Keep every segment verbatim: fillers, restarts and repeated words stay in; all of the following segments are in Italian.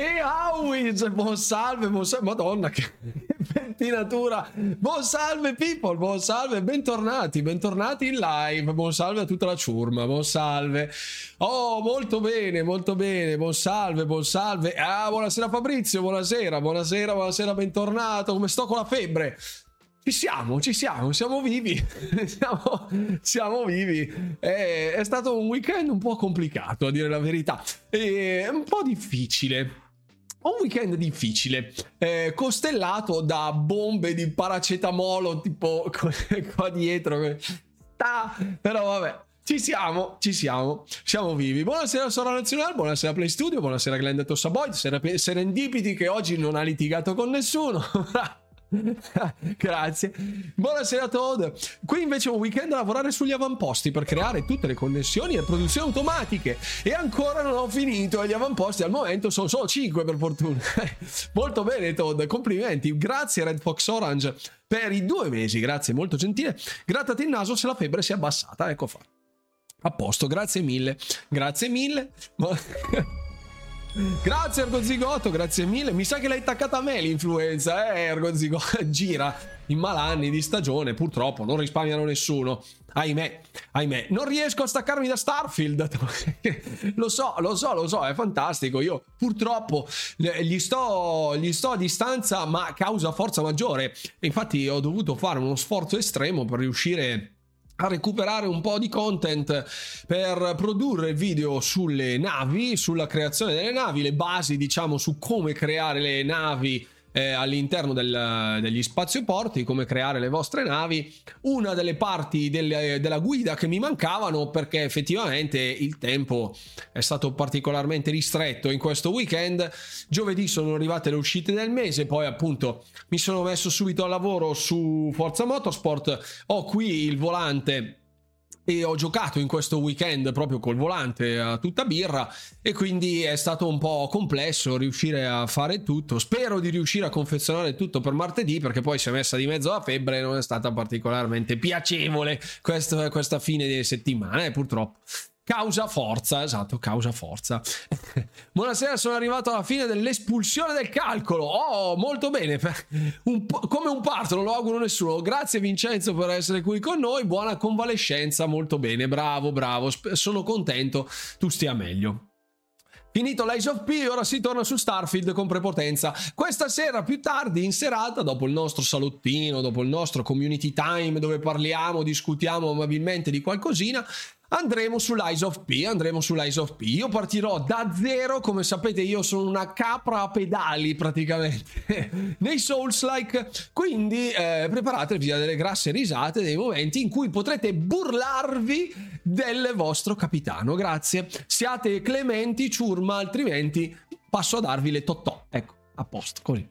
E Howiz, buon salve, buon salve, madonna che pettinatura, buon salve people, buon salve, bentornati, bentornati in live, buon salve a tutta la ciurma, buon salve, oh molto bene, molto bene, buon salve, buon salve, ah buonasera Fabrizio, buonasera, buonasera, buonasera, bentornato, come sto con la febbre? Ci siamo, ci siamo, siamo vivi, siamo, siamo vivi. È, è stato un weekend un po' complicato, a dire la verità, è un po' difficile. Un weekend difficile, eh, costellato da bombe di paracetamolo, tipo qua dietro. Ah, però vabbè, ci siamo, ci siamo, siamo vivi. Buonasera Sora Nazionale, buonasera Play Studio, buonasera Glenda Tossaboy, Serendipiti che oggi non ha litigato con nessuno. Grazie, buonasera Todd. Qui invece è un weekend a lavorare sugli avamposti per creare tutte le connessioni e produzioni automatiche, e ancora non ho finito. E gli avamposti al momento sono solo cinque, per fortuna. Molto bene Todd, complimenti. Grazie Red Fox Orange per i due mesi, grazie, molto gentile. Grattati il naso se la febbre si è abbassata. Ecco fatto, a posto, grazie mille, grazie mille. Grazie Ergo Zigotto, grazie mille. Mi sa che l'hai attaccata a me l'influenza, eh, Ergo Zigotto. Gira in malanni di stagione, purtroppo non risparmiano nessuno. Ahimè, ahimè. Non riesco a staccarmi da Starfield. Lo so, lo so, lo so, è fantastico. Io purtroppo gli sto, gli sto a distanza, ma causa forza maggiore. Infatti ho dovuto fare uno sforzo estremo per riuscire a recuperare un po' di content per produrre video sulle navi, sulla creazione delle navi, le basi, diciamo, su come creare le navi eh, all'interno del, degli spazioporti, come creare le vostre navi, una delle parti del, della guida che mi mancavano, perché effettivamente il tempo è stato particolarmente ristretto in questo weekend. Giovedì sono arrivate le uscite del mese, poi appunto mi sono messo subito al lavoro su Forza Motorsport, ho qui il volante e ho giocato in questo weekend proprio col volante a tutta birra, e quindi è stato un po' complesso riuscire a fare tutto. Spero di riuscire a confezionare tutto per martedì, perché poi si è messa di mezzo la febbre e non è stata particolarmente piacevole questa, questa fine di settimana, eh, purtroppo. Causa forza, esatto, causa forza. Buonasera, sono arrivato alla fine dell'espulsione del calcolo. Oh, molto bene, un po- come un parto, non lo auguro a nessuno. Grazie Vincenzo per essere qui con noi, buona convalescenza, molto bene, bravo, bravo, Sp- sono contento, tu stia meglio. Finito Lies of P, ora si torna su Starfield con prepotenza. Questa sera, più tardi, in serata, dopo il nostro salottino, dopo il nostro community time, dove parliamo, discutiamo amabilmente di qualcosina, andremo su Lies of P, andremo su Lies of P. Io partirò da zero, come sapete io sono una capra a pedali praticamente, nei Souls-like, quindi eh, preparatevi a delle grasse risate, dei momenti in cui potrete burlarvi del vostro capitano, grazie. Siate clementi, ciurma, altrimenti passo a darvi le totò, ecco, a posto, così.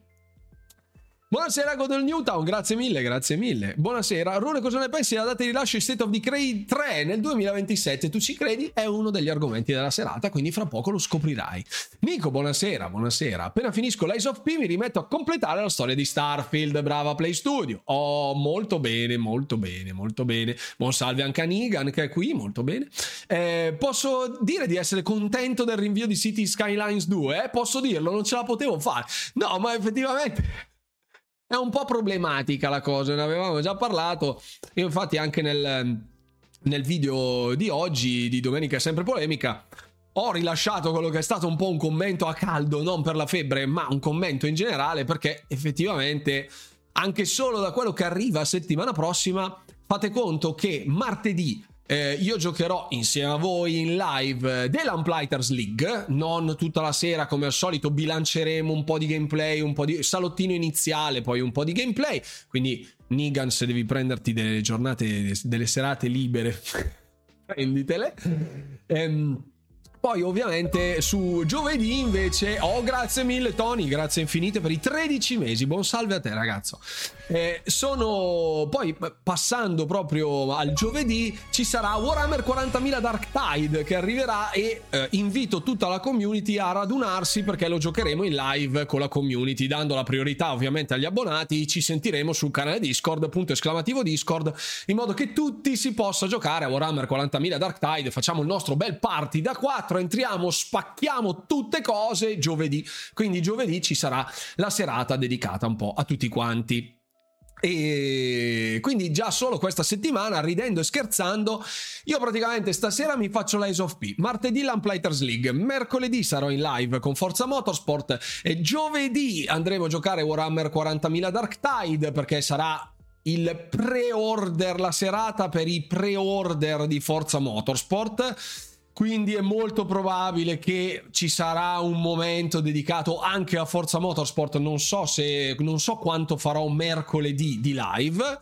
Buonasera Godel Newtown, grazie mille, grazie mille. Buonasera, Rune, cosa ne pensi della data di rilascio di State of Decay tre nel duemilaventisette? Tu ci credi? È uno degli argomenti della serata, quindi fra poco lo scoprirai. Nico, buonasera, buonasera. Appena finisco Lies of P mi rimetto a completare la storia di Starfield, brava Play Studio. Oh, molto bene, molto bene, molto bene. Buon salve anche a Negan che è qui, molto bene. Eh, posso dire di essere contento del rinvio di City Skylines due? Eh? Posso dirlo, non ce la potevo fare. No, ma effettivamente è un po' problematica la cosa, ne avevamo già parlato, e infatti anche nel, nel video di oggi, di Domenica è sempre polemica, ho rilasciato quello che è stato un po' un commento a caldo, non per la febbre, ma un commento in generale, perché effettivamente anche solo da quello che arriva settimana prossima, fate conto che martedì Eh, io giocherò insieme a voi in live eh, della Lamplighters League, non tutta la sera come al solito, bilanceremo un po' di gameplay, un po' di salottino iniziale, poi un po' di gameplay, quindi Negan, se devi prenderti delle giornate, delle serate libere, prenditele. ehm Poi ovviamente su giovedì invece, oh grazie mille Tony, grazie infinite per i tredici mesi, buon salve a te ragazzo. Eh, sono poi passando proprio al giovedì, ci sarà Warhammer quarantamila Darktide che arriverà, e eh, invito tutta la community a radunarsi perché lo giocheremo in live con la community, dando la priorità ovviamente agli abbonati. Ci sentiremo sul canale Discord, punto esclamativo Discord, in modo che tutti si possa giocare a Warhammer quarantamila Darktide, facciamo il nostro bel party da quattro dentro, entriamo, spacchiamo tutte cose giovedì. Quindi giovedì ci sarà la serata dedicata un po' a tutti quanti. E quindi già solo questa settimana, ridendo e scherzando, io praticamente stasera mi faccio Lies of P, martedì Lamplighters League, mercoledì sarò in live con Forza Motorsport e giovedì andremo a giocare Warhammer quarantamila Darktide, perché sarà il pre-order, la serata per i pre-order di Forza Motorsport. Quindi è molto probabile che ci sarà un momento dedicato anche a Forza Motorsport, non so se non so quanto farò mercoledì di live.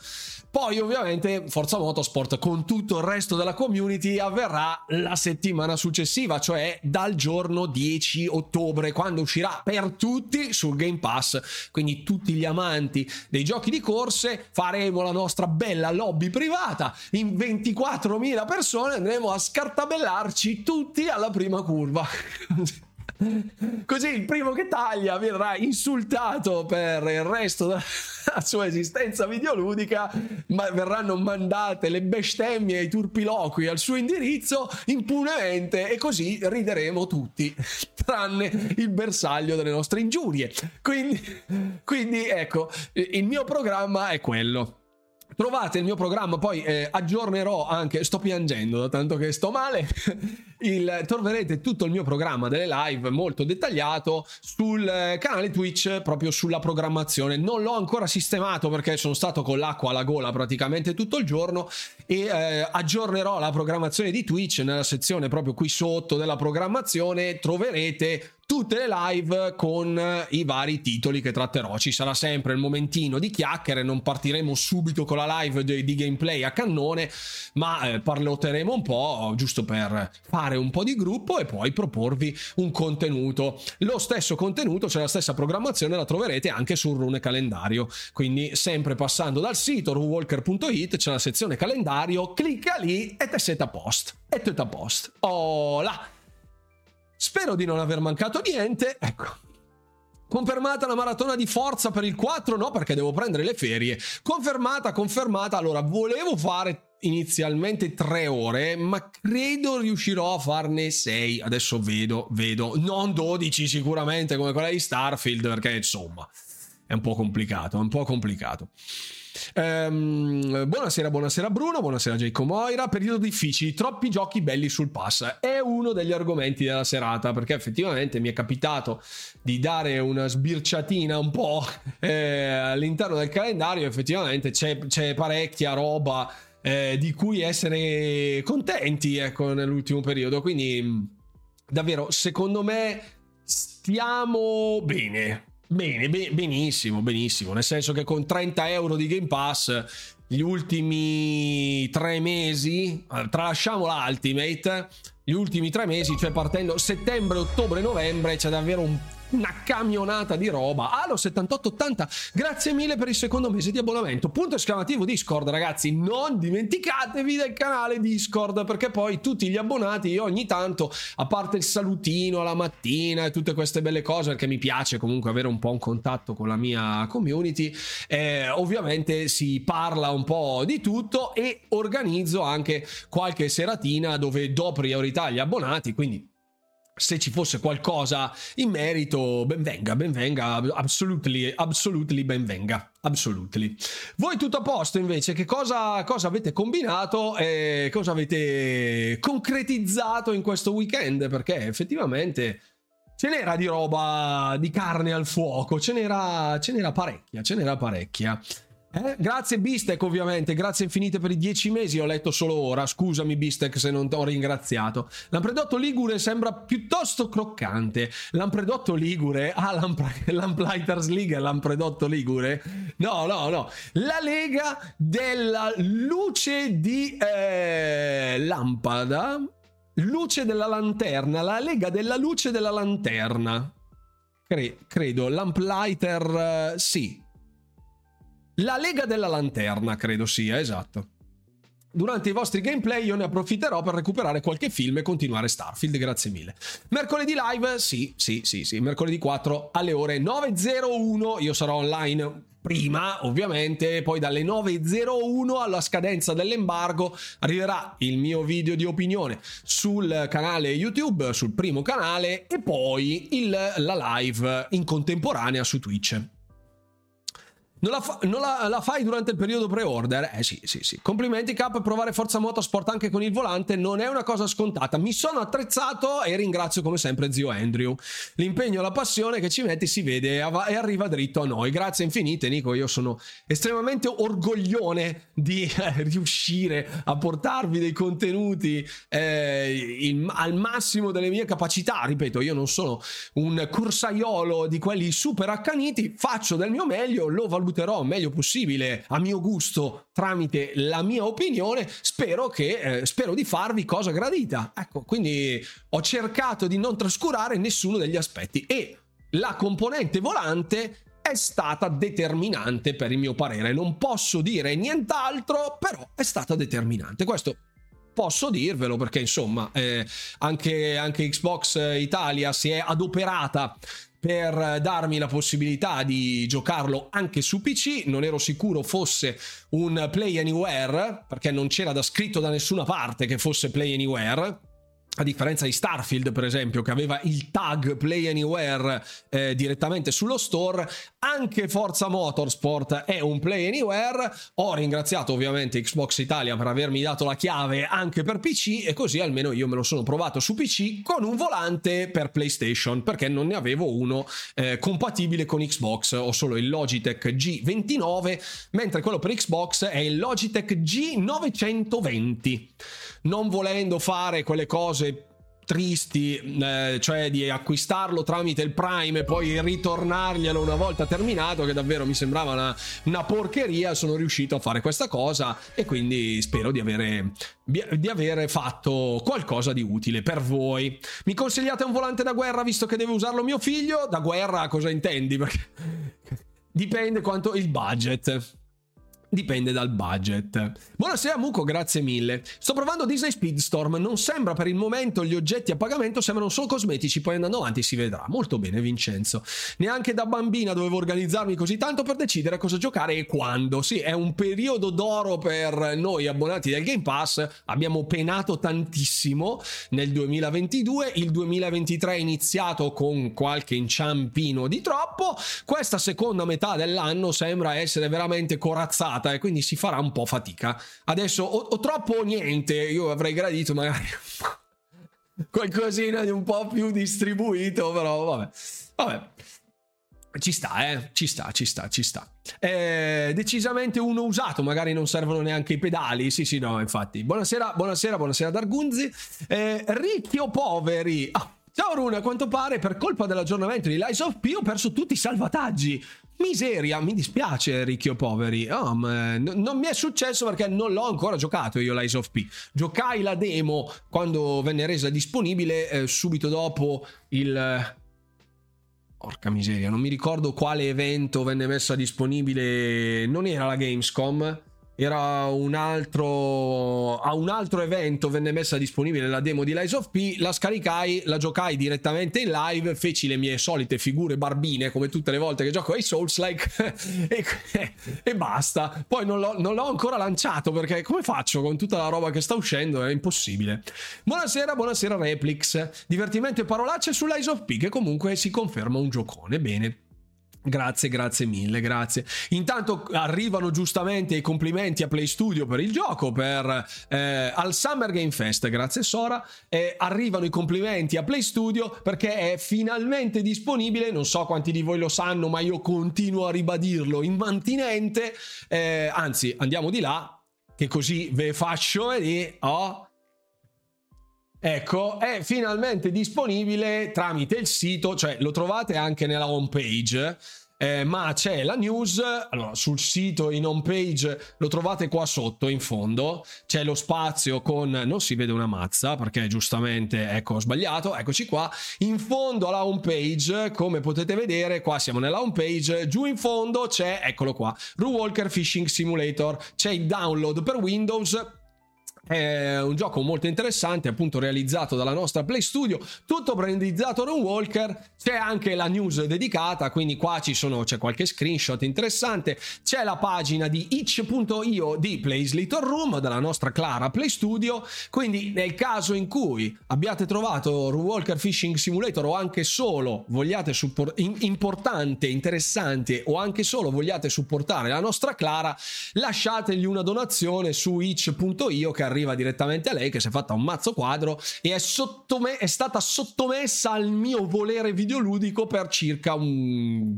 Poi ovviamente Forza Motorsport con tutto il resto della community avverrà la settimana successiva, cioè dal giorno dieci ottobre, quando uscirà per tutti sul Game Pass. Quindi tutti gli amanti dei giochi di corse faremo la nostra bella lobby privata in ventiquattromila persone, andremo a scartabellarci tutti alla prima curva. Così il primo che taglia verrà insultato per il resto della sua esistenza videoludica, ma verranno mandate le bestemmie e i turpiloqui al suo indirizzo impunemente, e così rideremo tutti tranne il bersaglio delle nostre ingiurie. Quindi, quindi ecco, il mio programma è quello. Trovate il mio programma, poi eh, aggiornerò anche, sto piangendo da tanto che sto male, il, troverete tutto il mio programma delle live molto dettagliato sul eh, canale Twitch, proprio sulla programmazione. Non l'ho ancora sistemato perché sono stato con l'acqua alla gola praticamente tutto il giorno, e eh, aggiornerò la programmazione di Twitch. Nella sezione proprio qui sotto della programmazione troverete tutte le live con i vari titoli che tratterò. Ci sarà sempre il momentino di chiacchiere, non partiremo subito con la live di, di gameplay a cannone, ma eh, parlotteremo un po', giusto per fare un po' di gruppo e poi proporvi un contenuto. Lo stesso contenuto, cioè la stessa programmazione, la troverete anche sul Rune Calendario, quindi sempre passando dal sito runewalker punto it c'è la sezione calendario, clicca lì e te sei a posto, e te a posto. Oh là! Spero di non aver mancato niente, ecco. Confermata la maratona di Forza per il quattro? No, perché devo prendere le ferie. Confermata, confermata. Allora, volevo fare inizialmente tre ore, ma credo riuscirò a farne sei. Adesso vedo, vedo. Non dodici sicuramente come quella di Starfield, perché insomma è un po' complicato, è un po' complicato. Um, buonasera, buonasera Bruno, buonasera Jacob Moira. Periodo difficile, troppi giochi belli sul pass è uno degli argomenti della serata, perché effettivamente mi è capitato di dare una sbirciatina un po' eh, all'interno del calendario. Effettivamente c'è, c'è parecchia roba eh, di cui essere contenti, ecco, nell'ultimo periodo. Quindi davvero secondo me stiamo bene. Bene, be- benissimo, benissimo, nel senso che con trenta euro di Game Pass gli ultimi tre mesi, tralasciamo la Ultimate, gli ultimi tre mesi, cioè partendo settembre, ottobre, novembre, c'è davvero un, una camionata di roba. Halo settantotto ottanta, grazie mille per il secondo mese di abbonamento, punto esclamativo Discord. Ragazzi, non dimenticatevi del canale Discord, perché poi tutti gli abbonati, io ogni tanto, a parte il salutino alla mattina e tutte queste belle cose, perché mi piace comunque avere un po' un contatto con la mia community, eh, ovviamente si parla un po' di tutto, e organizzo anche qualche seratina dove do priorità agli abbonati. Quindi se ci fosse qualcosa in merito, benvenga, benvenga, absolutely, absolutely benvenga, absolutely. Voi tutto a posto invece? Che cosa, cosa avete combinato e cosa avete concretizzato in questo weekend? Perché effettivamente ce n'era di roba, di carne al fuoco, ce n'era, ce n'era parecchia, ce n'era parecchia. Eh, grazie Bistec, ovviamente, grazie infinite per i dieci mesi, ho letto solo ora, scusami Bistec se non ti ho ringraziato. Lampredotto Ligure sembra piuttosto croccante. Lampredotto Ligure, ah, Lamp- Lamplighters League, Lampredotto Ligure, no no no, la Lega della Luce di eh, Lampada, Luce della Lanterna, la Lega della Luce della Lanterna, Cre- credo, Lamplighter, eh, sì. La Lega della Lanterna, credo sia, esatto. Durante i vostri gameplay io ne approfitterò per recuperare qualche film e continuare Starfield, grazie mille. Mercoledì live, sì, sì, sì, sì, mercoledì quattro alle ore nove e zero uno io sarò online prima, ovviamente, poi dalle nove e zero uno alla scadenza dell'embargo arriverà il mio video di opinione sul canale YouTube, sul primo canale, e poi il, la live in contemporanea su Twitch. Non, la, fa, non la, la fai durante il periodo pre-order? Eh sì, sì, sì. Complimenti Cap, provare Forza Motorsport anche con il volante non è una cosa scontata. Mi sono attrezzato e ringrazio come sempre zio Andrew. L'impegno e la passione che ci metti si vede e arriva dritto a noi. Grazie infinite Nico, io sono estremamente orgoglione di eh, riuscire a portarvi dei contenuti eh, in, al massimo delle mie capacità. Ripeto, io non sono un cursaiolo di quelli super accaniti, faccio del mio meglio, lo valuto meglio possibile a mio gusto tramite la mia opinione, spero che eh, spero di farvi cosa gradita, ecco. Quindi ho cercato di non trascurare nessuno degli aspetti e la componente volante è stata determinante per il mio parere, non posso dire nient'altro, però è stata determinante, questo posso dirvelo, perché insomma eh, anche, anche Xbox Italia si è adoperata per darmi la possibilità di giocarlo anche su P C. Non ero sicuro fosse un Play Anywhere, perché non c'era da scritto da nessuna parte che fosse Play Anywhere, a differenza di Starfield per esempio, che aveva il tag Play Anywhere eh, direttamente sullo store. Anche Forza Motorsport è un Play Anywhere. Ho ringraziato ovviamente Xbox Italia per avermi dato la chiave anche per P C, e così almeno io me lo sono provato su P C con un volante per PlayStation, perché non ne avevo uno eh, compatibile con Xbox. Ho solo il Logitech G ventinove, mentre quello per Xbox è il Logitech G novecentoventi. Non volendo fare quelle cose tristi, eh, cioè di acquistarlo tramite il Prime e poi ritornarglielo una volta terminato, che davvero mi sembrava una, una porcheria, sono riuscito a fare questa cosa e quindi spero di avere di avere fatto qualcosa di utile per voi. Mi consigliate un volante da guerra visto che deve usarlo mio figlio? Da guerra cosa intendi? Perché dipende quanto il budget. Dipende dal budget. Buonasera Muco, grazie mille. Sto provando Disney Speedstorm, non sembra per il momento, gli oggetti a pagamento sembrano solo cosmetici, poi andando avanti si vedrà. Molto bene Vincenzo. Neanche da bambina dovevo organizzarmi così tanto per decidere cosa giocare e quando. Sì, è un periodo d'oro per noi abbonati del Game Pass, abbiamo penato tantissimo nel duemilaventidue, il duemilaventitré è iniziato con qualche inciampino di troppo, questa seconda metà dell'anno sembra essere veramente corazzata e quindi si farà un po' fatica. Adesso o, o troppo o niente, io avrei gradito magari qualcosina di un po' più distribuito, però vabbè, vabbè. Ci sta, eh, ci sta, ci sta, ci sta. Eh, decisamente uno usato, magari non servono neanche i pedali. Sì, sì, no, infatti. Buonasera, buonasera, buonasera Dargunzi. Eh, ricchi o poveri? Ah, ciao Runa, a quanto pare per colpa dell'aggiornamento di Lies of P ho perso tutti i salvataggi. Miseria, mi dispiace ricchi o poveri, oh, ma n- non mi è successo perché non l'ho ancora giocato io Lies of P. Giocai la demo quando venne resa disponibile eh, subito dopo il... Porca miseria, non mi ricordo quale evento venne messa disponibile, non era la Gamescom, era un altro... a un altro evento venne messa disponibile la demo di Lies of P, la scaricai, la giocai direttamente in live, feci le mie solite figure barbine come tutte le volte che gioco ai Souls-like e, e basta. Poi non l'ho, non l'ho ancora lanciato perché come faccio con tutta la roba che sta uscendo, è impossibile. Buonasera, buonasera Replix, divertimento e parolacce su Lies of P che comunque si conferma un giocone, bene. Grazie, grazie mille, grazie. Intanto arrivano giustamente i complimenti a Play Studio per il gioco, per eh, al Summer Game Fest, grazie Sora. Eh, arrivano i complimenti a Play Studio perché è finalmente disponibile, non so quanti di voi lo sanno, ma io continuo a ribadirlo immantinente. Eh, anzi, andiamo di là, che così ve faccio vedere, oh. Ecco, è finalmente disponibile tramite il sito, cioè lo trovate anche nella home page, eh, ma c'è la news, allora sul sito in home page lo trovate qua sotto in fondo, c'è lo spazio con, non si vede una mazza perché giustamente, ecco ho sbagliato, eccoci qua, in fondo alla home page, come potete vedere, qua siamo nella home page, giù in fondo c'è, eccolo qua, Runewalker Fishing Simulator, c'è il download per Windows, È un gioco molto interessante, appunto realizzato dalla nostra Play Studio, tutto brandizzato Runewalker. C'è anche la news dedicata, quindi qua ci sono, c'è qualche screenshot interessante, c'è la pagina di itch punto io di Play's Little Room della nostra Clara Play Studio, quindi nel caso in cui abbiate trovato Runewalker Fishing Simulator o anche solo vogliate support- in- importante, interessante o anche solo vogliate supportare la nostra Clara, lasciategli una donazione su itch punto io che arriva direttamente a lei, che si è fatta un mazzo quadro e è, sottome- è stata sottomessa al mio volere videoludico per circa un...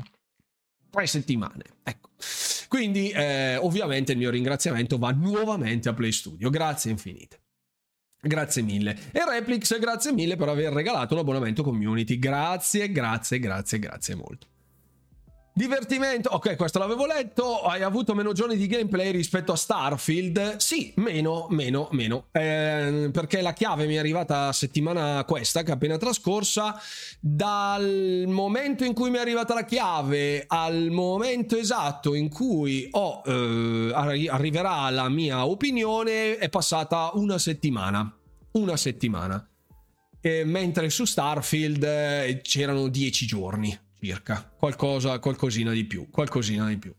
tre settimane, ecco. Quindi eh, ovviamente il mio ringraziamento va nuovamente a Play Studio, grazie infinite. Grazie mille. E Replix, grazie mille per aver regalato un abbonamento community. Grazie, grazie, grazie, grazie molto. Divertimento, ok, questo l'avevo letto. Hai avuto meno giorni di gameplay rispetto a Starfield? Sì, meno, meno, meno eh, perché la chiave mi è arrivata settimana questa che è appena trascorsa. Dal momento in cui mi è arrivata la chiave al momento esatto in cui ho, eh, arri- arriverà la mia opinione è passata una settimana. Una settimana e mentre su Starfield eh, c'erano dieci giorni circa, qualcosa, qualcosina di più, qualcosina di più.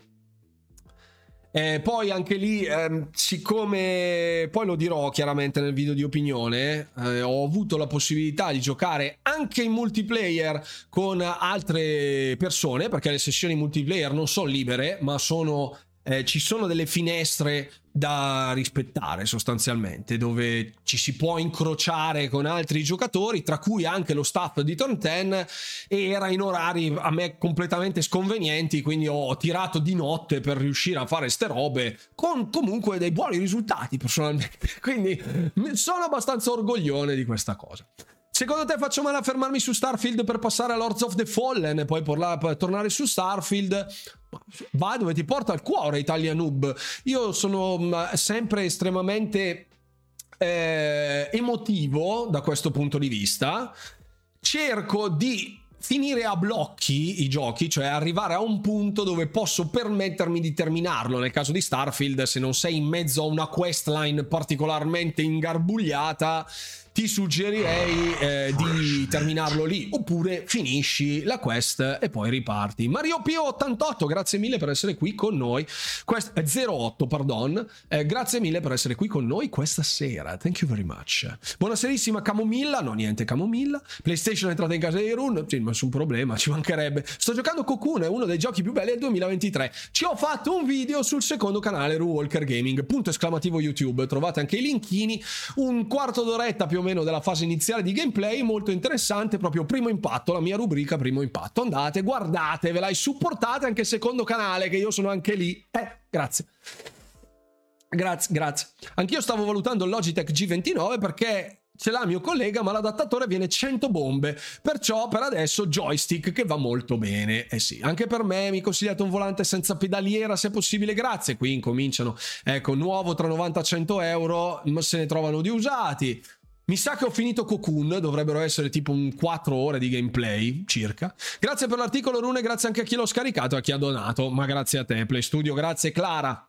E poi anche lì, ehm, siccome poi lo dirò chiaramente nel video di opinione, eh, ho avuto la possibilità di giocare anche in multiplayer con altre persone, perché le sessioni multiplayer non sono libere, ma sono eh, ci sono delle finestre da rispettare sostanzialmente, dove ci si può incrociare con altri giocatori, tra cui anche lo staff di Turn dieci, e era in orari a me completamente sconvenienti, quindi ho tirato di notte per riuscire a fare ste robe con comunque dei buoni risultati personalmente, quindi sono abbastanza orgoglione di questa cosa. Secondo te faccio male a fermarmi su Starfield per passare a Lords of the Fallen e poi porla, per tornare su Starfield? Va dove ti porta il cuore, Italia Noob. Io sono sempre estremamente eh, emotivo da questo punto di vista. Cerco di finire a blocchi i giochi, cioè arrivare a un punto dove posso permettermi di terminarlo. Nel caso di Starfield, se non sei in mezzo a una questline particolarmente ingarbugliata, ti suggerirei eh, di terminarlo lì, oppure finisci la quest e poi riparti. Mario Pio ottantotto, grazie mille per essere qui con noi. Quest- zero otto, pardon. Eh, grazie mille per essere qui con noi questa sera. Thank you very much. Buonaserissima Camomilla, no niente Camomilla. PlayStation è entrata in casa di Rune, sì, nessun problema, ci mancherebbe. Sto giocando Cocoon, è uno dei giochi più belli del duemilaventitré. Ci ho fatto un video sul secondo canale Runewalker Gaming, punto esclamativo YouTube. Trovate anche i linkini, un quarto d'oretta più o meno della fase iniziale di gameplay, molto interessante, proprio primo impatto, la mia rubrica primo impatto. Andate, guardate, ve la supportate anche il secondo canale, che io sono anche lì. Eh, grazie. Grazie, grazie. Anch'io stavo valutando il Logitech G ventinove perché ce l'ha mio collega, ma l'adattatore viene cento bombe, perciò per adesso joystick, che va molto bene. Eh sì, anche per me mi consigliate un volante senza pedaliera se possibile, grazie. Qui incominciano, ecco, nuovo tra novanta a cento euro, ma se ne trovano di usati. Mi sa che ho finito Cocoon, dovrebbero essere tipo un quattro ore di gameplay, circa. Grazie per l'articolo Rune, grazie anche a chi l'ho scaricato e a chi ha donato, ma grazie a te Play Studio, grazie Clara.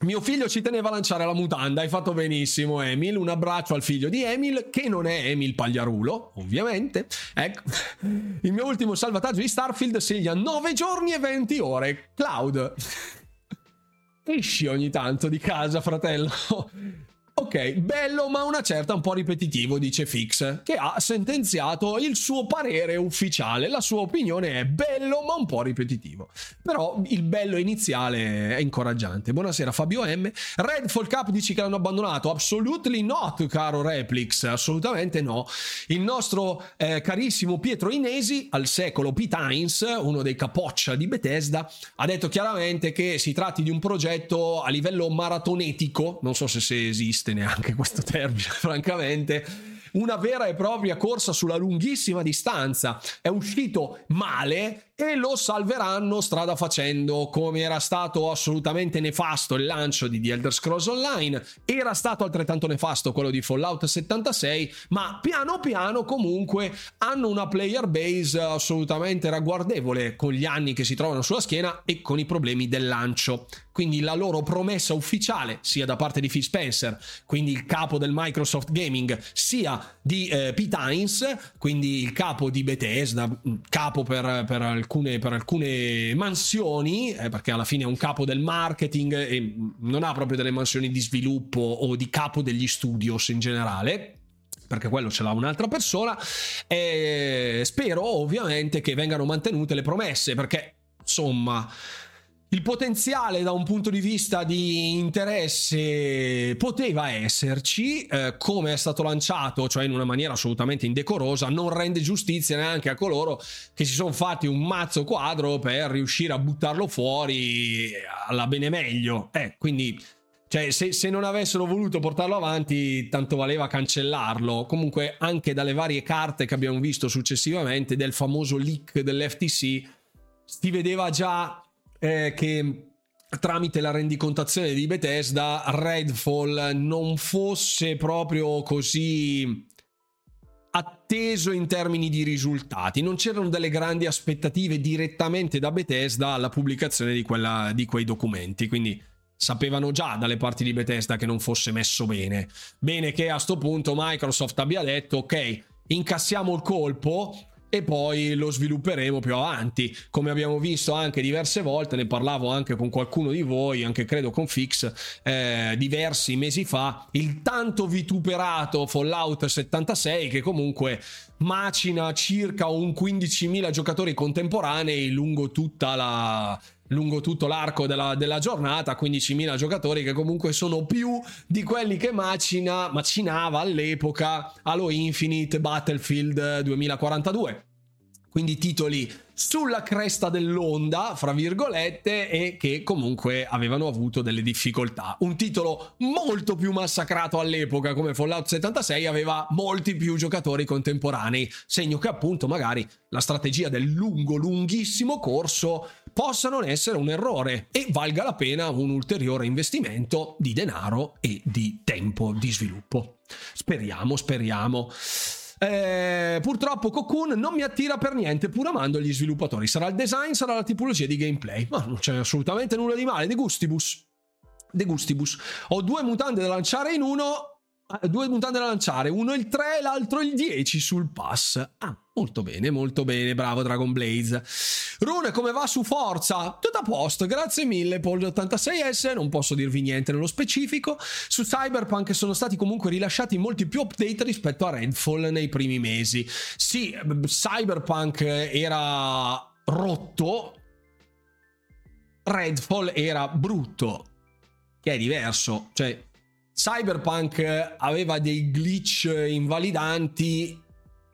Mio figlio ci teneva a lanciare la mutanda, hai fatto benissimo Emil, un abbraccio al figlio di Emil, che non è Emil Pagliarulo, ovviamente. Ecco, il mio ultimo salvataggio di Starfield segna nove giorni e venti ore, Cloud. Esci ogni tanto di casa, fratello. Ok, bello ma una certa un po' ripetitivo, dice Fix, che ha sentenziato il suo parere ufficiale. La sua opinione è bello ma un po' ripetitivo, però il bello iniziale è incoraggiante. Buonasera Fabio M. Redfall Cup dici che l'hanno abbandonato? Absolutely not, caro Replix, assolutamente no. Il nostro eh, carissimo Pietro Inesi, al secolo Pete Hines, uno dei capoccia di Bethesda, ha detto chiaramente che si tratti di un progetto a livello maratonetico, non so se, se esiste neanche questo termine francamente, una vera e propria corsa sulla lunghissima distanza. È uscito male e lo salveranno strada facendo, come era stato assolutamente nefasto il lancio di The Elder Scrolls Online, era stato altrettanto nefasto quello di Fallout settantasei, ma piano piano comunque hanno una player base assolutamente ragguardevole con gli anni che si trovano sulla schiena e con i problemi del lancio. Quindi la loro promessa ufficiale, sia da parte di Phil Spencer, quindi il capo del Microsoft Gaming, sia di eh, Pete Hines, quindi il capo di Bethesda, capo per, per, alcune, per alcune mansioni, eh, perché alla fine è un capo del marketing e non ha proprio delle mansioni di sviluppo o di capo degli studios in generale, perché quello ce l'ha un'altra persona, e spero ovviamente che vengano mantenute le promesse, perché insomma il potenziale da un punto di vista di interesse poteva esserci, eh, come è stato lanciato, cioè in una maniera assolutamente indecorosa, non rende giustizia neanche a coloro che si sono fatti un mazzo quadro per riuscire a buttarlo fuori alla bene meglio, eh, quindi... Cioè, se, se non avessero voluto portarlo avanti, tanto valeva cancellarlo. Comunque, anche dalle varie carte che abbiamo visto successivamente del famoso leak dell'F T C, si vedeva già eh, che tramite la rendicontazione di Bethesda, Redfall non fosse proprio così atteso in termini di risultati. Non c'erano delle grandi aspettative direttamente da Bethesda alla pubblicazione di, quella, di quei documenti, quindi... Sapevano già dalle parti di Bethesda che non fosse messo bene. Bene che a sto punto Microsoft abbia detto ok, incassiamo il colpo e poi lo svilupperemo più avanti, come abbiamo visto anche diverse volte, ne parlavo anche con qualcuno di voi, anche credo con Fix, eh, diversi mesi fa, il tanto vituperato Fallout settantasei, che comunque macina circa un quindicimila giocatori contemporanei lungo tutta la... lungo tutto l'arco della, della giornata, quindicimila giocatori che comunque sono più di quelli che macina, macinava all'epoca Halo Infinite, Battlefield duemilaquarantadue, quindi titoli sulla cresta dell'onda, fra virgolette, e che comunque avevano avuto delle difficoltà. Un titolo molto più massacrato all'epoca come Fallout settantasei aveva molti più giocatori contemporanei, segno che appunto magari la strategia del lungo, lunghissimo corso possa non essere un errore e valga la pena un ulteriore investimento di denaro e di tempo di sviluppo. Speriamo, speriamo. Eh, purtroppo Cocoon non mi attira per niente, pur amando gli sviluppatori. Sarà il design, sarà la tipologia di gameplay, ma non c'è assolutamente nulla di male. De gustibus, de gustibus. Ho due mutande da lanciare in uno, due mutande da lanciare, uno il tre, l'altro il dieci sul pass. Ah, molto bene, molto bene, bravo Dragon Blaze. Rune, come va su Forza? Tutto a posto, grazie mille Paul ottantasei S, non posso dirvi niente nello specifico. Su Cyberpunk sono stati comunque rilasciati molti più update rispetto a Redfall nei primi mesi. Sì, Cyberpunk era rotto, Redfall era brutto, che è diverso, cioè Cyberpunk aveva dei glitch invalidanti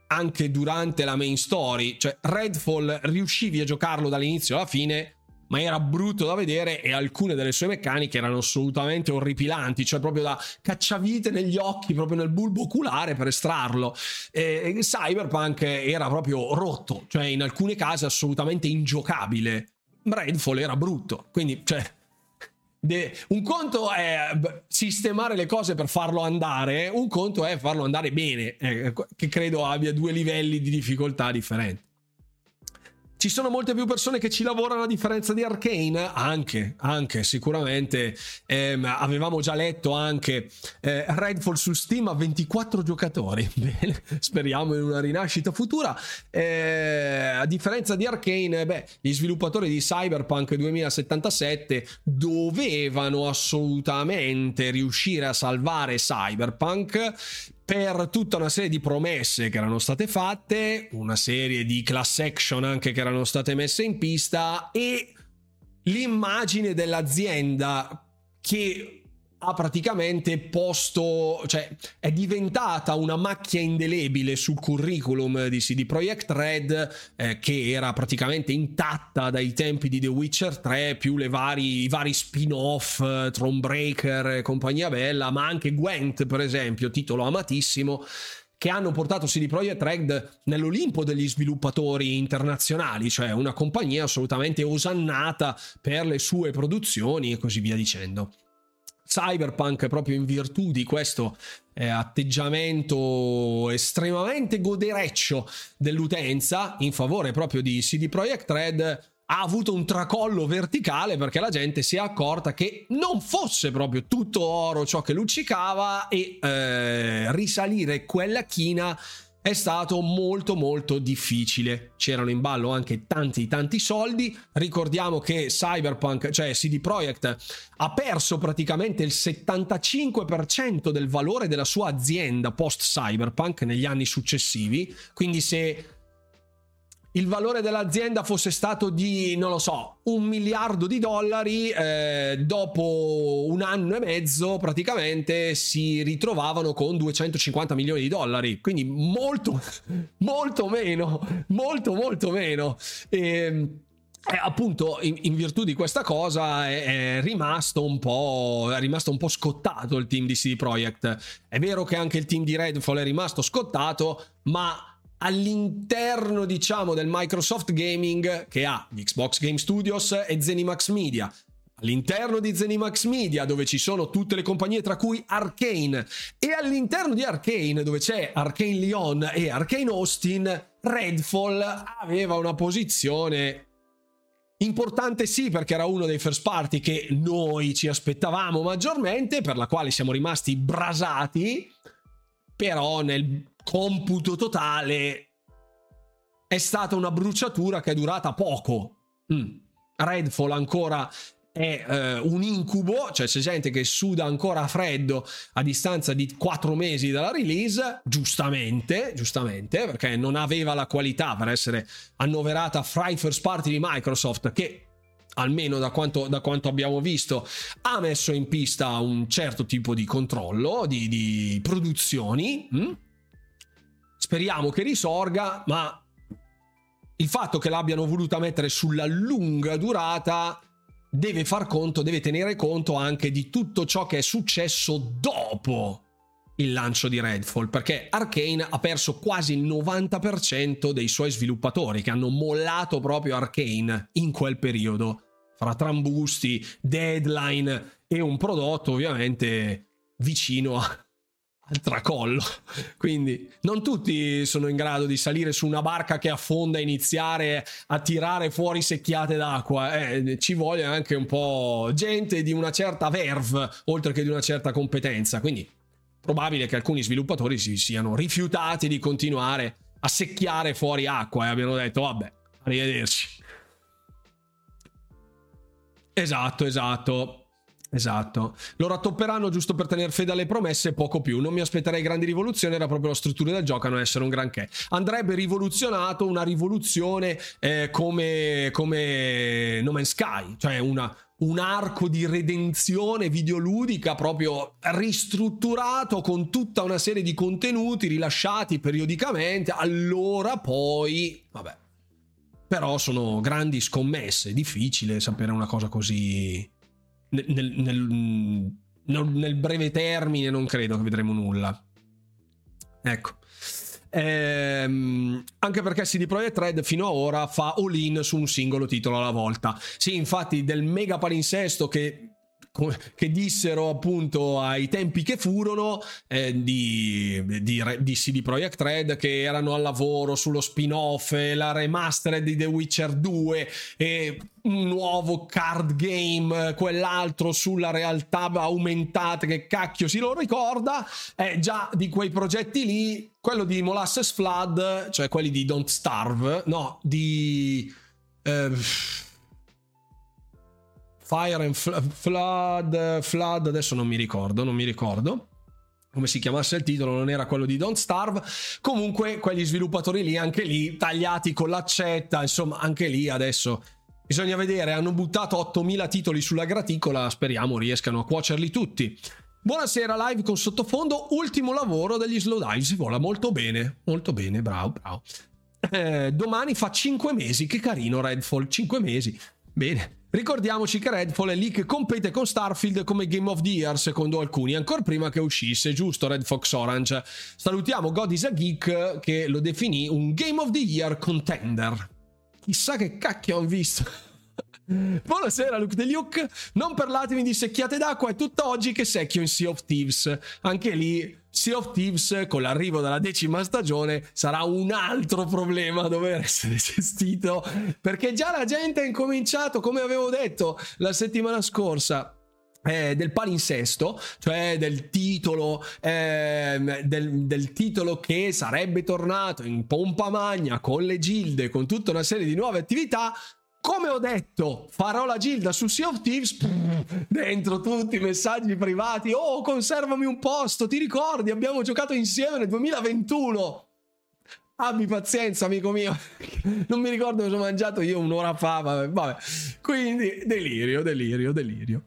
anche durante la main story, cioè Redfall riuscivi a giocarlo dall'inizio alla fine, ma era brutto da vedere e alcune delle sue meccaniche erano assolutamente orripilanti, cioè proprio da cacciavite negli occhi, proprio nel bulbo oculare per estrarlo. E Cyberpunk era proprio rotto, cioè in alcune case assolutamente ingiocabile. Redfall era brutto, quindi cioè De, un conto è sistemare le cose per farlo andare, un conto è farlo andare bene, eh, che credo abbia due livelli di difficoltà differenti. Ci sono molte più persone che ci lavorano a differenza di Arkane, anche, anche sicuramente, ehm, avevamo già letto anche eh, Redfall su Steam a ventiquattro giocatori. Bene, speriamo in una rinascita futura. Eh, a differenza di Arkane, beh, gli sviluppatori di Cyberpunk duemilasettantasette dovevano assolutamente riuscire a salvare Cyberpunk per tutta una serie di promesse che erano state fatte, una serie di class action anche che erano state messe in pista e l'immagine dell'azienda che ha praticamente posto, cioè è diventata una macchia indelebile sul curriculum di C D Projekt Red, eh, che era praticamente intatta dai tempi di The Witcher tre, più le vari, i vari spin-off, eh, Thronebreaker e compagnia bella, ma anche Gwent per esempio, titolo amatissimo, che hanno portato C D Projekt Red nell'Olimpo degli sviluppatori internazionali, cioè una compagnia assolutamente osannata per le sue produzioni e così via dicendo. Cyberpunk, proprio in virtù di questo eh, atteggiamento estremamente godereccio dell'utenza in favore proprio di C D Projekt Red, ha avuto un tracollo verticale perché la gente si è accorta che non fosse proprio tutto oro ciò che luccicava, e eh, risalire quella china è stato molto molto difficile. C'erano in ballo anche tanti tanti soldi. Ricordiamo che Cyberpunk, cioè C D Projekt, ha perso praticamente il settantacinque per cento del valore della sua azienda post Cyberpunk negli anni successivi. Quindi se il valore dell'azienda fosse stato di, non lo so, un miliardo di dollari, eh, dopo un anno e mezzo praticamente si ritrovavano con duecentocinquanta milioni di dollari, quindi molto, molto meno, molto, molto meno. E, eh, appunto, in, in virtù di questa cosa è, è rimasto un po', è rimasto un po' scottato il team di C D Projekt. È vero che anche il team di Redfall è rimasto scottato, ma all'interno, diciamo, del Microsoft Gaming, che ha Xbox Game Studios e Zenimax Media, all'interno di Zenimax Media dove ci sono tutte le compagnie tra cui Arkane, e all'interno di Arkane dove c'è Arkane Lyon e Arkane Austin, Redfall aveva una posizione importante, sì, perché era uno dei first party che noi ci aspettavamo maggiormente, per la quale siamo rimasti brasati, però nel computo totale è stata una bruciatura che è durata poco. mm. Redfall ancora è eh, un incubo, cioè c'è gente che suda ancora a freddo a distanza di quattro mesi dalla release, giustamente, giustamente, perché non aveva la qualità per essere annoverata fra i first party di Microsoft, che almeno da quanto, da quanto abbiamo visto ha messo in pista un certo tipo di controllo di, di produzioni. mm? Speriamo che risorga, ma il fatto che l'abbiano voluta mettere sulla lunga durata deve far conto, deve tenere conto anche di tutto ciò che è successo dopo il lancio di Redfall, perché Arkane ha perso quasi il novanta per cento dei suoi sviluppatori che hanno mollato proprio Arkane in quel periodo, fra trambusti, deadline e un prodotto ovviamente vicino a al tracollo. Quindi non tutti sono in grado di salire su una barca che affonda e iniziare a tirare fuori secchiate d'acqua, eh, ci vuole anche un po' gente di una certa verve oltre che di una certa competenza. Quindi probabile che alcuni sviluppatori si siano rifiutati di continuare a secchiare fuori acqua e abbiano detto vabbè, arrivederci. Esatto, esatto. Esatto, loro attopperanno giusto per tenere fede alle promesse e poco più. Non mi aspetterei grandi rivoluzioni, era proprio la struttura del gioco a non essere un granché. Andrebbe rivoluzionato, una rivoluzione eh, come, come No Man's Sky, cioè una, un arco di redenzione videoludica proprio ristrutturato con tutta una serie di contenuti rilasciati periodicamente. Allora poi, vabbè, però sono grandi scommesse, è difficile sapere una cosa così. Nel, nel, nel breve termine non credo che vedremo nulla, ecco. Ehm, anche perché C D Projekt Red fino ad ora fa all in su un singolo titolo alla volta. Sì, infatti, del mega palinsesto che che dissero appunto ai tempi che furono eh, di, di, di C D Projekt Red, che erano al lavoro sullo spin-off, la remastered di The Witcher due e un nuovo card game, quell'altro sulla realtà aumentata che cacchio si lo ricorda, eh, già di quei progetti lì, quello di Molasses Flood, cioè quelli di Don't Starve, no, di... Eh, Fire and Flood, Flood, adesso non mi ricordo, non mi ricordo come si chiamasse il titolo, non era quello di Don't Starve. Comunque quegli sviluppatori lì, anche lì, tagliati con l'accetta, insomma, anche lì adesso bisogna vedere, hanno buttato ottomila titoli sulla graticola, speriamo riescano a cuocerli tutti. Buonasera, live con sottofondo, ultimo lavoro degli Slowdive, si vola molto bene, molto bene, bravo, bravo. Eh, domani fa cinque mesi, che carino Redfall, cinque mesi, bene. Ricordiamoci che Redfall è lì che compete con Starfield come Game of the Year, secondo alcuni, ancora prima che uscisse, giusto Red Fox Orange? Salutiamo God is a Geek che lo definì un Game of the Year contender. Chissà che cacchio hanno visto. Buonasera Luke De Luke, non parlatemi di secchiate d'acqua, è tutto oggi che secchio in Sea of Thieves. Anche lì Sea of Thieves, con l'arrivo della decima stagione, sarà un altro problema a dover essere gestito, perché già la gente ha incominciato, come avevo detto la settimana scorsa, Eh, del palinsesto, cioè del titolo eh, del, del titolo che sarebbe tornato in pompa magna con le gilde, con tutta una serie di nuove attività. Come ho detto, farò la gilda su Sea of Thieves, pff, dentro tutti i messaggi privati: oh, conservami un posto, ti ricordi, abbiamo giocato insieme nel duemilaventuno. Abbi pazienza, amico mio, non mi ricordo cosa ho mangiato io un'ora fa, vabbè, vabbè. Quindi delirio, delirio, delirio.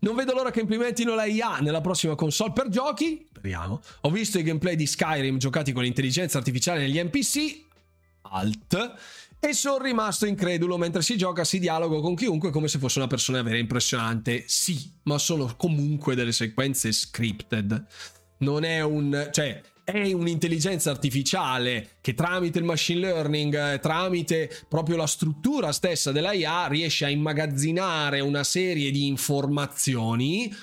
Non vedo l'ora che implementino la I A nella prossima console per giochi, speriamo. Ho visto i gameplay di Skyrim giocati con l'intelligenza artificiale negli N P C, alt, e sono rimasto incredulo. Mentre si gioca si dialoga con chiunque come se fosse una persona vera. Impressionante, sì, ma sono comunque delle sequenze scripted. Non è un... cioè... è un'intelligenza artificiale che tramite il machine learning, tramite proprio la struttura stessa della I A, riesce a immagazzinare una serie di informazioni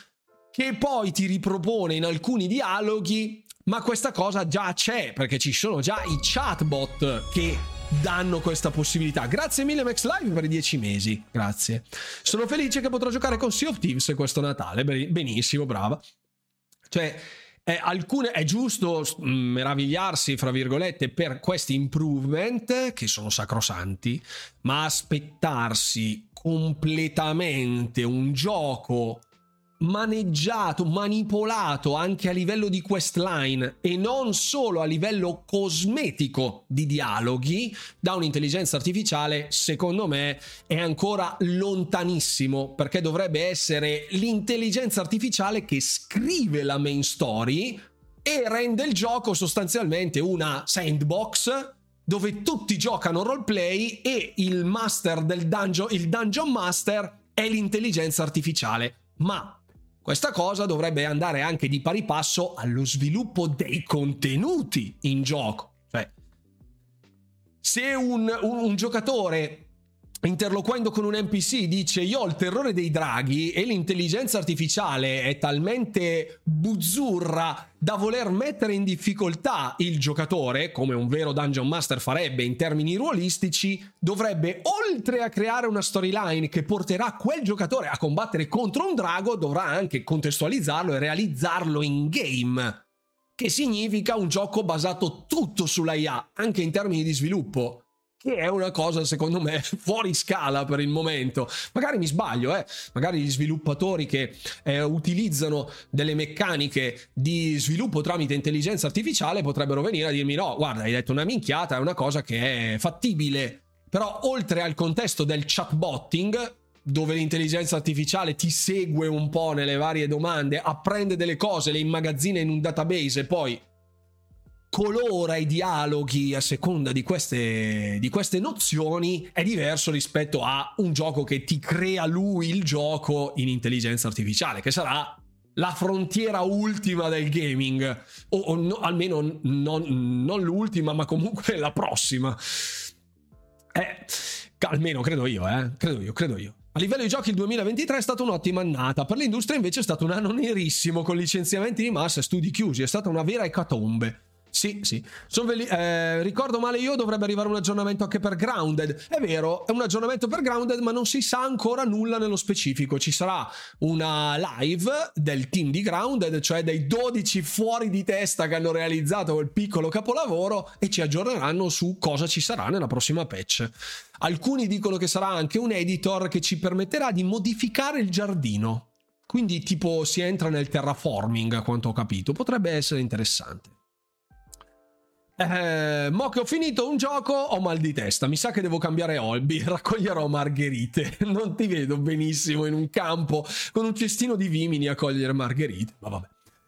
che poi ti ripropone in alcuni dialoghi, ma questa cosa già c'è, perché ci sono già i chatbot che danno questa possibilità. Grazie mille Max Live per i dieci mesi, grazie. Sono felice che potrò giocare con Sea of Thieves questo Natale, benissimo, brava. Cioè... Eh, alcune, è giusto mh, meravigliarsi, fra virgolette, per questi improvement che sono sacrosanti, ma aspettarsi completamente un gioco maneggiato, manipolato anche a livello di questline e non solo a livello cosmetico di dialoghi da un'intelligenza artificiale, secondo me è ancora lontanissimo, perché dovrebbe essere l'intelligenza artificiale che scrive la main story e rende il gioco sostanzialmente una sandbox dove tutti giocano roleplay e il master del dungeon, il dungeon master, è l'intelligenza artificiale. Ma questa cosa dovrebbe andare anche di pari passo allo sviluppo dei contenuti in gioco. Cioè, se un, un, un giocatore, interloquendo con un N P C, dice io ho il terrore dei draghi e l'intelligenza artificiale è talmente buzzurra da voler mettere in difficoltà il giocatore, come un vero Dungeon Master farebbe in termini ruolistici, dovrebbe, oltre a creare una storyline che porterà quel giocatore a combattere contro un drago, dovrà anche contestualizzarlo e realizzarlo in game, che significa un gioco basato tutto sulla I A, anche in termini di sviluppo. Che è una cosa, secondo me, fuori scala per il momento. Magari mi sbaglio, eh? Magari gli sviluppatori che eh, utilizzano delle meccaniche di sviluppo tramite intelligenza artificiale potrebbero venire a dirmi no, guarda, hai detto una minchiata, è una cosa che è fattibile. Però oltre al contesto del chatbotting, dove l'intelligenza artificiale ti segue un po' nelle varie domande, apprende delle cose, le immagazzina in un database e poi... colora i dialoghi a seconda di queste, di queste nozioni, è diverso rispetto a un gioco che ti crea lui il gioco in intelligenza artificiale, che sarà la frontiera ultima del gaming, o, o no, almeno non, non l'ultima, ma comunque la prossima. Eh, almeno credo io, eh, credo io, credo io. A livello di giochi il duemilaventitré è stata un'ottima annata, per l'industria invece è stato un anno nerissimo, con licenziamenti di massa e studi chiusi, è stata una vera ecatombe. Sì, sì. Sono veli- eh, ricordo male io, dovrebbe arrivare un aggiornamento anche per Grounded. È vero, è un aggiornamento per Grounded, ma non si sa ancora nulla nello specifico. Ci sarà una live del team di Grounded, cioè dei dodici fuori di testa che hanno realizzato quel piccolo capolavoro, e ci aggiorneranno su cosa ci sarà nella prossima patch. Alcuni dicono che sarà anche un editor che ci permetterà di modificare il giardino. Quindi tipo si entra nel terraforming, a quanto ho capito. Potrebbe essere interessante. Eh, mo che ho finito un gioco ho mal di testa, mi sa che devo cambiare hobby, raccoglierò margherite. Non ti vedo benissimo in un campo con un cestino di vimini a cogliere margherite, ma vabbè.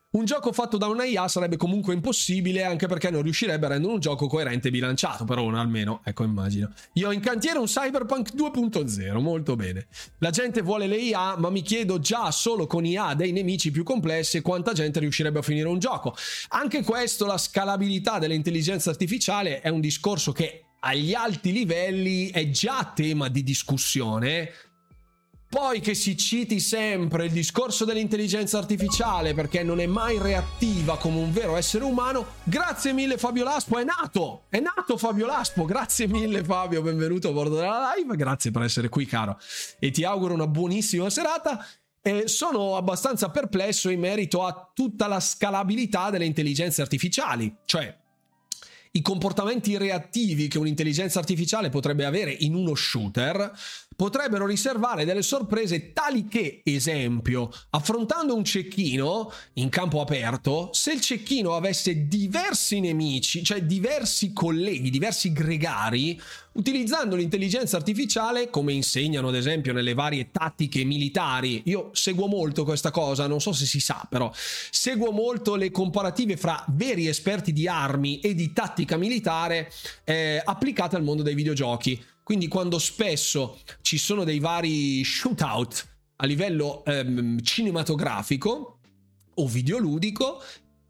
Un gioco fatto da una I A sarebbe comunque impossibile, anche perché non riuscirebbe a rendere un gioco coerente e bilanciato, per ora almeno, ecco, immagino. Io ho in cantiere un Cyberpunk due punto zero, molto bene. La gente vuole le I A, ma mi chiedo già solo con I A dei nemici più complessi quanta gente riuscirebbe a finire un gioco. Anche questo, la scalabilità dell'intelligenza artificiale è un discorso che agli alti livelli è già tema di discussione, Poi che si citi sempre il discorso dell'intelligenza artificiale perché non è mai reattiva come un vero essere umano. Grazie mille Fabio Laspo, è nato, è nato Fabio Laspo, grazie mille Fabio, benvenuto a bordo della live, grazie per essere qui caro e ti auguro una buonissima serata. Eh, sono abbastanza perplesso in merito a tutta la scalabilità delle intelligenze artificiali, cioè i comportamenti reattivi che un'intelligenza artificiale potrebbe avere in uno shooter potrebbero riservare delle sorprese tali che, esempio, affrontando un cecchino in campo aperto, se il cecchino avesse diversi nemici, cioè diversi colleghi, diversi gregari, utilizzando l'intelligenza artificiale, come insegnano ad esempio nelle varie tattiche militari, io seguo molto questa cosa, non so se si sa però, seguo molto le comparative fra veri esperti di armi e di tattica militare eh, applicate al mondo dei videogiochi. Quindi quando spesso ci sono dei vari shootout a livello ehm, cinematografico o videoludico,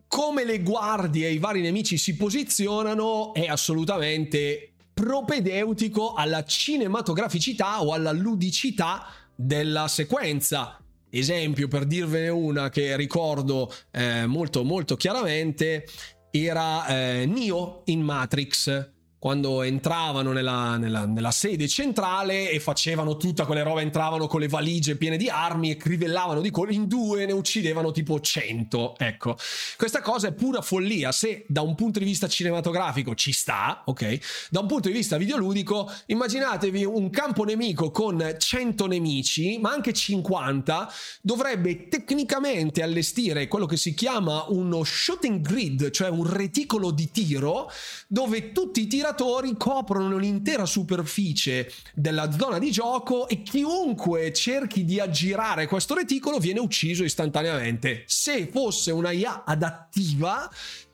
come le guardie e i vari nemici si posizionano è assolutamente propedeutico alla cinematograficità o alla ludicità della sequenza. Esempio, per dirvene una che ricordo eh, molto molto chiaramente, era eh, Neo in Matrix, quando entravano nella, nella, nella sede centrale e facevano tutta quelle roba, entravano con le valigie piene di armi e crivellavano di colpi, in due ne uccidevano tipo cento. Ecco, questa cosa è pura follia. Se da un punto di vista cinematografico ci sta, ok, da un punto di vista videoludico immaginatevi un campo nemico con cento nemici, ma anche cinquanta, dovrebbe tecnicamente allestire quello che si chiama uno shooting grid, cioè un reticolo di tiro dove tutti i tiratori coprono un'intera superficie della zona di gioco e chiunque cerchi di aggirare questo reticolo viene ucciso istantaneamente. Se fosse una I A adattiva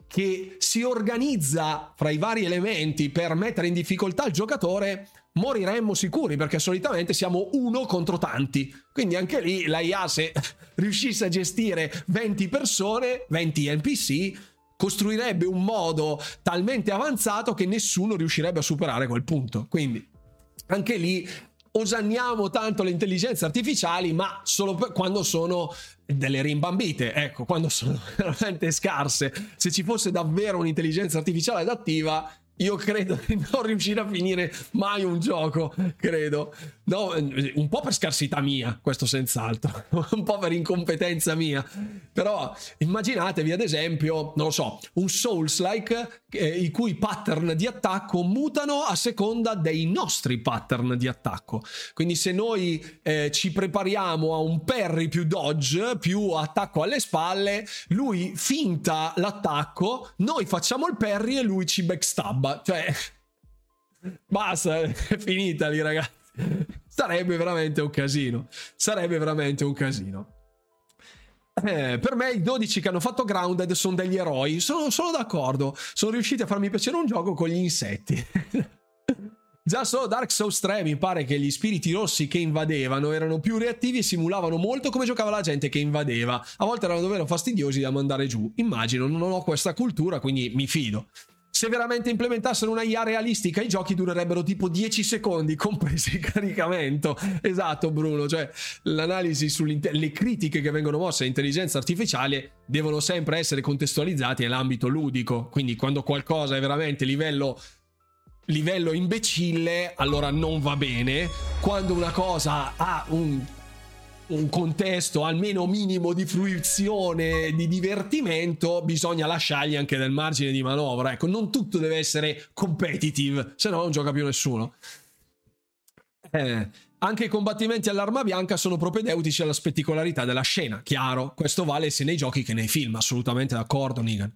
che si organizza fra i vari elementi per mettere in difficoltà il giocatore, moriremmo sicuri, perché solitamente siamo uno contro tanti. Quindi anche lì la I A, se riuscisse a gestire venti persone, venti N P C, costruirebbe un modo talmente avanzato che nessuno riuscirebbe a superare quel punto. Quindi anche lì osanniamo tanto le intelligenze artificiali, ma solo quando sono delle rimbambite, ecco, quando sono veramente scarse. Se ci fosse davvero un'intelligenza artificiale adattiva, io credo di non riuscire a finire mai un gioco, credo. No, un po' per scarsità mia, questo senz'altro, un po' per incompetenza mia. Però immaginatevi ad esempio, non lo so, un Souls-like eh, i cui pattern di attacco mutano a seconda dei nostri pattern di attacco. Quindi se noi eh, ci prepariamo a un parry più dodge, più attacco alle spalle, lui finta l'attacco, noi facciamo il parry e lui ci backstab. Cioè, basta, è finita lì ragazzi, sarebbe veramente un casino, sarebbe veramente un casino. Eh, per me i dodici che hanno fatto Grounded sono degli eroi, sono, sono d'accordo, sono riusciti a farmi piacere un gioco con gli insetti. Già solo Dark Souls tre mi pare che gli spiriti rossi che invadevano erano più reattivi e simulavano molto come giocava la gente che invadeva, a volte erano davvero fastidiosi da mandare giù. Immagino, non ho questa cultura, quindi mi fido. Se veramente implementassero una I A realistica, i giochi durerebbero tipo dieci secondi, compreso il caricamento. Esatto, Bruno, cioè l'analisi sulle le critiche che vengono mosse all'intelligenza artificiale devono sempre essere contestualizzate nell'ambito ludico. Quindi quando qualcosa è veramente livello livello imbecille, allora non va bene. Quando una cosa ha un un contesto almeno minimo di fruizione, di divertimento, bisogna lasciargli anche del margine di manovra. Ecco, non tutto deve essere competitive, se no non gioca più nessuno. Eh, anche i combattimenti all'arma bianca sono propedeutici alla spettacolarità della scena, chiaro, questo vale sia nei giochi che nei film, assolutamente d'accordo Negan.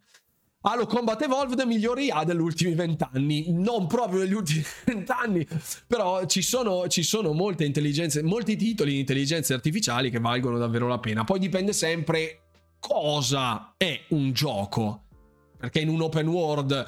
Halo Combat Evolved è migliore I A degli ultimi vent'anni, non proprio degli ultimi vent'anni, però ci sono, ci sono molte intelligenze, molti titoli di intelligenze artificiali che valgono davvero la pena. Poi dipende sempre cosa è un gioco, perché in un open world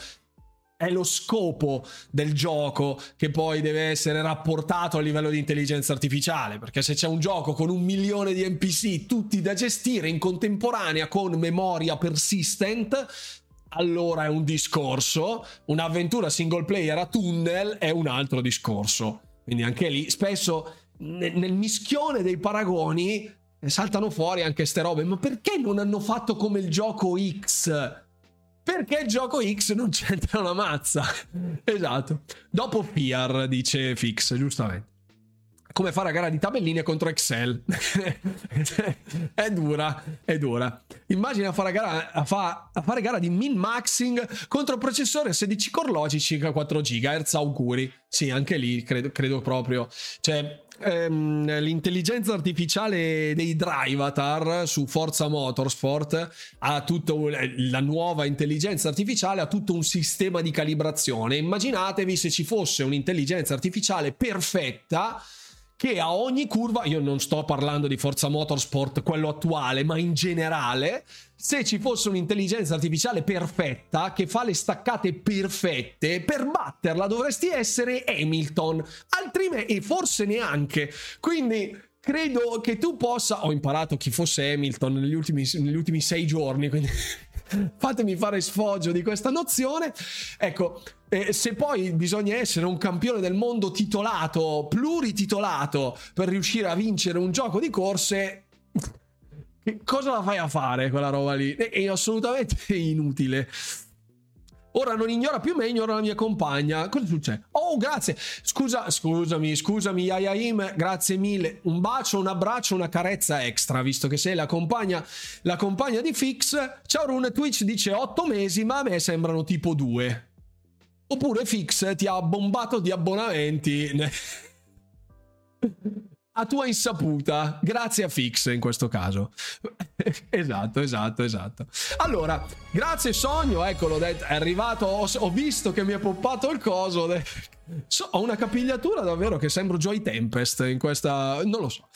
è lo scopo del gioco che poi deve essere rapportato a livello di intelligenza artificiale, perché se c'è un gioco con un milione di N P C tutti da gestire in contemporanea con memoria persistent, allora è un discorso, un'avventura single player a tunnel è un altro discorso. Quindi anche lì spesso nel, nel mischione dei paragoni saltano fuori anche ste robe. Ma perché non hanno fatto come il gioco X? Perché il gioco X non c'entra una mazza. Esatto. Dopo P R, dice Fix, giustamente. Come fare a gara di tabelline contro Excel. È dura, è dura. Immagina fare gara, a, fa, a fare gara di min-maxing contro processore sedici orologi circa quattro gigahertz, auguri. Sì, anche lì credo, credo proprio. Cioè, ehm, l'intelligenza artificiale dei drive avatar su Forza Motorsport ha tutto, la nuova intelligenza artificiale ha tutto un sistema di calibrazione. Immaginatevi se ci fosse un'intelligenza artificiale perfetta che a ogni curva, io non sto parlando di Forza Motorsport, quello attuale, ma in generale, se ci fosse un'intelligenza artificiale perfetta, che fa le staccate perfette, per batterla dovresti essere Hamilton, altrimenti, e forse neanche, quindi... Credo che tu possa... Ho imparato chi fosse Hamilton negli ultimi, negli ultimi sei giorni, quindi fatemi fare sfoggio di questa nozione. Ecco, eh, se poi bisogna essere un campione del mondo titolato, plurititolato, per riuscire a vincere un gioco di corse, cosa la fai a fare quella roba lì? È assolutamente inutile. Ora non ignora più me, ignora la mia compagna. Cosa succede? Oh, grazie. Scusa, scusami, scusami, Yayaim, grazie mille. Un bacio, un abbraccio, una carezza extra, visto che sei la compagna, la compagna di Fix. Ciao Rune, Twitch dice otto mesi, ma a me sembrano tipo due. Oppure Fix ti ha bombato di abbonamenti a tua insaputa. Grazie a Fix in questo caso. esatto esatto esatto allora grazie Sogno, eccolo, è arrivato, ho, ho visto che mi ha poppato il coso, so, ho una capigliatura davvero che sembro Joy Tempest in questa, non lo so.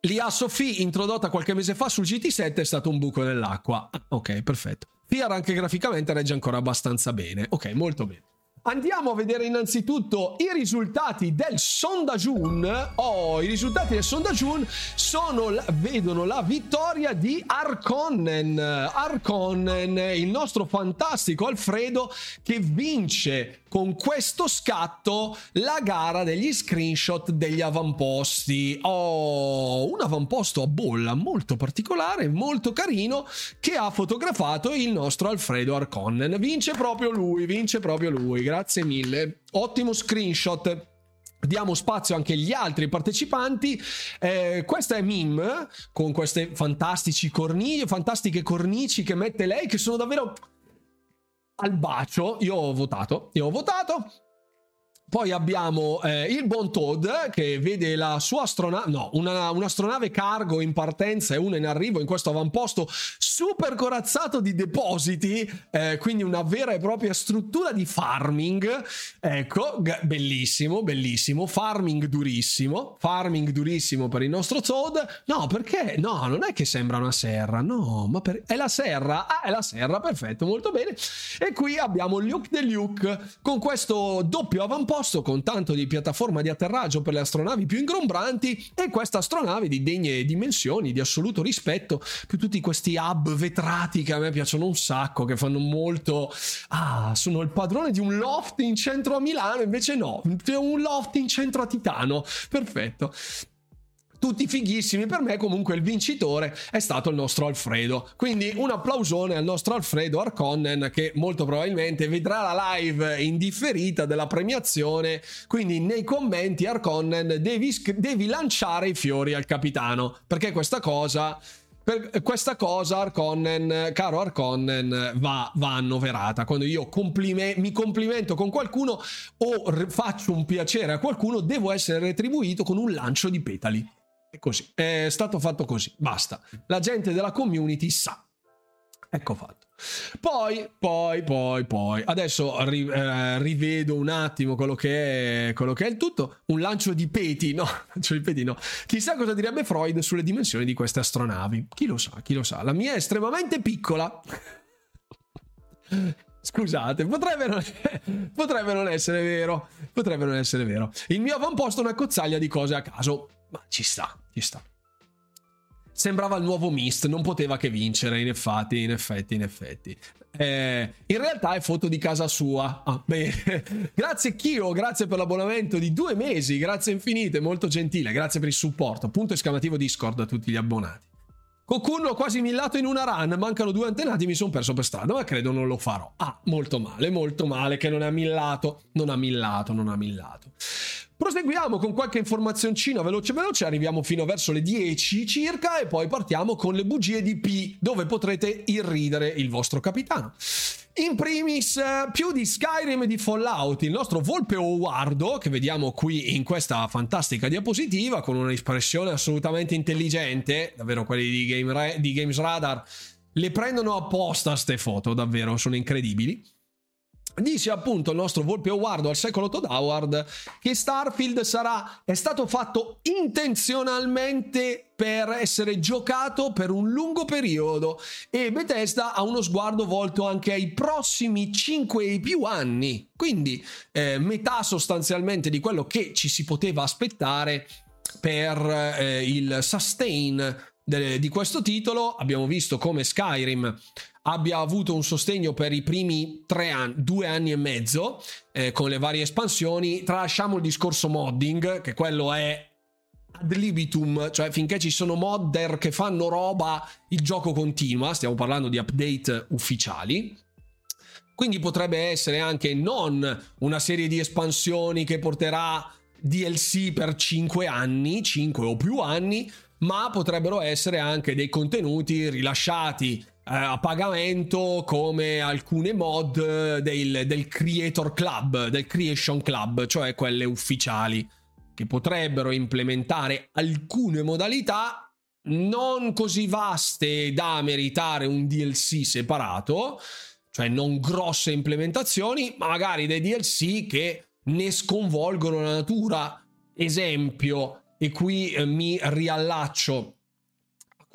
L'I A Sophie introdotta qualche mese fa sul G T sette è stato un buco nell'acqua. Ah, ok, perfetto. P R anche graficamente regge ancora abbastanza bene. Ok, molto bene. Andiamo a vedere innanzitutto i risultati del Sondagiun. Oh, i risultati del Sondagiun sono la, vedono la vittoria di Arkonen. Arkonen, il nostro fantastico Alfredo, che vince con questo scatto la gara degli screenshot degli avamposti. Oh, un avamposto a bolla molto particolare, molto carino, che ha fotografato il nostro Alfredo Arkonen. Vince proprio lui, vince proprio lui. Grazie mille, ottimo screenshot. Diamo spazio anche agli altri partecipanti. Eh, questa è Mim, con queste fantastici cornici, fantastiche cornici che mette lei, che sono davvero al bacio. Io ho votato, io ho votato. Poi abbiamo eh, il buon Todd, che vede la sua astronave, no, una, un'astronave cargo in partenza e una in arrivo in questo avamposto super corazzato di depositi, eh, quindi una vera e propria struttura di farming, ecco, g- bellissimo, bellissimo, farming durissimo, farming durissimo per il nostro Todd. No, perché? No, non è che sembra una serra, no, ma per- è la serra, ah, è la serra, perfetto, molto bene. E qui abbiamo Luke de Luke con questo doppio avamposto con tanto di piattaforma di atterraggio per le astronavi più ingombranti, e questa astronave di degne dimensioni, di assoluto rispetto, più tutti questi hub vetrati che a me piacciono un sacco, che fanno molto, ah, sono il padrone di un loft in centro a Milano, invece no, c'è un loft in centro a Titano, perfetto. Tutti fighissimi. Per me comunque il vincitore è stato il nostro Alfredo, quindi un applausone al nostro Alfredo Arkonen, che molto probabilmente vedrà la live in differita della premiazione, quindi nei commenti Arkonen devi, devi lanciare i fiori al capitano, perché questa cosa, per questa cosa Arkonen, caro Arkonen, va, va annoverata. Quando io complime, mi complimento con qualcuno o re- faccio un piacere a qualcuno, devo essere retribuito con un lancio di petali. Così è stato fatto, così basta, la gente della community sa, ecco fatto. Poi poi poi poi adesso ri, eh, rivedo un attimo quello che è quello che è il tutto. Un lancio di peti, no, lancio di peti no, chissà cosa direbbe Freud sulle dimensioni di queste astronavi, chi lo sa, chi lo sa. La mia è estremamente piccola. Scusate, potrebbe non, potrebbe non essere vero, potrebbe non essere vero. Il mio avamposto è una cozzaglia di cose a caso, ma ci sta, ci sta. sembrava il nuovo Myst, non poteva che vincere, in effetti, in effetti, in effetti. Eh, in realtà è foto di casa sua. Ah, bene. Grazie Kio, grazie per l'abbonamento di due mesi, grazie infinite, molto gentile, grazie per il supporto. Punto esclamativo Discord a tutti gli abbonati. Cocoon l'ho quasi millato in una run, mancano due antenati, mi sono perso per strada, ma credo non lo farò. Ah, molto male, molto male che non ha millato, non ha millato, non ha millato. Proseguiamo con qualche informazioncina veloce veloce, arriviamo fino verso le dieci circa e poi partiamo con le bugie di P, dove potrete irridere il vostro capitano. In primis, più di Skyrim e di Fallout, il nostro Volpe Owardo, che vediamo qui in questa fantastica diapositiva, con un'espressione assolutamente intelligente, davvero quelli di, Game Ra- di Games Radar le prendono apposta ste foto, davvero, sono incredibili. Dice appunto il nostro Volpe Owardo al secolo Todd Howard che Starfield sarà, è stato fatto intenzionalmente per essere giocato per un lungo periodo e Bethesda ha uno sguardo volto anche ai prossimi cinque e più anni, quindi eh, metà sostanzialmente di quello che ci si poteva aspettare per eh, il sustain de- di questo titolo. Abbiamo visto come Skyrim abbia avuto un sostegno per i primi tre anni, due anni e mezzo, eh, con le varie espansioni. Tralasciamo il discorso modding, che quello è ad libitum, cioè finché ci sono modder che fanno roba, il gioco continua, stiamo parlando di update ufficiali. Quindi potrebbe essere anche non una serie di espansioni che porterà D L C per cinque anni, cinque o più anni, ma potrebbero essere anche dei contenuti rilasciati a pagamento, come alcune mod del, del Creator Club, del Creation Club, cioè quelle ufficiali, che potrebbero implementare alcune modalità non così vaste da meritare un D L C separato, cioè non grosse implementazioni, ma magari dei D L C che ne sconvolgono la natura. Esempio, e qui mi riallaccio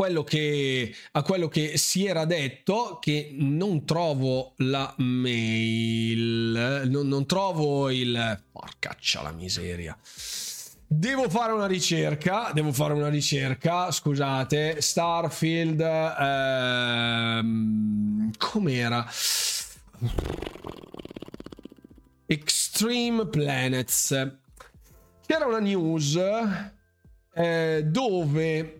quello che, a quello che si era detto, che non trovo la mail, non, non trovo il... porcaccia la miseria, devo fare una ricerca, devo fare una ricerca, scusate. Starfield, ehm, com'era? Extreme Planets, c'era una news eh, dove...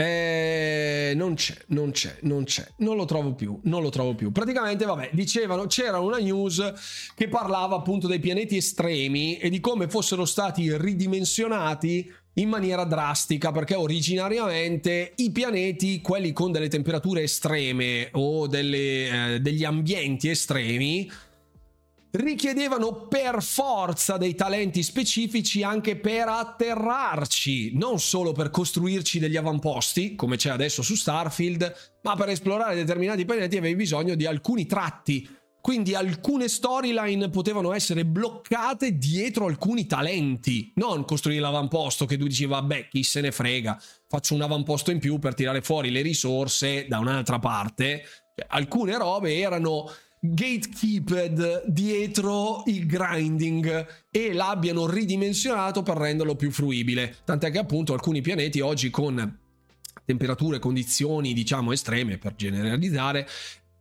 Eh, non c'è, non c'è, non c'è, non lo trovo più, non lo trovo più. Praticamente, vabbè, dicevano, c'era una news che parlava appunto dei pianeti estremi e di come fossero stati ridimensionati in maniera drastica, perché originariamente i pianeti, quelli con delle temperature estreme o delle, eh, degli ambienti estremi, richiedevano per forza dei talenti specifici anche per atterrarci, non solo per costruirci degli avamposti come c'è adesso su Starfield, ma per esplorare determinati pianeti avevi bisogno di alcuni tratti, quindi alcune storyline potevano essere bloccate dietro alcuni talenti, non costruire l'avamposto che tu dici vabbè chi se ne frega, faccio un avamposto in più per tirare fuori le risorse da un'altra parte. Cioè, alcune robe erano gatekeeped dietro il grinding e l'abbiano ridimensionato per renderlo più fruibile, tant'è che appunto alcuni pianeti oggi con temperature, condizioni diciamo estreme, per generalizzare,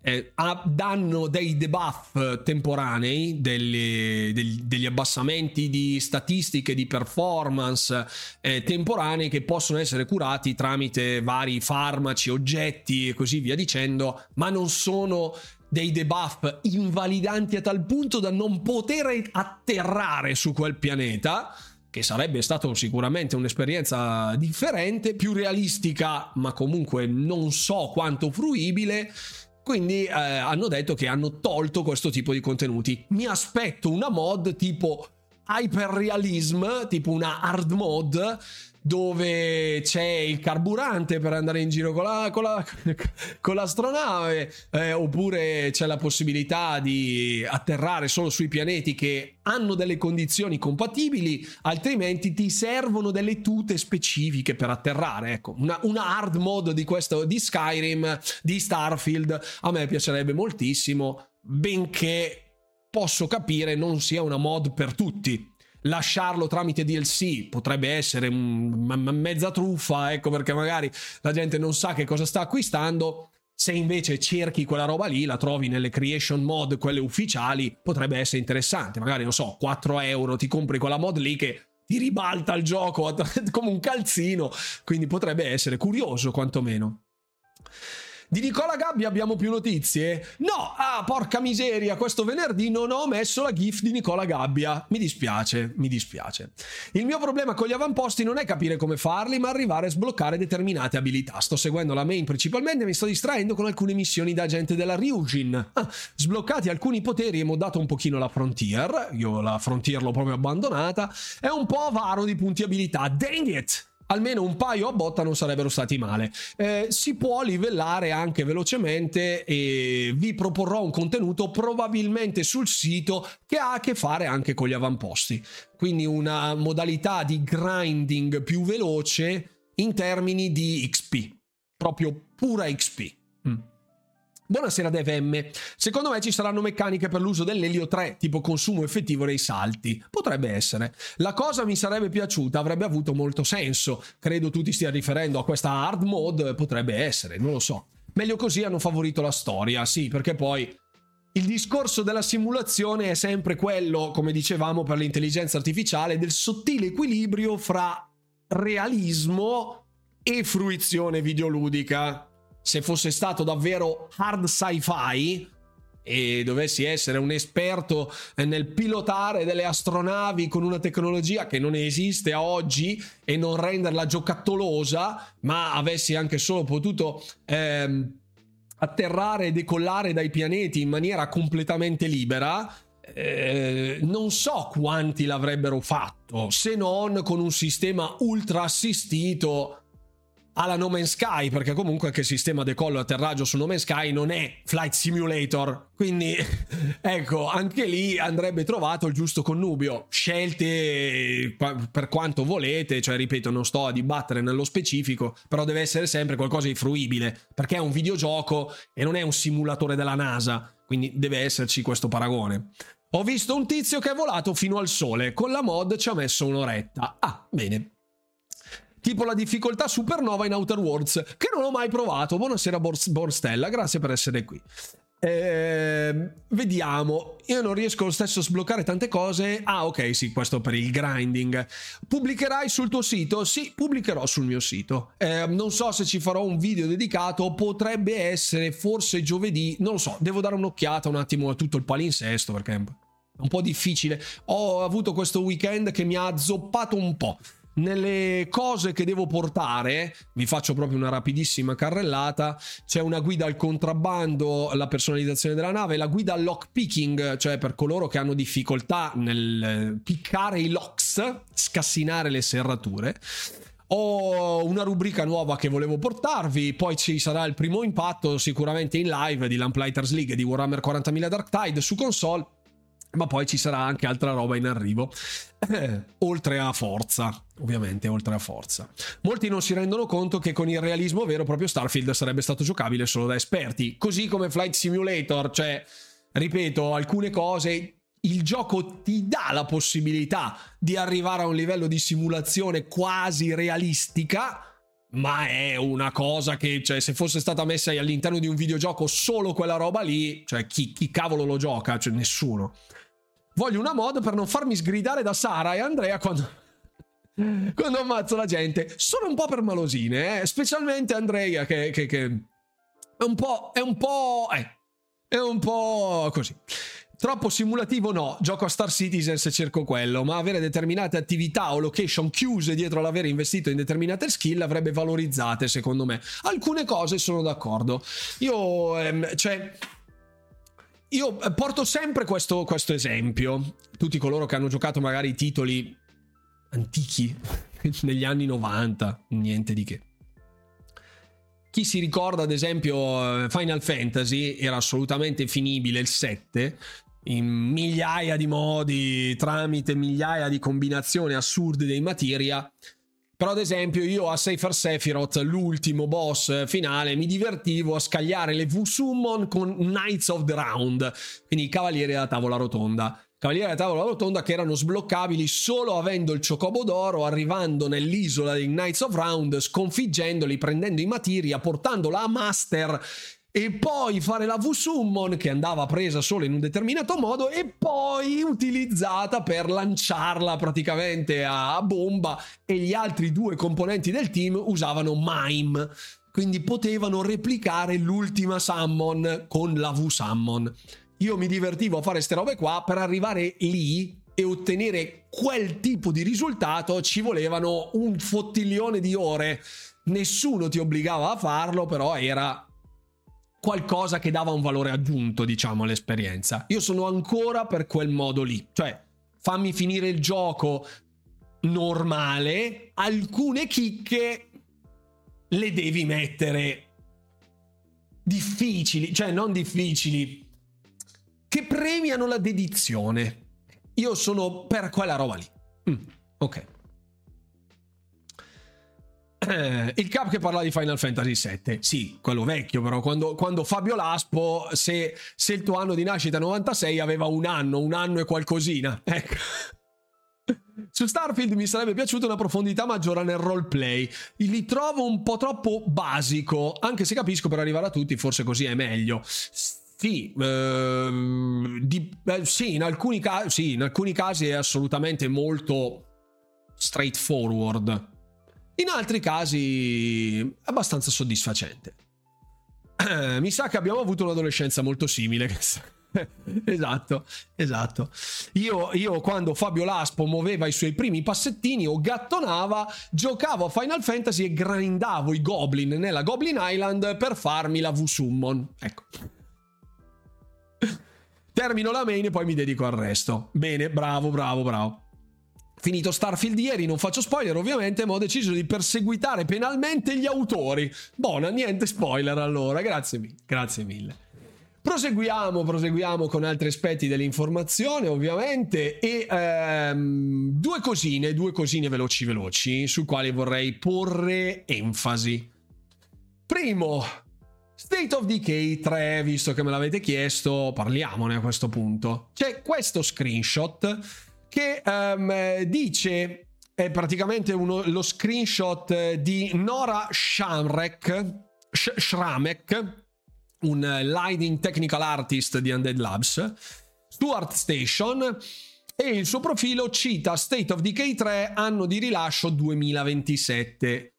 eh, danno dei debuff temporanei, delle, degli, degli abbassamenti di statistiche, di performance eh, temporanei, che possono essere curati tramite vari farmaci, oggetti e così via dicendo, ma non sono dei debuff invalidanti a tal punto da non poter atterrare su quel pianeta, che sarebbe stato sicuramente un'esperienza differente, più realistica, ma comunque non so quanto fruibile. Quindi eh, hanno detto che hanno tolto questo tipo di contenuti. Mi aspetto una mod tipo hyperrealism, tipo una hard mod, dove c'è il carburante per andare in giro con la, con la, con l'astronave, eh, oppure c'è la possibilità di atterrare solo sui pianeti che hanno delle condizioni compatibili, altrimenti ti servono delle tute specifiche per atterrare. Ecco, una, una hard mod di questo, di Skyrim, di Starfield, a me piacerebbe moltissimo, benché posso capire non sia una mod per tutti. lasciarlo tramite D L C potrebbe essere un, mezza truffa, ecco perché magari la gente non sa che cosa sta acquistando. Se invece cerchi quella roba lì, la trovi nelle creation mod, quelle ufficiali, potrebbe essere interessante. Magari, non so, quattro euro ti compri quella mod lì che ti ribalta il gioco come un calzino, quindi potrebbe essere curioso quantomeno. Di Nicola Gabbia abbiamo più notizie? No! Ah, porca miseria, questo venerdì non ho messo la gif di Nicola Gabbia. Mi dispiace, mi dispiace. Il mio problema con gli avamposti non è capire come farli, ma arrivare a sbloccare determinate abilità. Sto seguendo la main principalmente e mi sto distraendo con alcune missioni da agente della Ryujin. Ah, sbloccati alcuni poteri e modato un pochino la Frontier. Io la Frontier l'ho proprio abbandonata. È un po' avaro di punti abilità. Dang it! Almeno un paio a botta non sarebbero stati male. Eh, si può livellare anche velocemente e vi proporrò un contenuto probabilmente sul sito che ha a che fare anche con gli avamposti. Quindi una modalità di grinding più veloce in termini di X P, proprio pura X P. Mm. Buonasera D F M, secondo me ci saranno meccaniche per l'uso dell'elio tre, tipo consumo effettivo nei salti, potrebbe essere. La cosa mi sarebbe piaciuta, avrebbe avuto molto senso, credo tu ti stia riferendo a questa hard mode, potrebbe essere, non lo so. Meglio così, hanno favorito la storia, sì, perché poi il discorso della simulazione è sempre quello, come dicevamo per l'intelligenza artificiale, del sottile equilibrio fra realismo e fruizione videoludica. Se fosse stato davvero hard sci-fi e dovessi essere un esperto nel pilotare delle astronavi con una tecnologia che non esiste a oggi e non renderla giocattolosa, ma avessi anche solo potuto ehm, atterrare e decollare dai pianeti in maniera completamente libera, eh, non so quanti l'avrebbero fatto, se non con un sistema ultra assistito alla No Man's Sky, perché comunque anche il sistema decollo e atterraggio su No Man's Sky non è Flight Simulator, quindi ecco, anche lì andrebbe trovato il giusto connubio. Scelte per quanto volete, cioè ripeto, non sto a dibattere nello specifico, però deve essere sempre qualcosa di fruibile, perché è un videogioco e non è un simulatore della NASA, quindi deve esserci questo paragone. Ho visto un tizio che è volato fino al sole, con la mod ci ha messo un'oretta. Ah, bene. Tipo la difficoltà supernova in Outer Worlds, che non ho mai provato. Buonasera Borstella, grazie per essere qui. Eh, vediamo, io non riesco lo stesso a sbloccare tante cose. Ah ok, sì, questo per il grinding. Pubblicherai sul tuo sito? Sì, pubblicherò sul mio sito. Eh, non so se ci farò un video dedicato, potrebbe essere forse giovedì, non lo so, devo dare un'occhiata un attimo a tutto il palinsesto perché è un po' difficile. Ho avuto questo weekend che mi ha azzoppato un po'. Nelle cose che devo portare, vi faccio proprio una rapidissima carrellata, c'è una guida al contrabbando, la personalizzazione della nave, la guida al lock picking, cioè per coloro che hanno difficoltà nel piccare i locks, scassinare le serrature. Ho una rubrica nuova che volevo portarvi, poi ci sarà il primo impatto sicuramente in live di Lamplighters League e di Warhammer quarantamila Darktide su console, ma poi ci sarà anche altra roba in arrivo, eh, oltre a Forza, ovviamente, oltre a Forza. Molti non si rendono conto che con il realismo vero proprio Starfield sarebbe stato giocabile solo da esperti, così come Flight Simulator, cioè, ripeto, alcune cose il gioco ti dà la possibilità di arrivare a un livello di simulazione quasi realistica, ma è una cosa che, cioè, se fosse stata messa all'interno di un videogioco solo quella roba lì, cioè chi, chi cavolo lo gioca? Cioè nessuno. Voglio una mod per non farmi sgridare da Sara e Andrea quando quando ammazzo la gente. Sono un po' permalosine, eh? Specialmente Andrea che, che, che è un po' è un po' eh, è un po' così. Troppo simulativo no, gioco a Star Citizen se cerco quello, ma avere determinate attività o location chiuse dietro l'aver investito in determinate skill avrebbe valorizzate, secondo me. Alcune cose sono d'accordo. Io, ehm, cioè, io porto sempre questo, questo esempio. Tutti coloro che hanno giocato magari titoli antichi, negli anni novanta, niente di che. Chi si ricorda, ad esempio, Final Fantasy, era assolutamente finibile il sette, in migliaia di modi, tramite migliaia di combinazioni assurde dei materia. Però ad esempio io a Safer Sephiroth, l'ultimo boss finale, mi divertivo a scagliare le V-Summon con Knights of the Round, quindi i cavalieri della tavola rotonda. Cavaliere della tavola rotonda, che erano sbloccabili solo avendo il Ciocobo d'Oro, arrivando nell'isola dei Knights of Round, sconfiggendoli, prendendo in materia, portandola a Master, e poi fare la V-Summon, che andava presa solo in un determinato modo e poi utilizzata per lanciarla praticamente a bomba, e gli altri due componenti del team usavano Mime, quindi potevano replicare l'ultima summon con la V-Summon. Io mi divertivo a fare ste robe qua. Per arrivare lì e ottenere quel tipo di risultato ci volevano un fottiglione di ore, nessuno ti obbligava a farlo, però era qualcosa che dava un valore aggiunto, diciamo, all'esperienza. Io sono ancora per quel modo lì, cioè fammi finire il gioco normale, alcune chicche le devi mettere difficili, cioè non difficili, che premiano la dedizione. Io sono per quella roba lì. Mm, ok. Il Cap che parla di Final Fantasy sette, sì, quello vecchio, però quando, quando Fabio Laspo, se, se il tuo anno di nascita novantasei, aveva un anno, un anno e qualcosina, ecco. Su Starfield mi sarebbe piaciuta una profondità maggiore nel roleplay, li trovo un po' troppo basico, anche se capisco, per arrivare a tutti forse così è meglio. Sì, ehm, di, eh, sì, in alcuni casi, sì, in alcuni casi è assolutamente molto straightforward. In altri casi abbastanza soddisfacente. Eh, mi sa che abbiamo avuto un'adolescenza molto simile. Esatto, esatto. Io, io quando Fabio Laspo muoveva i suoi primi passettini o gattonava, giocavo a Final Fantasy e grindavo i Goblin nella Goblin Island per farmi la V-Summon. Ecco. Termino la main e poi mi dedico al resto. Bene, bravo, bravo, bravo. Finito Starfield ieri, non faccio spoiler ovviamente, ma ho deciso di perseguitare penalmente gli autori. Buona, niente spoiler allora, grazie mille, grazie mille. Proseguiamo, proseguiamo con altri aspetti dell'informazione ovviamente, e ehm, due cosine, due cosine veloci veloci, su quali vorrei porre enfasi. Primo, State of Decay tre, visto che me l'avete chiesto, parliamone a questo punto. C'è questo screenshot che um, dice, è praticamente uno, lo screenshot di Nora Shramrek, Sh- Shramek, un leading technical artist di Undead Labs, su ArtStation, e il suo profilo cita State of Decay tre, anno di rilascio duemilaventisette.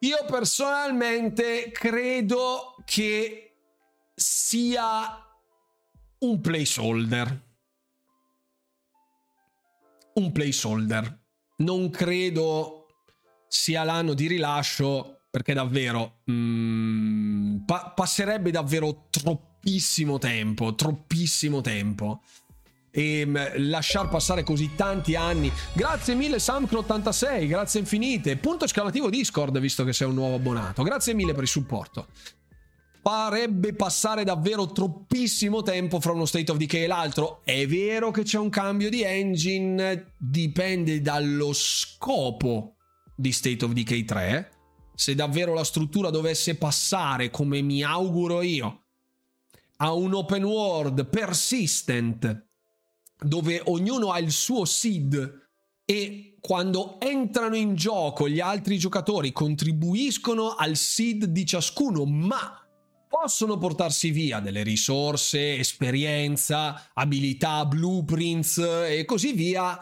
Io personalmente credo che sia un placeholder. Un placeholder. Non credo sia l'anno di rilascio, perché davvero mm, pa- passerebbe davvero troppissimo tempo, troppissimo tempo. E mh, lasciar passare così tanti anni. Grazie mille Samcro ottantasei, grazie infinite. Punto esclamativo Discord, visto che sei un nuovo abbonato. Grazie mille per il supporto. Farebbe passare davvero troppissimo tempo fra uno State of Decay e l'altro. È vero che c'è un cambio di engine, dipende dallo scopo di State of Decay tre. Se davvero la struttura dovesse passare, come mi auguro io, a un open world persistent, dove ognuno ha il suo seed e quando entrano in gioco gli altri giocatori contribuiscono al seed di ciascuno, ma possono portarsi via delle risorse, esperienza, abilità, blueprints e così via,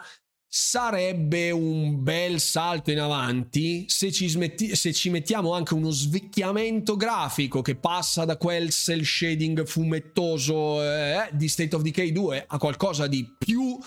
sarebbe un bel salto in avanti se ci, smetti- se ci mettiamo anche uno svecchiamento grafico che passa da quel cel shading fumettoso eh, di State of Decay due a qualcosa di più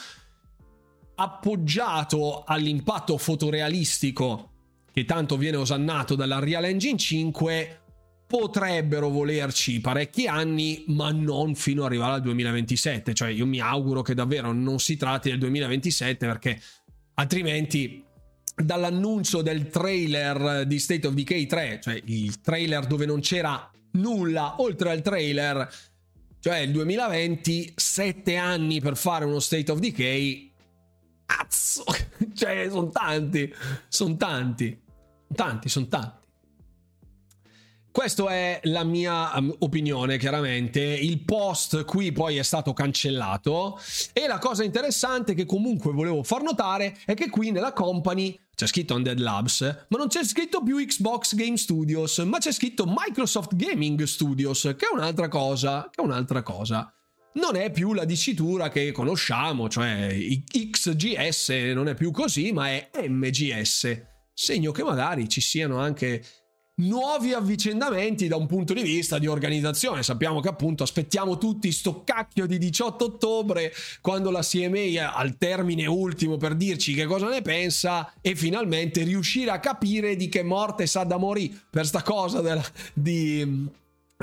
appoggiato all'impatto fotorealistico che tanto viene osannato dalla Unreal Engine cinque. Potrebbero volerci parecchi anni, ma non fino ad arrivare al duemilaventisette. Cioè io mi auguro che davvero non si tratti del duemilaventisette, perché altrimenti dall'annuncio del trailer di State of Decay tre, cioè il trailer dove non c'era nulla oltre al trailer, cioè il duemilaventi, sette anni per fare uno State of Decay, cazzo, cioè sono tanti, sono tanti, tanti, sono tanti. Questa è la mia um, opinione, chiaramente. Il post qui poi è stato cancellato e la cosa interessante che comunque volevo far notare è che qui nella company c'è scritto Undead Labs, ma non c'è scritto più Xbox Game Studios, ma c'è scritto Microsoft Gaming Studios, che è un'altra cosa, che è un'altra cosa. Non è più la dicitura che conosciamo, cioè X G S non è più così, ma è M G S, segno che magari ci siano anche nuovi avvicendamenti da un punto di vista di organizzazione. Sappiamo che appunto aspettiamo tutti sto cacchio di diciotto ottobre, quando la C M A al termine ultimo per dirci che cosa ne pensa e finalmente riuscire a capire di che morte sa da morì per sta cosa della, di,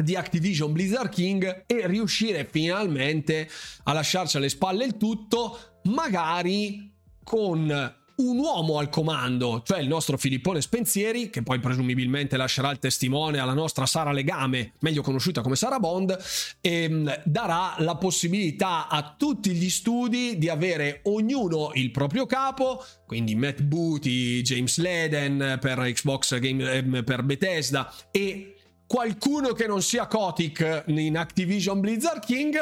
di Activision Blizzard King, e riuscire finalmente a lasciarci alle spalle il tutto, magari con un uomo al comando, cioè il nostro Filippone Spensieri, che poi presumibilmente lascerà il testimone alla nostra Sara Legame, meglio conosciuta come Sara Bond, e darà la possibilità a tutti gli studi di avere ognuno il proprio capo, quindi Matt Booty, James Leden per Xbox Game, per Bethesda, e qualcuno che non sia Kotick in Activision Blizzard King.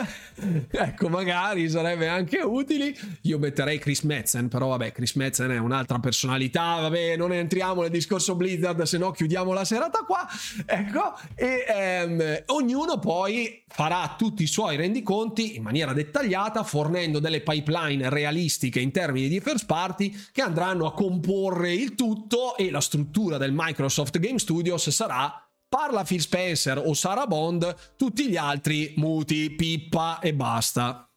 Ecco, magari sarebbe anche utile. Io metterei Chris Metzen, però vabbè, Chris Metzen è un'altra personalità, vabbè, non entriamo nel discorso Blizzard, se no chiudiamo la serata qua. Ecco, e ehm, ognuno poi farà tutti i suoi rendiconti in maniera dettagliata, fornendo delle pipeline realistiche in termini di first party che andranno a comporre il tutto, e la struttura del Microsoft Game Studios sarà: parla Phil Spencer o Sarah Bond, tutti gli altri muti, pippa e basta.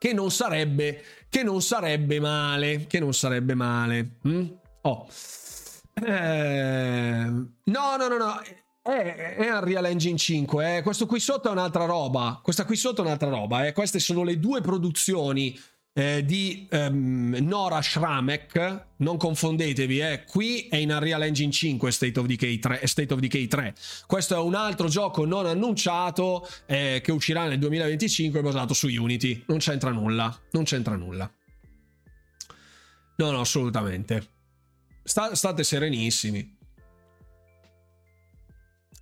Che non sarebbe, che non sarebbe male, che non sarebbe male. Mm? Oh. Eh, no, no, no, no. È, è Unreal Engine cinque. Eh. Questo qui sotto è un'altra roba. Questa qui sotto è un'altra roba. Eh. Queste sono le due produzioni eh, di ehm, Nora Schramek. Non confondetevi, eh. Qui è in Unreal Engine cinque State of Decay tre, State of Decay tre. Questo è un altro gioco non annunciato eh, che uscirà nel duemilaventicinque, basato su Unity. Non c'entra nulla, non c'entra nulla. No, no, assolutamente. Sta- state serenissimi.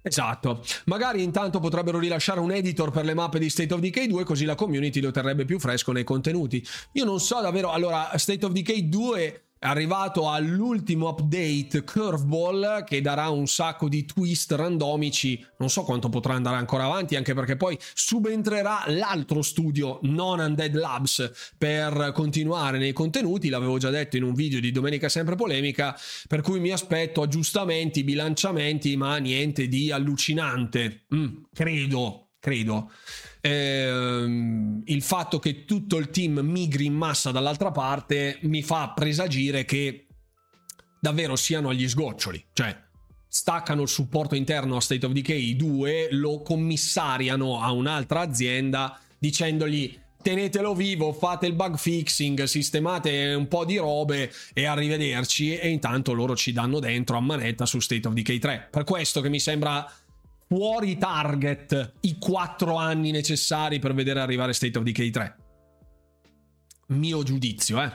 Esatto, magari intanto potrebbero rilasciare un editor per le mappe di State of Decay due, così la community lo terrebbe più fresco nei contenuti. Io non so davvero, allora State of Decay due è arrivato all'ultimo update Curveball, che darà un sacco di twist randomici, non so quanto potrà andare ancora avanti, anche perché poi subentrerà l'altro studio, non Undead Labs, per continuare nei contenuti. L'avevo già detto in un video di Domenica Sempre Polemica, per cui mi aspetto aggiustamenti, bilanciamenti, ma niente di allucinante, mm, credo credo ehm, il fatto che tutto il team migri in massa dall'altra parte mi fa presagire che davvero siano agli sgoccioli, cioè staccano il supporto interno a State of Decay due, lo commissariano a un'altra azienda dicendogli: tenetelo vivo, fate il bug fixing, sistemate un po' di robe e arrivederci, e intanto loro ci danno dentro a manetta su State of Decay tre. Per questo che mi sembra fuori target i quattro anni necessari per vedere arrivare State of Decay tre. Mio giudizio, eh.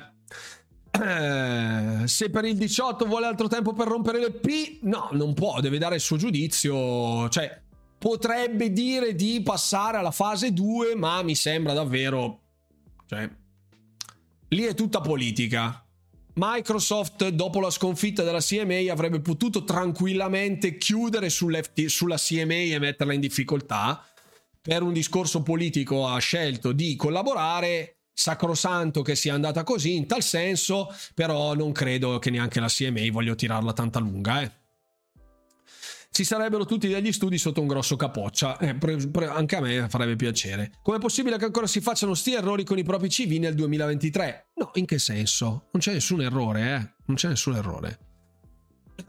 Eh, se per il diciotto vuole altro tempo per rompere le P, no, non può, deve dare il suo giudizio. Cioè, potrebbe dire di passare alla fase due, ma mi sembra davvero, cioè, lì è tutta politica. Microsoft, dopo la sconfitta della C M A, avrebbe potuto tranquillamente chiudere sulla C M A e metterla in difficoltà. Per un discorso politico ha scelto di collaborare, sacrosanto che sia andata così in tal senso, però non credo che neanche la C M A voglia tirarla tanta lunga, eh. Ci sarebbero tutti degli studi sotto un grosso capoccia, eh, pre- pre- anche a me farebbe piacere. Com'è possibile che ancora si facciano sti errori con i propri C V nel duemilaventitré? No, in che senso? Non c'è nessun errore, eh? Non c'è nessun errore.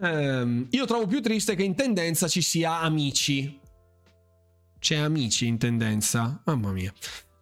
Ehm, io trovo più triste che in tendenza ci sia Amici. C'è Amici in tendenza? Mamma mia.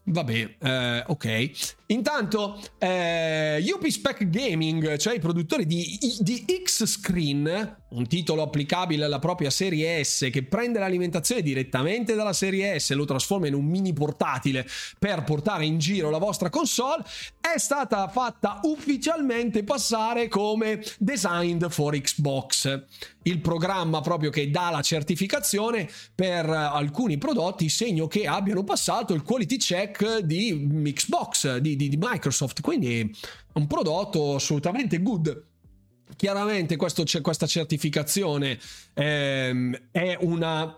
Vabbè, eh, ok. Intanto eh, UPSpec Gaming, cioè i produttori di, di X-Screen, un titolo applicabile alla propria serie S, che prende l'alimentazione direttamente dalla serie S e lo trasforma in un mini portatile per portare in giro la vostra console, è stata fatta ufficialmente passare come Designed for Xbox, il programma proprio che dà la certificazione per alcuni prodotti, segno che abbiano passato il quality check di Xbox, di, di, di Microsoft, quindi un prodotto assolutamente good. Chiaramente questo, questa certificazione ehm, è una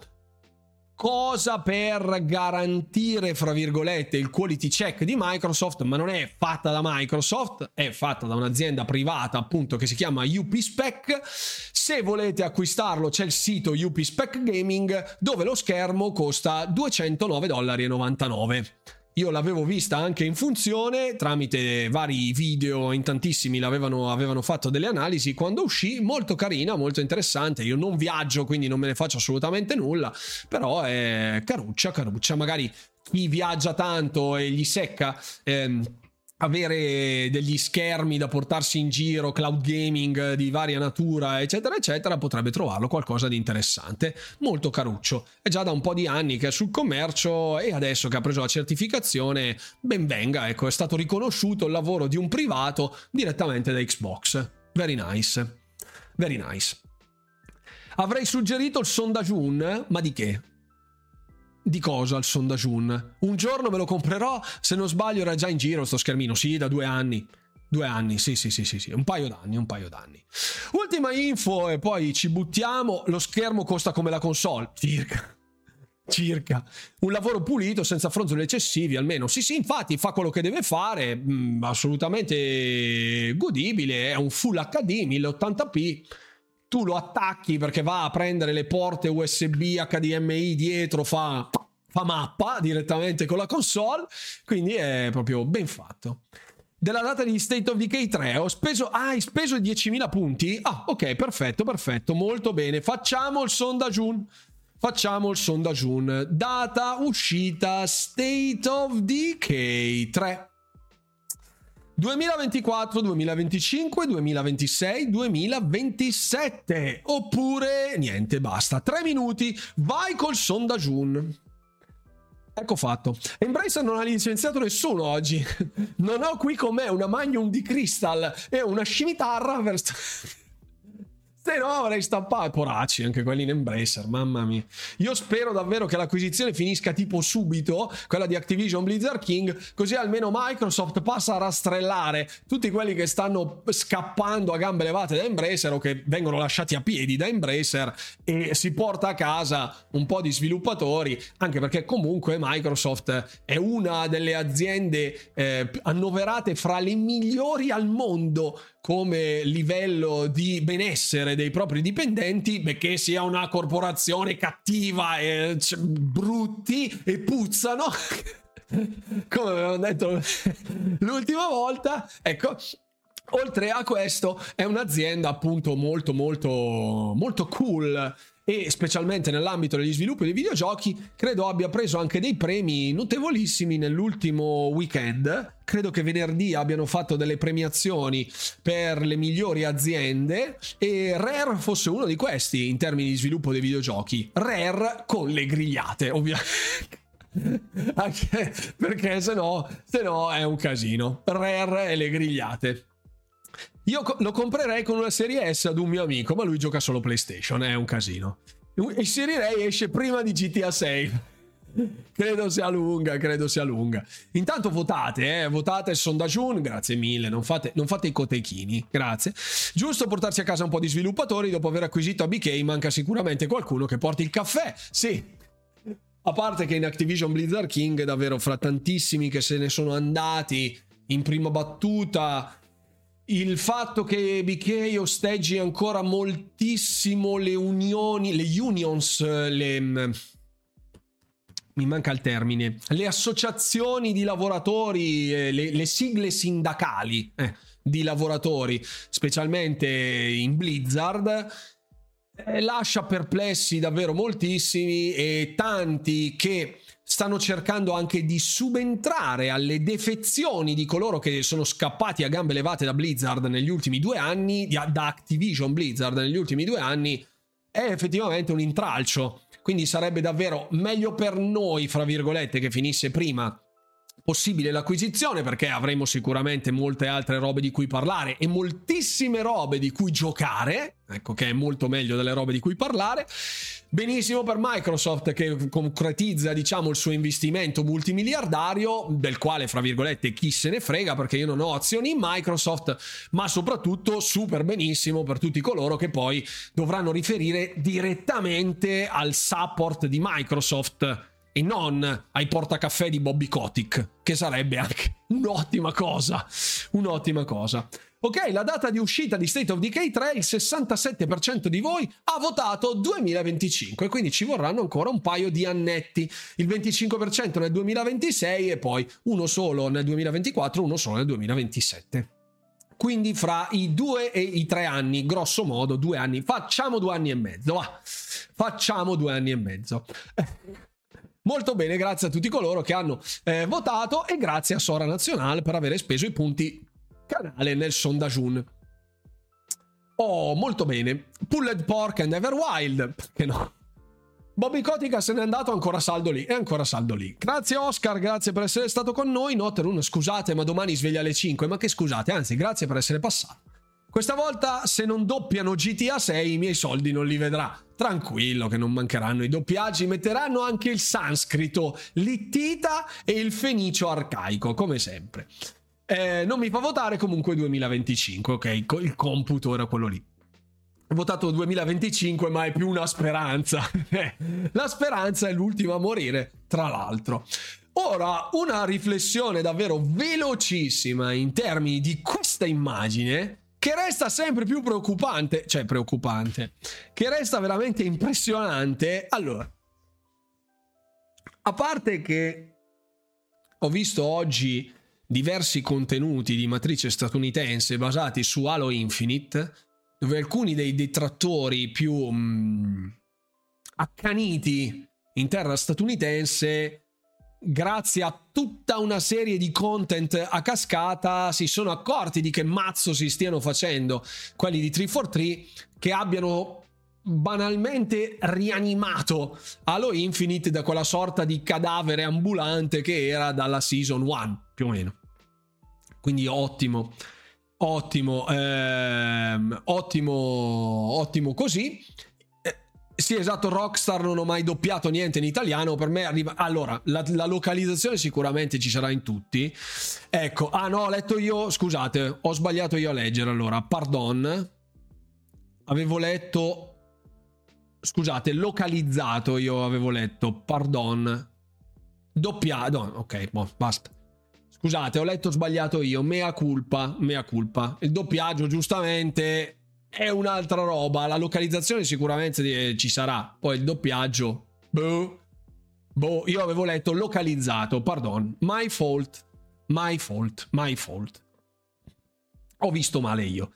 cosa per garantire, fra virgolette, il quality check di Microsoft, ma non è fatta da Microsoft, è fatta da un'azienda privata, appunto, che si chiama UPspec. Se volete acquistarlo c'è il sito UPspec Gaming, dove lo schermo costa duecentonove dollari e novantanove. Io l'avevo vista anche in funzione, tramite vari video, in tantissimi l'avevano avevano fatto delle analisi quando uscì, molto carina, molto interessante. Io non viaggio, quindi non me ne faccio assolutamente nulla, però è caruccia, caruccia. Magari chi viaggia tanto e gli secca ehm, avere degli schermi da portarsi in giro, cloud gaming di varia natura, eccetera eccetera, potrebbe trovarlo qualcosa di interessante, molto caruccio. È già da un po' di anni che è sul commercio e adesso che ha preso la certificazione, ben venga, ecco, è stato riconosciuto il lavoro di un privato direttamente da Xbox. Very nice, very nice. Avrei suggerito il sondaggio, ma di che? Di cosa il sondaggio? Un giorno me lo comprerò, se non sbaglio era già in giro sto schermino, sì, da due anni. Due anni, sì, sì, sì, sì, sì, un paio d'anni, un paio d'anni. Ultima info e poi ci buttiamo, lo schermo costa come la console, circa, circa. Un lavoro pulito, senza fronzoli eccessivi, almeno. Sì, sì, infatti, fa quello che deve fare, mh, assolutamente godibile, è un Full H D, mille ottanta p. Tu lo attacchi perché va a prendere le porte U S B, H D M I dietro, fa, fa mappa direttamente con la console, quindi è proprio ben fatto. Della data di State of Decay tre ho speso, ah, hai speso diecimila punti? Ah, ok, perfetto, perfetto, molto bene. Facciamo il sondaggio, facciamo il sondaggio. Data uscita State of Decay tre. duemilaventiquattro, duemilaventicinque, duemilaventisei, duemilaventisette, oppure niente, basta, tre minuti, vai col sondaggio. Ecco fatto. Embracer non ha licenziato nessuno oggi. Non ho qui con me una Magnum di Crystal e una scimitarra per... se no avrei stampato poraci anche quelli in Embracer, mamma mia. Io spero davvero che l'acquisizione finisca tipo subito, quella di Activision Blizzard King, così almeno Microsoft passa a rastrellare tutti quelli che stanno scappando a gambe levate da Embracer o che vengono lasciati a piedi da Embracer, e si porta a casa un po' di sviluppatori, anche perché comunque Microsoft è una delle aziende eh, annoverate fra le migliori al mondo come livello di benessere dei propri dipendenti, perché sia una corporazione cattiva e c- brutti e puzzano come avevamo detto l'ultima volta, ecco. Oltre a questo è un'azienda appunto molto molto molto cool, e specialmente nell'ambito degli sviluppi dei videogiochi credo abbia preso anche dei premi notevolissimi nell'ultimo weekend. Credo che venerdì abbiano fatto delle premiazioni per le migliori aziende e Rare fosse uno di questi in termini di sviluppo dei videogiochi. Rare con le grigliate, ovviamente. Anche perché se no, se no è un casino. Rare e le grigliate. Io lo comprerei con una serie S ad un mio amico, ma lui gioca solo PlayStation, è un casino. Il Serie Ray esce prima di G T A sei. Credo sia lunga, credo sia lunga. Intanto votate, eh, votate il sondaggio, grazie mille, non fate, non fate i cotechini, grazie. Giusto portarsi a casa un po' di sviluppatori, dopo aver acquisito A B K manca sicuramente qualcuno che porti il caffè, sì. A parte che in Activision Blizzard King davvero fra tantissimi che se ne sono andati in prima battuta... Il fatto che B K osteggi ancora moltissimo le unioni, le unions, le, mi manca il termine, le associazioni di lavoratori, le, le sigle sindacali eh, di lavoratori, specialmente in Blizzard, eh, lascia perplessi davvero moltissimi, e tanti che stanno cercando anche di subentrare alle defezioni di coloro che sono scappati a gambe levate da Blizzard negli ultimi due anni, da Activision Blizzard negli ultimi due anni, è effettivamente un intralcio. Quindi sarebbe davvero meglio per noi, fra virgolette, che finisse prima possibile l'acquisizione, perché avremo sicuramente molte altre robe di cui parlare e moltissime robe di cui giocare, ecco, che è molto meglio delle robe di cui parlare. Benissimo per Microsoft, che concretizza, diciamo, il suo investimento multimiliardario, del quale, fra virgolette, chi se ne frega, perché io non ho azioni in Microsoft, ma soprattutto super benissimo per tutti coloro che poi dovranno riferire direttamente al support di Microsoft e non ai portacaffè di Bobby Kotick, che sarebbe anche un'ottima cosa, un'ottima cosa. Ok, la data di uscita di State of Decay tre, il sessantasette per cento di voi ha votato duemilaventicinque, quindi ci vorranno ancora un paio di annetti, il venticinque per cento nel duemilaventisei e poi uno solo nel duemilaventiquattro, uno solo nel duemilaventisette. Quindi fra i due e i tre anni, grosso modo due anni, facciamo due anni e mezzo, va, facciamo due anni e mezzo. Molto bene, grazie a tutti coloro che hanno eh, votato e grazie a Sora Nazionale per aver speso i punti canale nel sondaggiun. Oh, molto bene. Pulled Pork and Everwild, perché no? Bobby Kotick se n'è andato, ancora saldo lì, è ancora saldo lì. Grazie Oscar, grazie per essere stato con noi. Noterun, scusate, ma domani sveglia alle cinque, ma che scusate, anzi, grazie per essere passato. Questa volta se non doppiano G T A sei i miei soldi non li vedrà. Tranquillo che non mancheranno i doppiaggi, metteranno anche il sanscrito, l'ittita e il fenicio arcaico, come sempre. Eh, non mi fa votare comunque duemilaventicinque, ok? Il computo era quello lì. Ho votato duemilaventicinque, ma è più una speranza. La speranza è l'ultima a morire, tra l'altro. Ora, una riflessione davvero velocissima in termini di questa immagine, che resta sempre più preoccupante, cioè preoccupante, che resta veramente impressionante. Allora, a parte che ho visto oggi diversi contenuti di matrice statunitense basati su Halo Infinite, dove alcuni dei detrattori più mh, accaniti in terra statunitense, grazie a tutta una serie di content a cascata, si sono accorti di che mazzo si stiano facendo quelli di tre quattro tre, che abbiano banalmente rianimato Halo Infinite da quella sorta di cadavere ambulante che era dalla Season uno, più o meno. Quindi ottimo, ottimo, ehm, ottimo, ottimo così. Sì, esatto, Rockstar non ho mai doppiato niente in italiano, per me arriva... Allora, la, la localizzazione sicuramente ci sarà in tutti. Ecco, ah no, ho letto io, scusate, ho sbagliato io a leggere, allora, pardon. Avevo letto... Scusate, localizzato io avevo letto, pardon. Doppiato, no, ok, boh, basta. Scusate, ho letto sbagliato io, mea culpa, mea culpa. Il doppiaggio, giustamente... è un'altra roba, la localizzazione sicuramente ci sarà, poi il doppiaggio boh, boh io avevo letto localizzato, pardon, my fault, my fault, my fault, ho visto male io.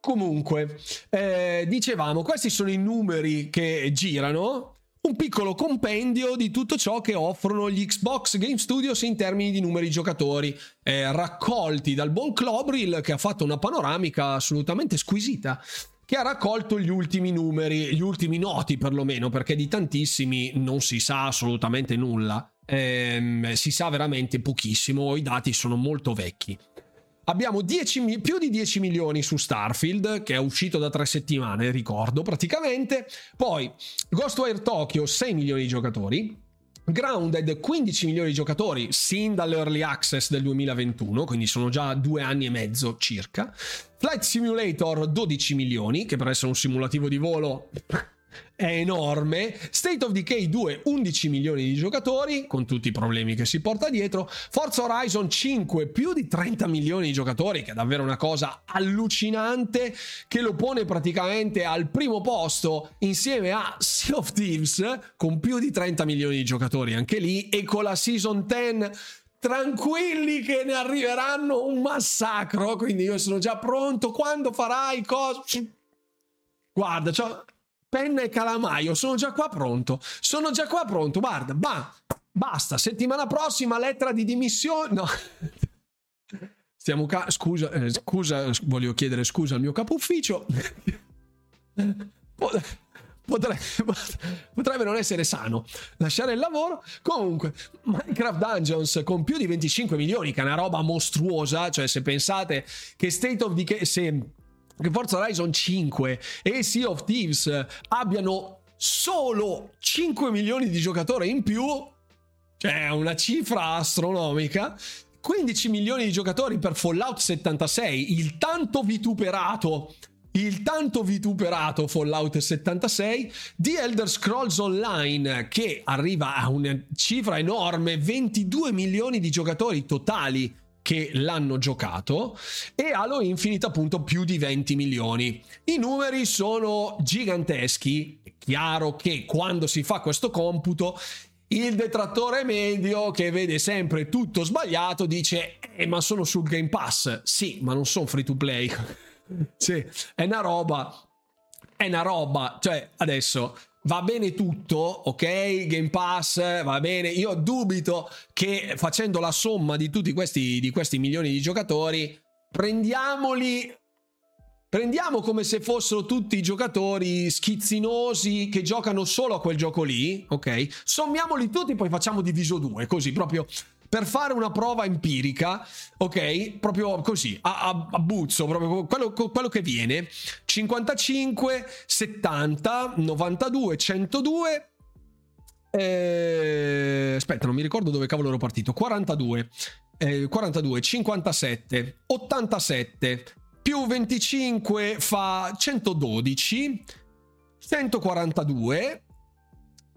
Comunque eh, dicevamo, questi sono i numeri che girano, un piccolo compendio di tutto ciò che offrono gli Xbox Game Studios in termini di numeri giocatori, eh, raccolti dal buon Clobril, che ha fatto una panoramica assolutamente squisita, che ha raccolto gli ultimi numeri, gli ultimi noti perlomeno, perché di tantissimi non si sa assolutamente nulla, eh, si sa veramente pochissimo, i dati sono molto vecchi. Abbiamo dieci, più di dieci milioni su Starfield, che è uscito da tre settimane, ricordo praticamente. Poi Ghostwire Tokyo, sei milioni di giocatori. Grounded, quindici milioni di giocatori, sin dall'Early Access del duemilaventuno, quindi sono già due anni e mezzo circa. Flight Simulator, dodici milioni, che per essere un simulativo di volo... è enorme. State of Decay due, undici milioni di giocatori, con tutti i problemi che si porta dietro. Forza Horizon cinque, più di trenta milioni di giocatori, che è davvero una cosa allucinante, che lo pone praticamente al primo posto insieme a Sea of Thieves, con più di trenta milioni di giocatori anche lì, e con la Season dieci tranquilli che ne arriveranno un massacro, quindi io sono già pronto. Quando farai cosa? Guarda, cioè Penna e calamaio, sono già qua pronto, sono già qua pronto, guarda, bah, basta, settimana prossima lettera di dimissione, no, stiamo ca- scusa, eh, scusa, voglio chiedere scusa al mio capo ufficio, potrebbe, potrebbe non essere sano lasciare il lavoro. Comunque, Minecraft Dungeons con più di venticinque milioni, che è una roba mostruosa, cioè se pensate che State of Decay, se che Forza Horizon cinque e Sea of Thieves abbiano solo cinque milioni di giocatori in più, cioè una cifra astronomica, quindici milioni di giocatori per Fallout settantasei, il tanto vituperato il tanto vituperato Fallout settantasei, di Elder Scrolls Online che arriva a una cifra enorme, ventidue milioni di giocatori totali che l'hanno giocato, e Halo Infinite appunto più di venti milioni. I numeri sono giganteschi. È chiaro che quando si fa questo computo, il detrattore medio che vede sempre tutto sbagliato dice eh, ma sono sul Game Pass. Sì, ma non sono free to play. Sì, è una roba, è una roba, cioè adesso va bene tutto, ok? Game Pass, va bene. Io dubito che facendo la somma di tutti questi, di questi milioni di giocatori, prendiamoli, prendiamo come se fossero tutti giocatori schizzinosi che giocano solo a quel gioco lì, ok? Sommiamoli tutti, poi facciamo diviso due, così proprio per fare una prova empirica, ok? Proprio così, a, a, a buzzo, proprio quello, quello che viene. cinquantacinque, settanta, novantadue, centodue, eh, aspetta, non mi ricordo dove cavolo ero partito, quarantadue, eh, quarantadue, cinquantasette, ottantasette, più venticinque fa centododici, centoquarantadue,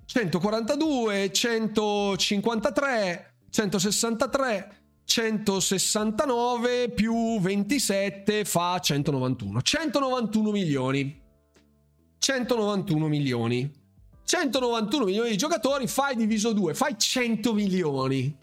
centoquarantadue, centocinquantatré, centosessantatré, centosessantanove più ventisette fa centonovantuno. centonovantuno milioni. centonovantuno milioni. centonovantuno milioni di giocatori, fai diviso due, fai cento milioni.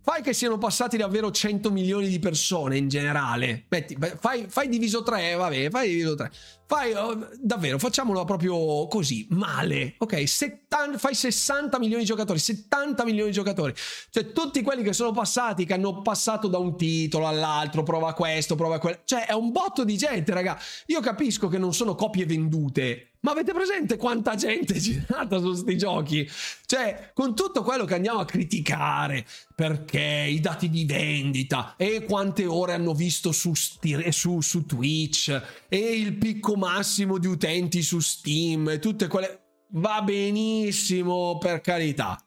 Fai che siano passati davvero cento milioni di persone in generale. Metti, fai, fai diviso tre, vabbè, fai diviso tre. Fai uh, davvero, facciamolo proprio così, male. Ok, settanta, fai sessanta milioni di giocatori, settanta milioni di giocatori. Cioè tutti quelli che sono passati, che hanno passato da un titolo all'altro, prova questo, prova quello. Cioè è un botto di gente, raga. Io capisco che non sono copie vendute, ma avete presente quanta gente è girata su sti giochi? Cioè, con tutto quello che andiamo a criticare, perché i dati di vendita, e quante ore hanno visto su, su, su Twitch, e il picco massimo di utenti su Steam, e tutte quelle... Va benissimo, per carità.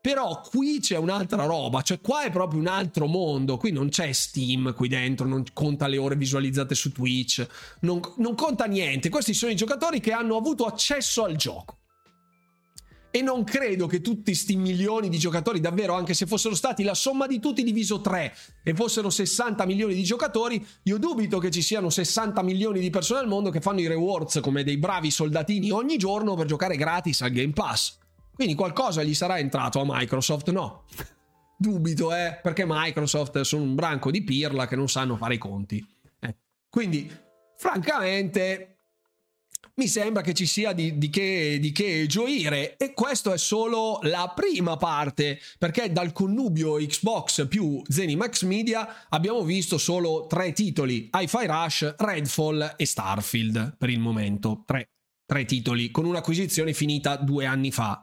Però qui c'è un'altra roba, cioè qua è proprio un altro mondo, qui non c'è Steam qui dentro, non conta le ore visualizzate su Twitch, non, non conta niente, questi sono i giocatori che hanno avuto accesso al gioco. E non credo che tutti sti milioni di giocatori, davvero, anche se fossero stati la somma di tutti diviso tre e fossero sessanta milioni di giocatori, io dubito che ci siano sessanta milioni di persone al mondo che fanno i rewards come dei bravi soldatini ogni giorno per giocare gratis al Game Pass. Quindi qualcosa gli sarà entrato a Microsoft, no? Dubito, eh, perché Microsoft sono un branco di pirla che non sanno fare i conti. Eh. Quindi, francamente, mi sembra che ci sia di, di, che, di che gioire, e questo è solo la prima parte, perché dal connubio Xbox più Zenimax Media abbiamo visto solo tre titoli: Hi-Fi Rush, Redfall e Starfield per il momento. Tre, tre titoli con un'acquisizione finita due anni fa.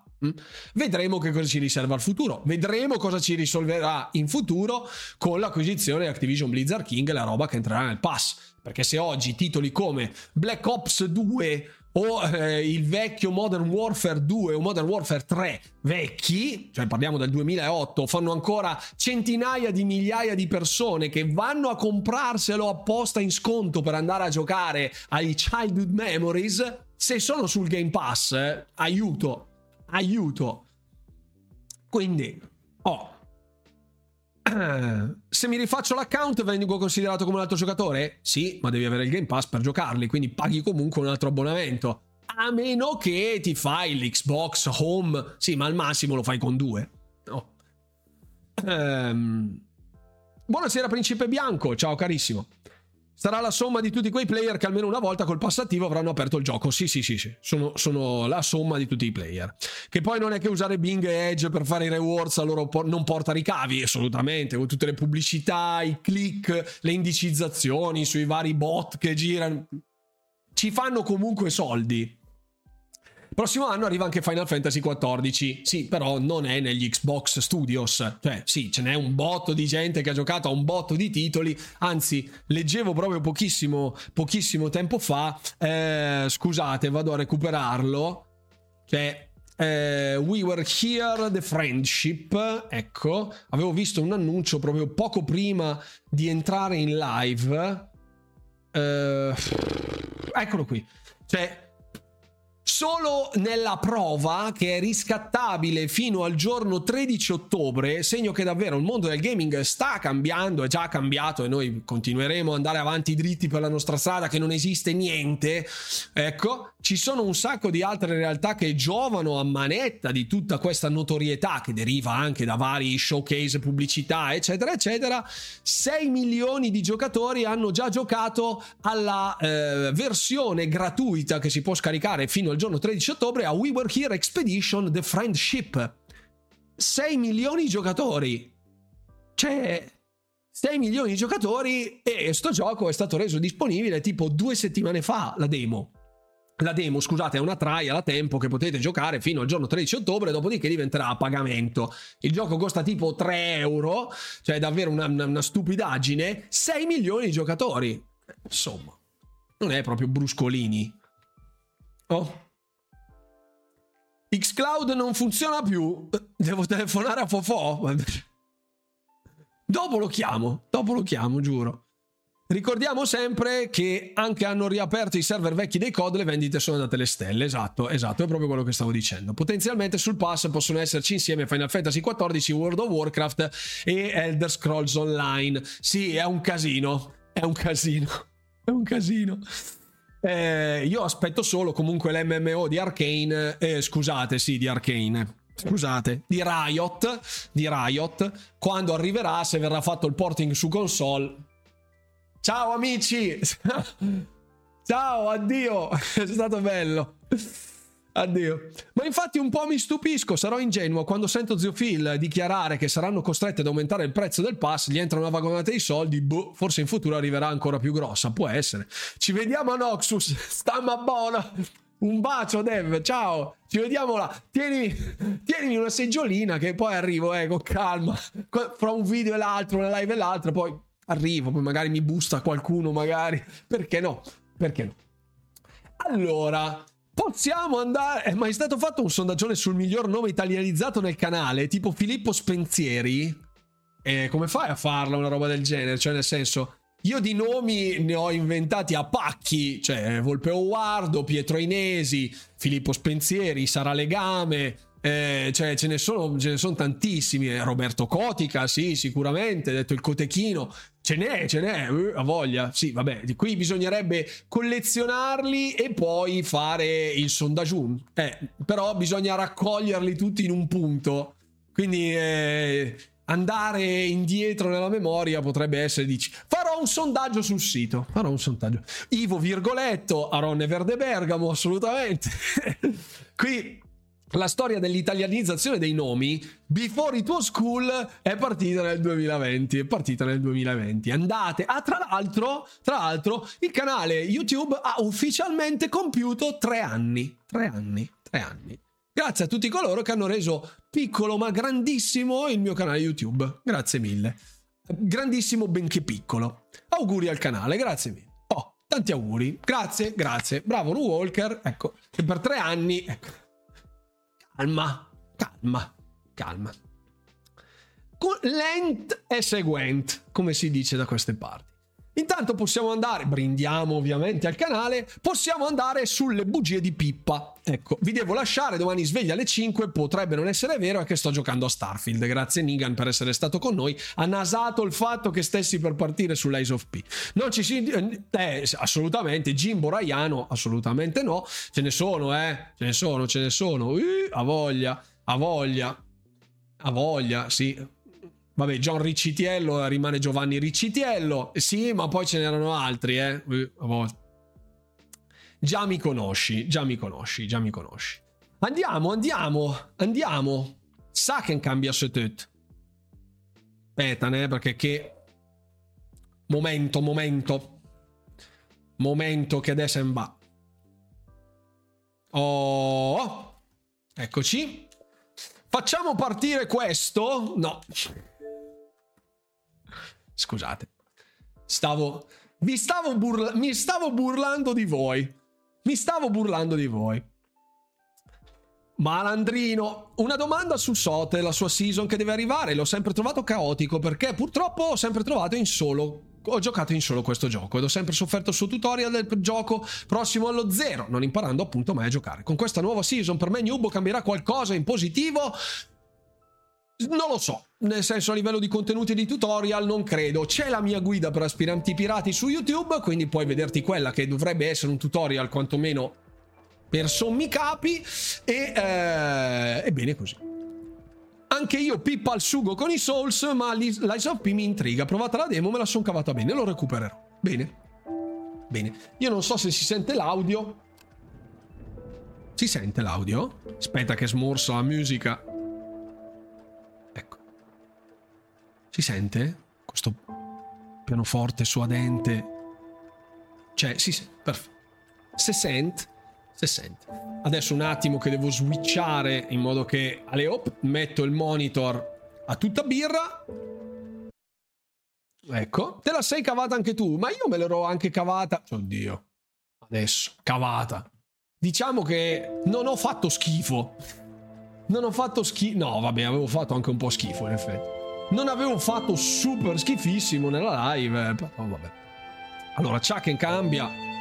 Vedremo che cosa ci riserva il futuro, vedremo cosa ci risolverà in futuro con l'acquisizione Activision Blizzard King e la roba che entrerà nel pass. Perché se oggi titoli come Black Ops due o eh, il vecchio Modern Warfare due o Modern Warfare tre vecchi, cioè parliamo del duemilaotto, fanno ancora centinaia di migliaia di persone che vanno a comprarselo apposta in sconto per andare a giocare ai Childhood Memories, se sono sul Game Pass, eh, aiuto, aiuto. Quindi, oh... se mi rifaccio l'account vengo considerato come un altro giocatore? Sì, ma devi avere il Game Pass per giocarli, quindi paghi comunque un altro abbonamento, a meno che ti fai l'Xbox Home. Sì, ma al massimo lo fai con due, no. ehm. Buonasera Principe Bianco, ciao carissimo. Sarà la somma di tutti quei player che almeno una volta col passativo avranno aperto il gioco. Sì, sì, sì, sì. Sono, sono la somma di tutti i player. Che poi non è che usare Bing e Edge per fare i rewards a loro por- non porta ricavi, assolutamente. Con tutte le pubblicità, i click, le indicizzazioni sui vari bot che girano. Ci fanno comunque soldi. Prossimo anno arriva anche Final Fantasy quattordici. Sì, però non è negli Xbox Studios. Cioè, sì, ce n'è un botto di gente che ha giocato a un botto di titoli. Anzi, leggevo proprio pochissimo, pochissimo tempo fa. Eh, scusate, vado a recuperarlo. Cioè, eh, We Were Here, The Friendship. Ecco, avevo visto un annuncio proprio poco prima di entrare in live. Eh, eccolo qui. Cioè... Solo nella prova, che è riscattabile fino al giorno tredici ottobre, segno che davvero il mondo del gaming sta cambiando, è già cambiato e noi continueremo ad andare avanti dritti per la nostra strada, che non esiste niente. Ecco, ci sono un sacco di altre realtà che giovano a manetta di tutta questa notorietà che deriva anche da vari showcase, pubblicità, eccetera, eccetera. sei milioni di giocatori hanno già giocato alla eh, versione gratuita che si può scaricare fino il giorno tredici ottobre a We Were Here Expedition The Friendship. sei milioni di giocatori, cioè sei milioni di giocatori, e sto gioco è stato reso disponibile tipo due settimane fa, la demo la demo scusate, è una trial a tempo che potete giocare fino al giorno tredici ottobre, dopodiché diventerà a pagamento. Il gioco costa tipo tre euro, cioè è davvero una, una, una stupidaggine. sei milioni di giocatori, insomma, non è proprio bruscolini. Oh. Xcloud non funziona più. Devo telefonare a Fofò. Dopo lo chiamo, dopo lo chiamo, giuro. Ricordiamo sempre che anche hanno riaperto i server vecchi dei C O D, le vendite sono andate alle stelle. Esatto, esatto, è proprio quello che stavo dicendo. Potenzialmente sul pass possono esserci insieme Final Fantasy quattordici, World of Warcraft e Elder Scrolls Online. Sì, è un casino, è un casino, è un casino. Eh, io aspetto solo comunque l'emme emme o di Arkane, eh, scusate, sì, di Arkane, scusate, di Riot, di Riot, quando arriverà, se verrà fatto il porting su console. Ciao amici, ciao, addio, è stato bello, addio. Ma infatti un po' mi stupisco, sarò ingenuo, quando sento Zio Phil dichiarare che saranno costretti ad aumentare il prezzo del pass, gli entra una vagonata di soldi, boh, forse in futuro arriverà ancora più grossa, può essere. Ci vediamo a Noxus, stamma a buona, un bacio Dev, ciao, ci vediamo là, tienimi, tienimi una seggiolina che poi arrivo, eh, con calma, fra un video e l'altro, una live e l'altra, poi arrivo, poi magari mi busta qualcuno, magari, perché no, perché no. Allora... Possiamo andare... Ma è stato fatto un sondaggione sul miglior nome italianizzato nel canale, tipo Filippo Spensieri? E come fai a farla una roba del genere? Cioè, nel senso, io di nomi ne ho inventati a pacchi, cioè Volpe Owardo, Pietro Inesi, Filippo Spensieri, Sara Legame, eh, cioè ce ne sono, ce ne sono tantissimi. Roberto Cotica, sì, sicuramente, ha detto il Cotechino... Ce n'è, ce n'è, uh, a voglia. Sì, vabbè, di qui bisognerebbe collezionarli e poi fare il sondaggio. Eh, però bisogna raccoglierli tutti in un punto. Quindi eh, andare indietro nella memoria potrebbe essere... Dici, farò un sondaggio sul sito. Farò un sondaggio. Ivo Virgoletto, Aronne Verde Bergamo, assolutamente. Qui... La storia dell'italianizzazione dei nomi, Before It Was Cool, è partita nel duemilaventi, è partita nel duemilaventi. Andate, ah tra l'altro, tra l'altro il canale YouTube ha ufficialmente compiuto tre anni, tre anni, tre anni. Grazie a tutti coloro che hanno reso piccolo ma grandissimo il mio canale YouTube, grazie mille. Grandissimo benché piccolo. Auguri al canale, grazie mille. Oh, tanti auguri, grazie, grazie. Bravo Runewalker, ecco, che per tre anni, ecco. Calma, calma, calma. Lent e seguent, come si dice da queste parti. Intanto possiamo andare, brindiamo ovviamente al canale, possiamo andare sulle bugie di Pippa. Ecco, vi devo lasciare, domani sveglia alle cinque, potrebbe non essere vero, è che sto giocando a Starfield. Grazie Nigan per essere stato con noi, ha nasato il fatto che stessi per partire su Lies of P. Non ci si... Eh, assolutamente, Jimbo Raiano, assolutamente no, ce ne sono, eh, ce ne sono, ce ne sono, uh, a voglia, a voglia, a voglia, sì... Vabbè, John Riccitiello rimane Giovanni Riccitiello. Sì, ma poi ce n'erano altri, eh. Già mi conosci, già mi conosci, già mi conosci. Andiamo, andiamo, andiamo. Sa che cambia se tutto. Aspetta, perché che... Momento, momento. Momento che adesso è va. Oh, eccoci. Facciamo partire questo? No. Scusate. Stavo... Mi stavo, burla- mi stavo burlando di voi. Mi stavo burlando di voi. Malandrino, una domanda su Sote, la sua season che deve arrivare. L'ho sempre trovato caotico perché purtroppo ho sempre trovato in solo... Ho giocato in solo questo gioco ed ho sempre sofferto su tutorial del gioco prossimo allo zero, non imparando appunto mai a giocare. Con questa nuova season per me Newbo cambierà qualcosa in positivo? Non lo so, nel senso a livello di contenuti di tutorial non credo. C'è la mia guida per aspiranti pirati su YouTube, quindi puoi vederti quella che dovrebbe essere un tutorial quantomeno per sommi capi e eh, è bene così. Anche io pippa al sugo con i Souls, ma Lies of P mi intriga. Provata la demo, me la son cavata bene, lo recupererò. Bene. Bene. Io non so se si sente l'audio. Si sente l'audio? Aspetta che smorso la musica. Ecco. Si sente? Questo pianoforte suadente. Cioè, si sente. Perfetto. Se sente... Se sente. Adesso un attimo che devo switchare in modo che alle op metto il monitor a tutta birra. Ecco, te la sei cavata anche tu, ma io me l'ero anche cavata. Oddio. Adesso cavata. Diciamo che non ho fatto schifo. Non ho fatto schifo. No, vabbè, avevo fatto anche un po' schifo in effetti. Non avevo fatto super schifissimo nella live. Oh, vabbè. Allora, c'è che cambia.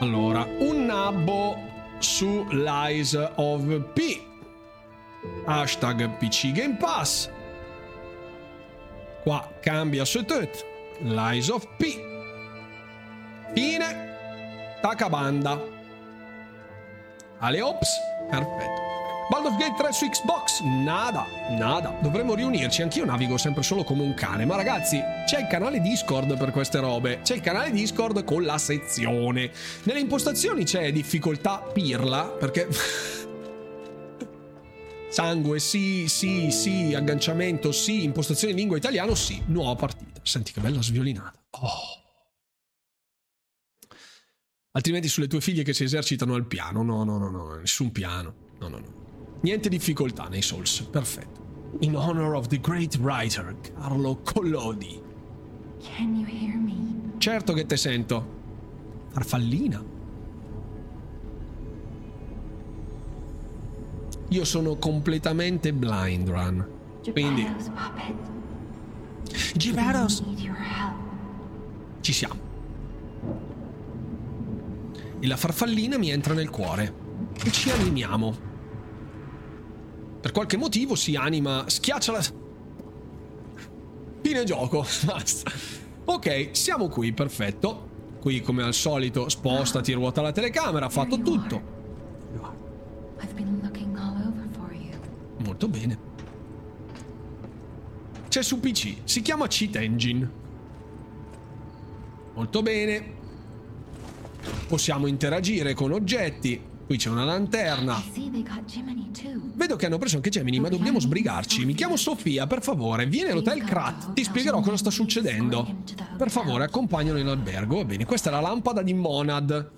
Allora, un nabbo su Lies of P. Hashtag P C Game Pass. Qua cambia su tutto. Lies of P. Fine. Tacabanda. Ale ops. Perfetto. Baldur's Gate tre su Xbox? Nada, nada. Dovremmo riunirci, anch'io navigo sempre solo come un cane. Ma ragazzi, c'è il canale Discord per queste robe. C'è il canale Discord con la sezione. Nelle impostazioni c'è difficoltà pirla, perché... Sangue sì, sì, sì, agganciamento sì, impostazione in lingua italiana sì. Nuova partita. Senti che bella sviolinata. Oh. Altrimenti sulle tue figlie che si esercitano al piano. No, no, no, no, nessun piano. No, no, no. Niente difficoltà nei Souls, perfetto. In honor of the great writer Carlo Collodi. Can you hear me? Certo che te sento. Farfallina. Io sono completamente blind run. Quindi Gibettos. Ci siamo. E la farfallina mi entra nel cuore. E ci animiamo. Per qualche motivo si anima, schiaccia la... Fine gioco, basta. Ok, siamo qui, perfetto. Qui come al solito spostati, ruota la telecamera, ha fatto tutto. Molto bene. C'è su P C, si chiama Cheat Engine. Molto bene. Possiamo interagire con oggetti. Qui c'è una lanterna. Vedo che hanno preso anche Gemini, ma dobbiamo sbrigarci. Mi chiamo Sofia, per favore. Vieni all'hotel Krat, ti spiegherò cosa sta succedendo. Per favore, accompagnalo in albergo. Va bene, questa è la lampada di Monad.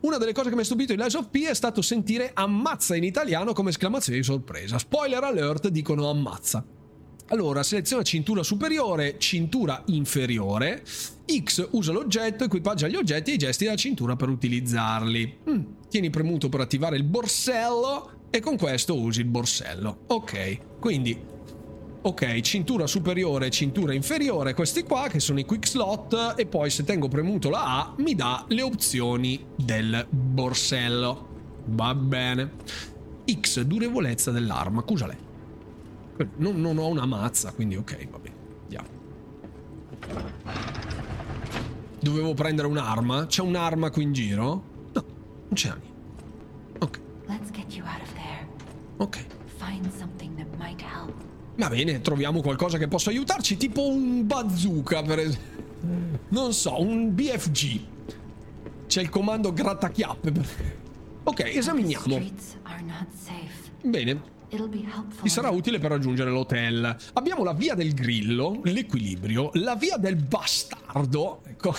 Una delle cose che mi ha stupito in Lies of P è stato sentire ammazza in italiano come esclamazione di sorpresa. Spoiler alert, dicono ammazza. Allora, seleziona cintura superiore, cintura inferiore. X usa l'oggetto, equipaggia gli oggetti e i gesti della cintura per utilizzarli. Mm. Tieni premuto per attivare il borsello e con questo usi il borsello. Ok, quindi, ok, cintura superiore, cintura inferiore, questi qua che sono i quick slot e poi se tengo premuto la A mi dà le opzioni del borsello. Va bene. X, durevolezza dell'arma, cusale. Non, non ho una mazza, quindi ok, va bene, andiamo. Dovevo prendere un'arma? C'è un'arma qui in giro? No, non c'è niente. Ok. Ok. Va bene, troviamo qualcosa che possa aiutarci, tipo un bazooka, per esempio. Non so, un B F G. C'è il comando grattachiappe. Ok, esaminiamo. Bene. Ti sarà utile per raggiungere l'hotel. Abbiamo la via del grillo, l'equilibrio, la via del bastardo, ecco,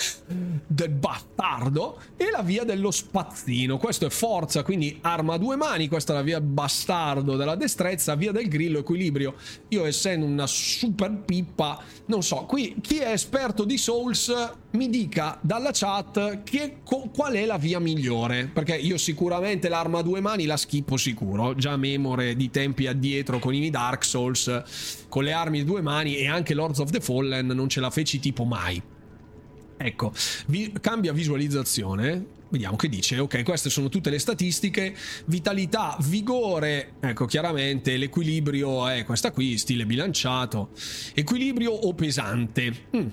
del bastardo, e la via dello spazzino. Questo è forza, quindi arma a due mani. Questa è la via bastardo della destrezza, via del grillo, equilibrio. Io, essendo una super pippa, non so, qui chi è esperto di Souls mi dica dalla chat che, qual è la via migliore, perché io sicuramente l'arma a due mani la schippo sicuro, già memore di te tempi addietro con i Dark Souls, con le armi di due mani, e anche Lords of the Fallen non ce la feci tipo mai. Ecco, vi- cambia visualizzazione, vediamo che dice. Ok, queste sono tutte le statistiche, vitalità, vigore, ecco, chiaramente l'equilibrio è questa qui, stile bilanciato, equilibrio o pesante, mm.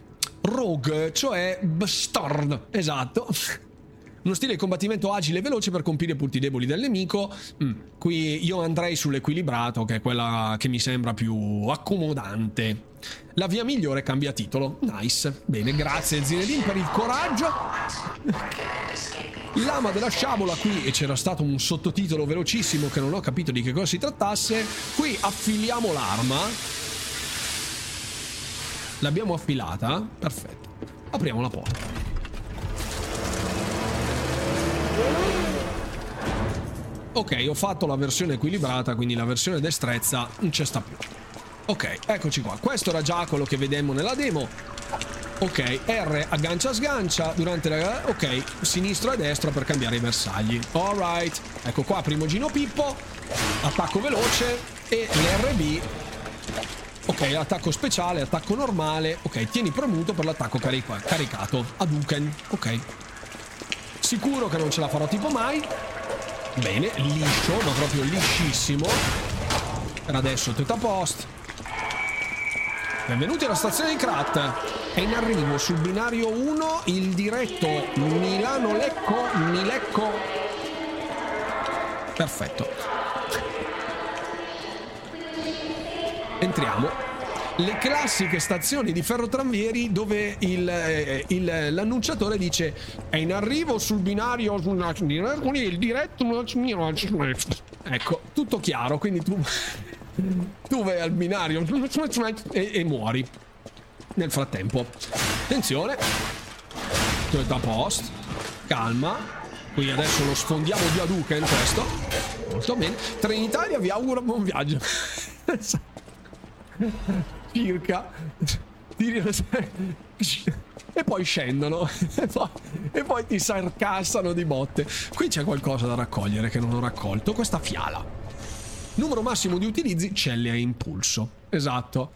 rogue, cioè bastard, esatto. Uno stile di combattimento agile e veloce per colpire i punti deboli del nemico. Mm, qui io andrei sull'equilibrato, che è quella che mi sembra più accomodante. La via migliore cambia titolo. Nice. Bene, grazie Zinedine per il coraggio. Lama della sciabola qui, e c'era stato un sottotitolo velocissimo che non ho capito di che cosa si trattasse. Qui affiliamo l'arma. L'abbiamo affilata. Perfetto. Apriamo la porta. Ok, ho fatto la versione equilibrata, quindi la versione destrezza non c'è sta più. Ok, eccoci qua. Questo era già quello che vedemmo nella demo. Ok, R aggancia sgancia durante la... Ok, sinistra e destra per cambiare i bersagli. Alright, ecco qua, primogino Pippo, attacco veloce e l'R B. Ok, attacco speciale, attacco normale. Ok, tieni premuto per l'attacco carica- caricato. Hadouken, ok. Sicuro che non ce la farò tipo mai. Bene, liscio, ma proprio liscissimo. Per adesso tutto a posto. Benvenuti alla stazione di Krat. È in arrivo sul binario uno il diretto Milano-Lecco. Milecco. Perfetto. Entriamo. Le classiche stazioni di ferrotramvieri dove il, eh, il, l'annunciatore dice è in arrivo sul binario il diretto, ecco, tutto chiaro, quindi tu, tu vai al binario e, e muori nel frattempo. Attenzione, tutto a posto, calma, qui adesso lo sfondiamo di Hadouken questo, molto bene. Trenitalia vi augura buon viaggio. Circa e poi scendono e poi, e poi ti sarcassano di botte. Qui c'è qualcosa da raccogliere che non ho raccolto, questa fiala. Numero massimo di utilizzi, celle a impulso, esatto,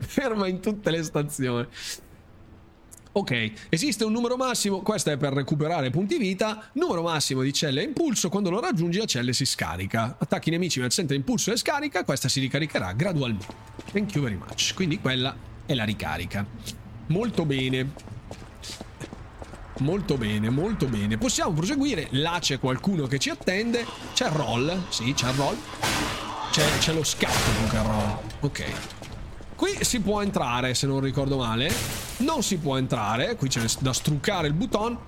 ferma in tutte le stazioni. Ok, esiste un numero massimo, questa è per recuperare punti vita, numero massimo di celle a impulso, quando lo raggiungi la celle si scarica, attacchi nemici nel centro impulso e scarica, questa si ricaricherà gradualmente. Thank you very much, quindi quella è la ricarica. Molto bene, molto bene, molto bene, possiamo proseguire, là c'è qualcuno che ci attende, c'è roll, sì c'è roll, c'è, c'è lo scatto con che roll, ok. Qui si può entrare, se non ricordo male. Non si può entrare. Qui c'è da struccare il button.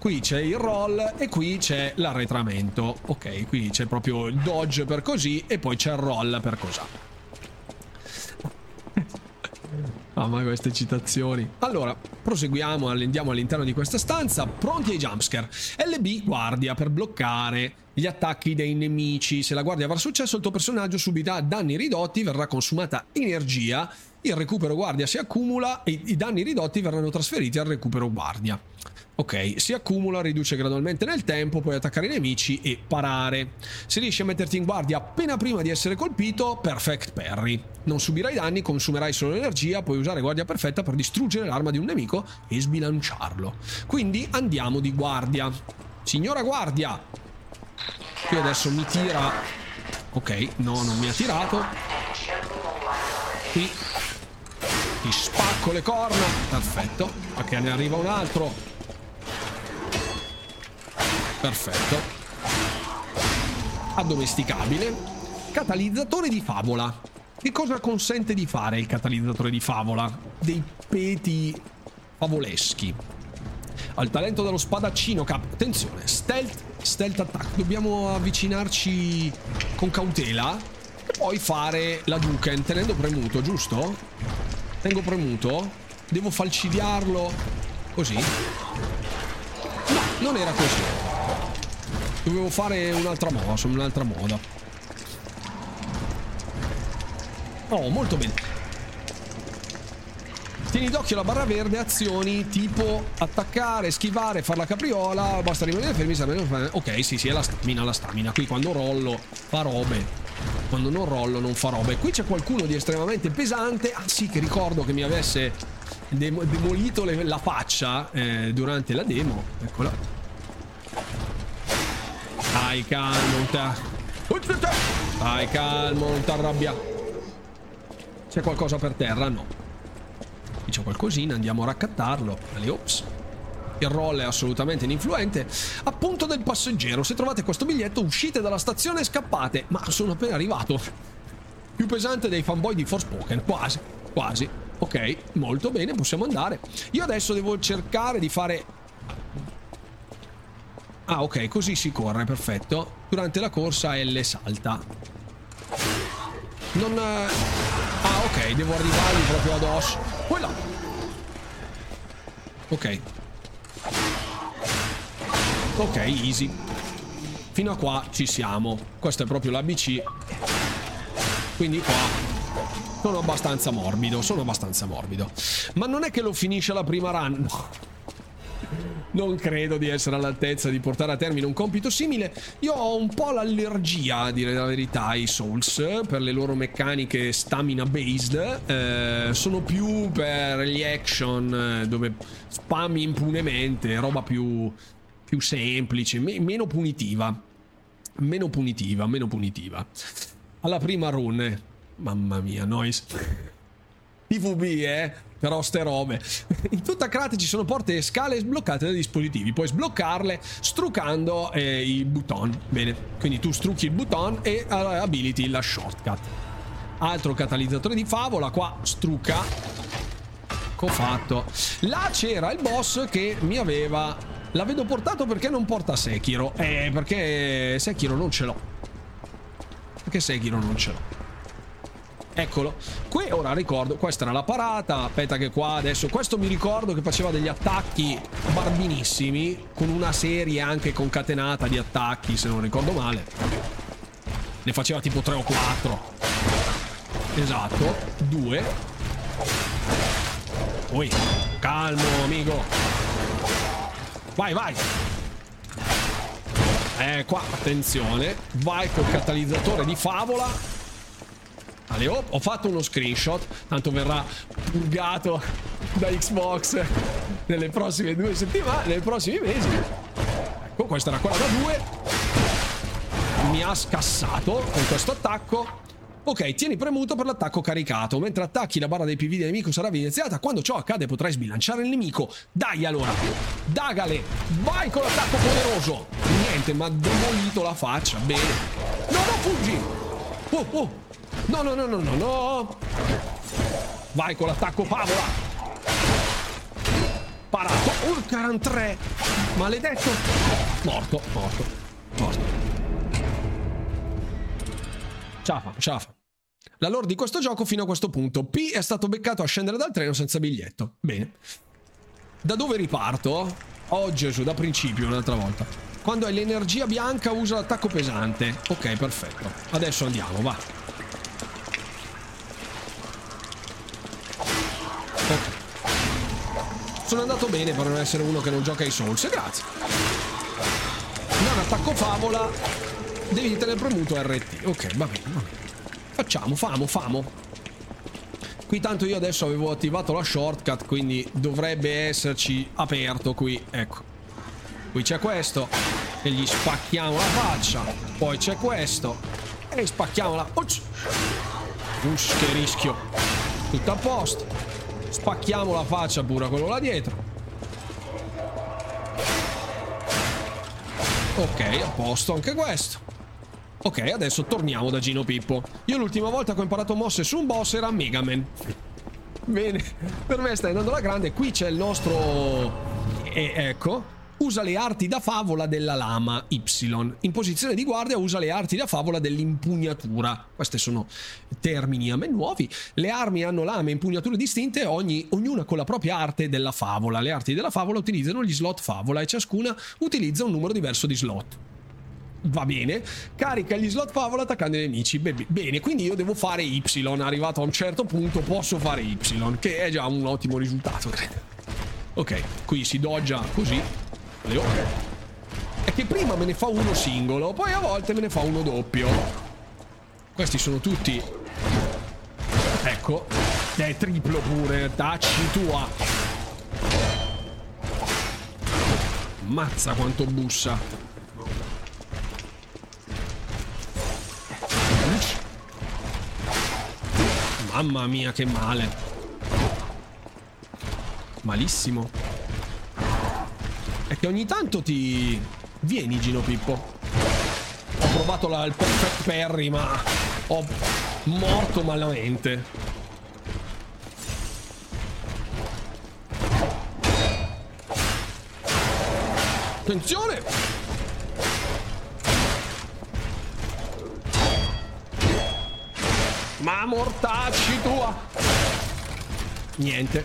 Qui c'è il roll. E qui c'è l'arretramento. Ok, qui c'è proprio il dodge per così. E poi c'è il roll per cos'ha. Ah, ma queste citazioni. Allora, proseguiamo. Andiamo all'interno di questa stanza. Pronti ai jumpscare. L B guardia per bloccare gli attacchi dei nemici. Se la guardia avrà successo, il tuo personaggio subirà danni ridotti, verrà consumata energia, il recupero guardia si accumula e i danni ridotti verranno trasferiti al recupero guardia. Ok, si accumula, riduce gradualmente nel tempo, puoi attaccare i nemici e parare. Se riesci a metterti in guardia appena prima di essere colpito, perfect parry. Non subirai danni, consumerai solo energia, puoi usare guardia perfetta per distruggere l'arma di un nemico e sbilanciarlo. Quindi andiamo di guardia. Signora guardia! Qui adesso mi tira. Ok, no, non mi ha tirato. Qui ti spacco le corna. Perfetto. Ok, ne arriva un altro. Perfetto. Addomesticabile. Catalizzatore di favola. Che cosa consente di fare il catalizzatore di favola? Dei peti favoleschi. Al talento dello spadaccino, capo. Attenzione, stealth, stealth attack. Dobbiamo avvicinarci con cautela e poi fare la Duken tenendo premuto, giusto? Tengo premuto. Devo falcidiarlo. Così. No, non era così. Dovevo fare un'altra mossa, un'altra moda. Oh, molto bene. Tieni d'occhio la barra verde, azioni tipo attaccare, schivare, far la capriola, basta rimanere fermi. Ok, sì, sì, è la stamina, la stamina. Qui quando rollo fa robe, quando non rollo non fa robe. Qui c'è qualcuno di estremamente pesante. Ah sì, che ricordo che mi avesse demolito le, la faccia eh, durante la demo. Eccola. Dai, calmo, non ta... Dai, calmo, non t'arrabbia. C'è qualcosa per terra? No. Qui c'è qualcosina, andiamo a raccattarlo. Alle ops. Il roll è assolutamente ininfluente. Appunto del passeggero. Se trovate questo biglietto, uscite dalla stazione e scappate. Ma sono appena arrivato. Più pesante dei fanboy di Forspoken. Quasi, quasi. Ok, molto bene, possiamo andare. Io adesso devo cercare di fare... Ah, ok, così si corre, perfetto. Durante la corsa L salta. Non... Ah, ok, devo arrivargli proprio addosso. Quella. Ok. Ok, easy. Fino a qua ci siamo. Questo è proprio l'A B C. Quindi qua sono abbastanza morbido, sono abbastanza morbido. Ma non è che lo finisce la prima run. Non credo di essere all'altezza di portare a termine un compito simile. Io ho un po' l'allergia, a dire la verità, ai Souls per le loro meccaniche stamina based. Eh, sono più per gli action dove spammi impunemente, roba più, più semplice, me- meno punitiva. Meno punitiva, meno punitiva. Alla prima run, mamma mia, noise. T V B, eh? Però ste robe. In tutta Crate ci sono porte e scale sbloccate dai dispositivi. Puoi sbloccarle struccando eh, i button. Bene, quindi tu strucchi il button e abiliti la shortcut. Altro catalizzatore di favola. Qua strucca. Ecco fatto. Là c'era il boss che mi aveva... L'avevo portato perché non porta Sekiro. Eh, perché Sekiro non ce l'ho. Perché Sekiro non ce l'ho. Eccolo, qui ora ricordo, questa era la parata, aspetta che qua adesso, questo mi ricordo che faceva degli attacchi barbinissimi, con una serie anche concatenata di attacchi, se non ricordo male, ne faceva tipo tre o quattro, esatto, due, poi, calmo amico, vai vai, eh qua, attenzione, vai col catalizzatore di favola. Allora, ho, ho fatto uno screenshot, tanto verrà purgato da Xbox nelle prossime due settimane, nei prossimi mesi. Ecco, questa era quella da due. Mi ha scassato con questo attacco. Ok, tieni premuto per l'attacco caricato. Mentre attacchi la barra dei P V del nemico sarà evidenziata. Quando ciò accade potrai sbilanciare il nemico. Dai allora, dagale, vai con l'attacco poderoso. Niente, mi ha demolito la faccia, bene. No, no, fuggi. Oh, oh. No, no, no, no, no, no. Vai con l'attacco favola. Parato. Oh, quarantatré. Maledetto. Morto, morto, morto. Ciafa, ciafa. La lore di questo gioco fino a questo punto. P è stato beccato a scendere dal treno senza biglietto. Bene. Da dove riparto? Oh, Gesù, da principio un'altra volta. Quando hai l'energia bianca usa l'attacco pesante. Ok, perfetto. Adesso andiamo, va. Sono andato bene per non essere uno che non gioca ai Souls, grazie. Non attacco favola, devi tenere premuto R T. Ok, va bene, va bene. Facciamo, famo, famo. Qui tanto io adesso avevo attivato la shortcut, quindi dovrebbe esserci aperto qui, ecco. Qui c'è questo, e gli spacchiamo la faccia. Poi c'è questo, e spacchiamo la... Ush, che rischio. Tutto a posto. Spacchiamo la faccia pure a quello là dietro. Ok, a posto anche questo. Ok, adesso torniamo da Gino Pippo. Io l'ultima volta che ho imparato mosse su un boss era Mega Man. Bene, per me sta andando la grande. Qui c'è il nostro... E ecco, usa le arti da favola della lama Y. In posizione di guardia usa le arti da favola dell'impugnatura. Questi sono termini a me nuovi. Le armi hanno lame e impugnature distinte, ogni, ognuna con la propria arte della favola. Le arti della favola utilizzano gli slot favola e ciascuna utilizza un numero diverso di slot. Va bene, carica gli slot favola attaccando i nemici. Bene, quindi io devo fare Y. Arrivato a un certo punto posso fare Y, che è già un ottimo risultato, credo. Ok, qui si doggia così. È che prima me ne fa uno singolo, poi a volte me ne fa uno doppio. Questi sono tutti. Ecco, è triplo pure, tacci tua. Mazza quanto bussa. Mamma mia che male. Malissimo. È che ogni tanto ti... Vieni Gino Pippo. Ho provato la, il perfect parry, ma ho morto malamente. Attenzione. Ma mortacci tua. Niente.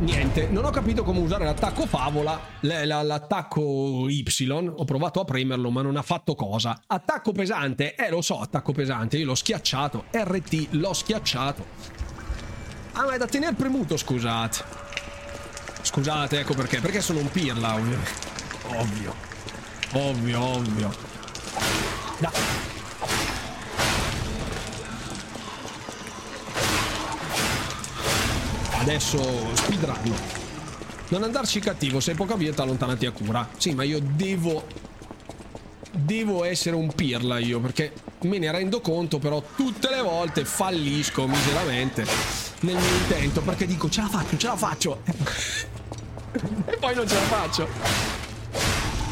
Niente, non ho capito come usare l'attacco favola, l'attacco Y, ho provato a premerlo ma non ha fatto cosa. Attacco pesante, eh lo so, attacco pesante, io l'ho schiacciato, R T, l'ho schiacciato. Ah, ma è da tenere premuto, scusate. Scusate, ecco perché, perché sono un pirla, ovvio. Ovvio, ovvio, ovvio. Da. Adesso speedrun. Non andarci cattivo, sei poca vita, allontanati a cura. Sì, ma io devo Devo essere un pirla io, perché me ne rendo conto, però tutte le volte fallisco miseramente nel mio intento, perché dico ce la faccio, ce la faccio e poi non ce la faccio.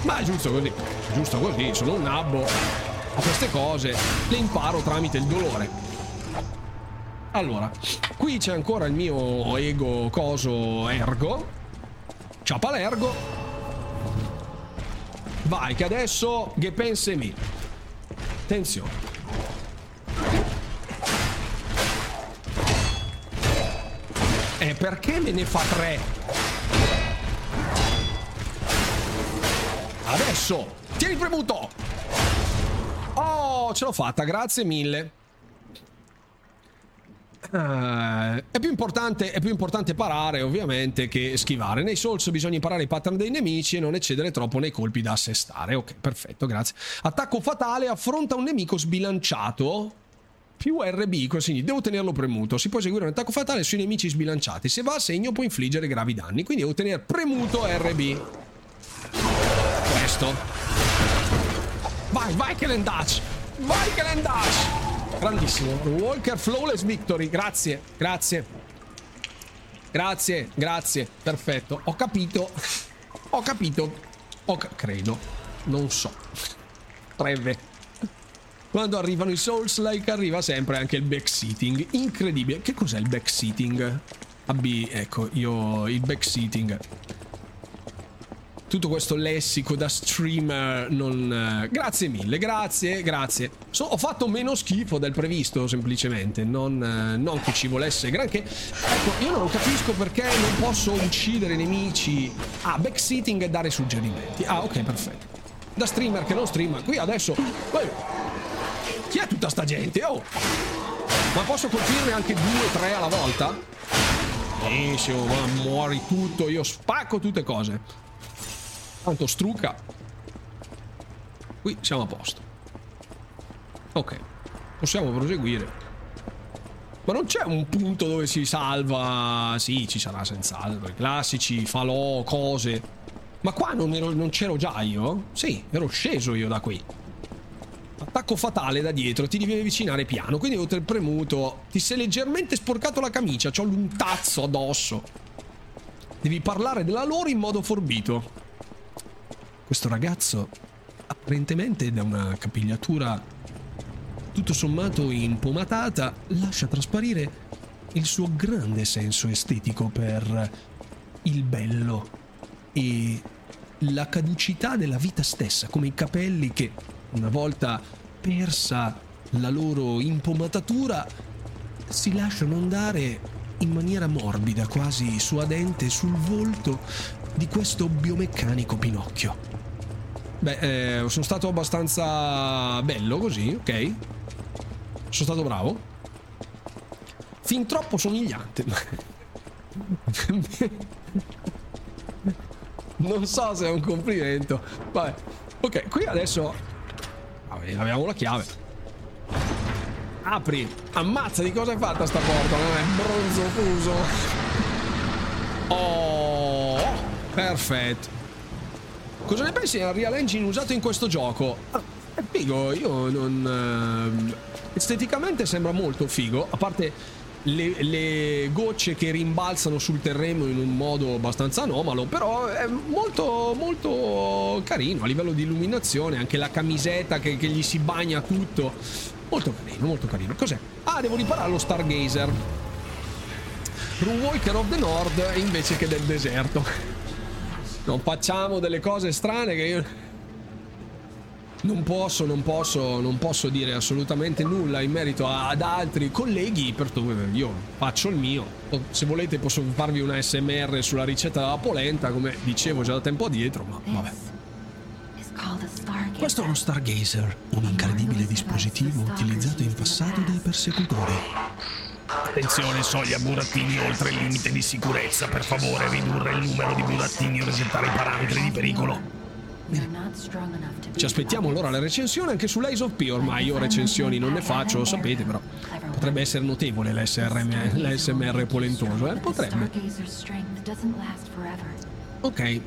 Ma è giusto così. Giusto così, sono un nabbo. A queste cose le imparo tramite il dolore. Allora, qui c'è ancora il mio ego coso ergo. Ciapalergo. Vai, che adesso che pensi mi. Attenzione. E perché me ne fa tre? Adesso, tieni premuto. Oh, ce l'ho fatta, grazie mille. Uh, è più importante è più importante parare ovviamente che schivare. Nei Souls bisogna imparare i pattern dei nemici e non eccedere troppo nei colpi da assestare. Ok, perfetto, grazie. Attacco fatale, affronta un nemico sbilanciato più R B, così devo tenerlo premuto. Si può eseguire un attacco fatale sui nemici sbilanciati, se va a segno può infliggere gravi danni, quindi devo tenere premuto R B. Questo. Vai, vai che l'endash, vai che l'endash. Grandissimo. Walker Flawless Victory. Grazie, grazie. Grazie, grazie. Perfetto. Ho capito. Ho capito. Ho ca- credo. Non so. Breve. Quando arrivano i Souls-like arriva sempre anche il backseating. Incredibile. Che cos'è il backseating? Abbi, ecco, io il backseating. Tutto questo lessico da streamer non... Grazie mille, grazie, grazie. So, ho fatto meno schifo del previsto, semplicemente. Non, non che ci volesse granché. Ecco, io non capisco perché non posso uccidere nemici. Ah, backseating e dare suggerimenti. Ah, ok, perfetto. Da streamer che non streama. Qui adesso... Chi è tutta sta gente? Oh! Ma posso colpirne anche due, tre alla volta? Benissimo, ma muori tutto. Io spacco tutte cose. Tanto strucca. Qui siamo a posto. Ok, possiamo proseguire. Ma non c'è un punto dove si salva? Sì, ci sarà senz'altro. I classici, falò, cose. Ma qua non, ero, non c'ero già io? Sì, ero sceso io da qui. Attacco fatale da dietro, ti devi avvicinare piano. Quindi oltre il premuto. Ti sei leggermente sporcato la camicia, c'ho l'untazzo addosso. Devi parlare della loro in modo forbito. Questo ragazzo apparentemente da una capigliatura tutto sommato impomatata, lascia trasparire il suo grande senso estetico per il bello e la caducità della vita stessa, come i capelli che, una volta persa la loro impomatatura, si lasciano andare in maniera morbida, quasi suadente, sul volto di questo biomeccanico Pinocchio. Beh, eh, sono stato abbastanza bello così, ok? Sono stato bravo. Fin troppo somigliante. Non so se è un complimento. Vabbè. Ok, qui adesso vabbè, abbiamo la chiave. Apri. Ammazza, di cosa è fatta sta porta? Non è bronzo fuso. Oh, perfetto. Cosa ne pensi di Unreal Engine usato in questo gioco? Ah, è figo, io non... Esteticamente sembra molto figo, a parte le, le gocce che rimbalzano sul terreno in un modo abbastanza anomalo, però è molto molto carino a livello di illuminazione, anche la camiseta che, che gli si bagna tutto, molto carino, molto carino. Cos'è? Ah, devo riparare lo Stargazer. Runewalker of the North invece che del deserto. Non facciamo delle cose strane che io... Non posso, non posso, non posso dire assolutamente nulla in merito ad altri colleghi, io faccio il mio. Se volete posso farvi una S M R sulla ricetta della polenta, come dicevo già da tempo addietro, ma vabbè. Questo è uno Stargazer, un incredibile dispositivo utilizzato in passato dai persecutori. Attenzione, soglia burattini oltre il limite di sicurezza, per favore ridurre il numero di burattini o resettare i parametri di pericolo. Ci aspettiamo allora la recensione anche su Lies of P. Ormai io recensioni non ne faccio, lo sapete, però potrebbe essere notevole l'A S M R polentoso, eh? Potrebbe. Ok.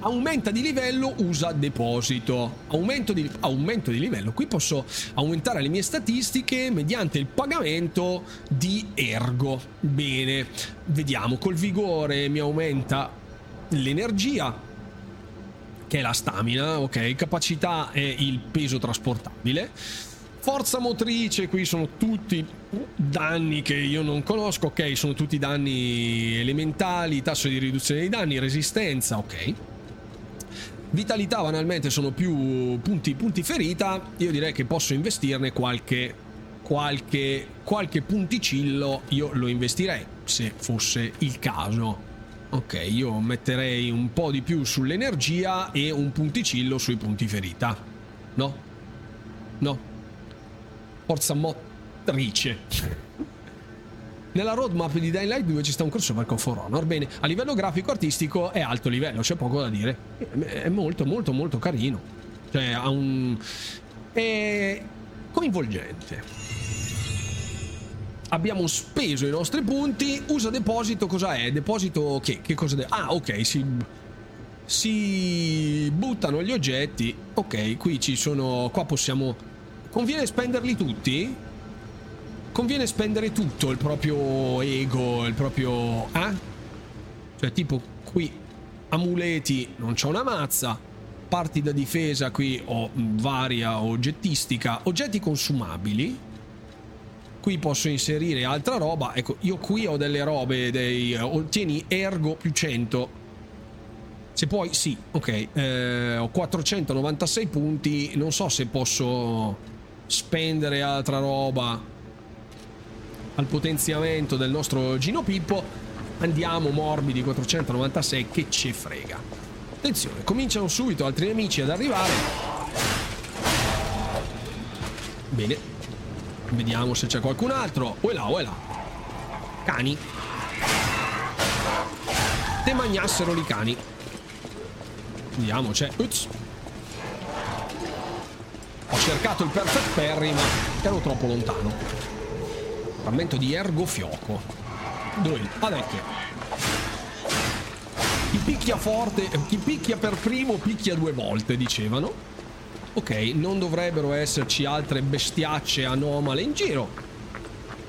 Aumenta di livello, usa deposito. Aumento di, aumento di livello. Qui posso aumentare le mie statistiche mediante il pagamento di ergo. Bene. Vediamo, col vigore mi aumenta l'energia, che è la stamina, ok, capacità è il peso trasportabile, forza motrice, qui sono tutti danni che io non conosco, ok, sono tutti danni elementali, tasso di riduzione dei danni, resistenza, ok, vitalità banalmente sono più punti, punti ferita, io direi che posso investirne qualche, qualche, qualche punticillo, io lo investirei se fosse il caso. Ok, io metterei un po' di più sull'energia e un punticillo sui punti ferita. No? No. Forza motrice. Nella roadmap di Dying Light due ci sta un crossover con For Honor. Bene, a livello grafico artistico è alto livello, c'è poco da dire. È molto molto molto carino. Cioè ha un... è coinvolgente. Abbiamo speso i nostri punti. Usa deposito, cosa è? Deposito che? Che cosa? De- ah, ok, si, si buttano gli oggetti. Ok, qui ci sono. Qua possiamo. Conviene spenderli tutti? Conviene spendere tutto il proprio ego, il proprio. Eh? Cioè, tipo qui amuleti, non c'ho una mazza. Parti da difesa, qui ho varia oggettistica. Oggetti consumabili. Qui posso inserire altra roba. Ecco, io qui ho delle robe, dei ottieni ergo più cento. Se puoi, sì, ok. Eh, ho quattrocentonovantasei punti. Non so se posso spendere altra roba al potenziamento del nostro Gino Pippo. Andiamo morbidi, quattrocentonovantasei, che ce frega. Attenzione, cominciano subito altri nemici ad arrivare. Bene. Vediamo se c'è qualcun altro. Oh là, oh là. Cani. Te magnassero i cani. Vediamo, c'è. Ups. Ho cercato il perfect parry, ma ero troppo lontano. Frammento di ergo fioco. Dove? Adecchio. Chi picchia forte, chi picchia per primo picchia due volte, dicevano. Ok, non dovrebbero esserci altre bestiacce anomale in giro.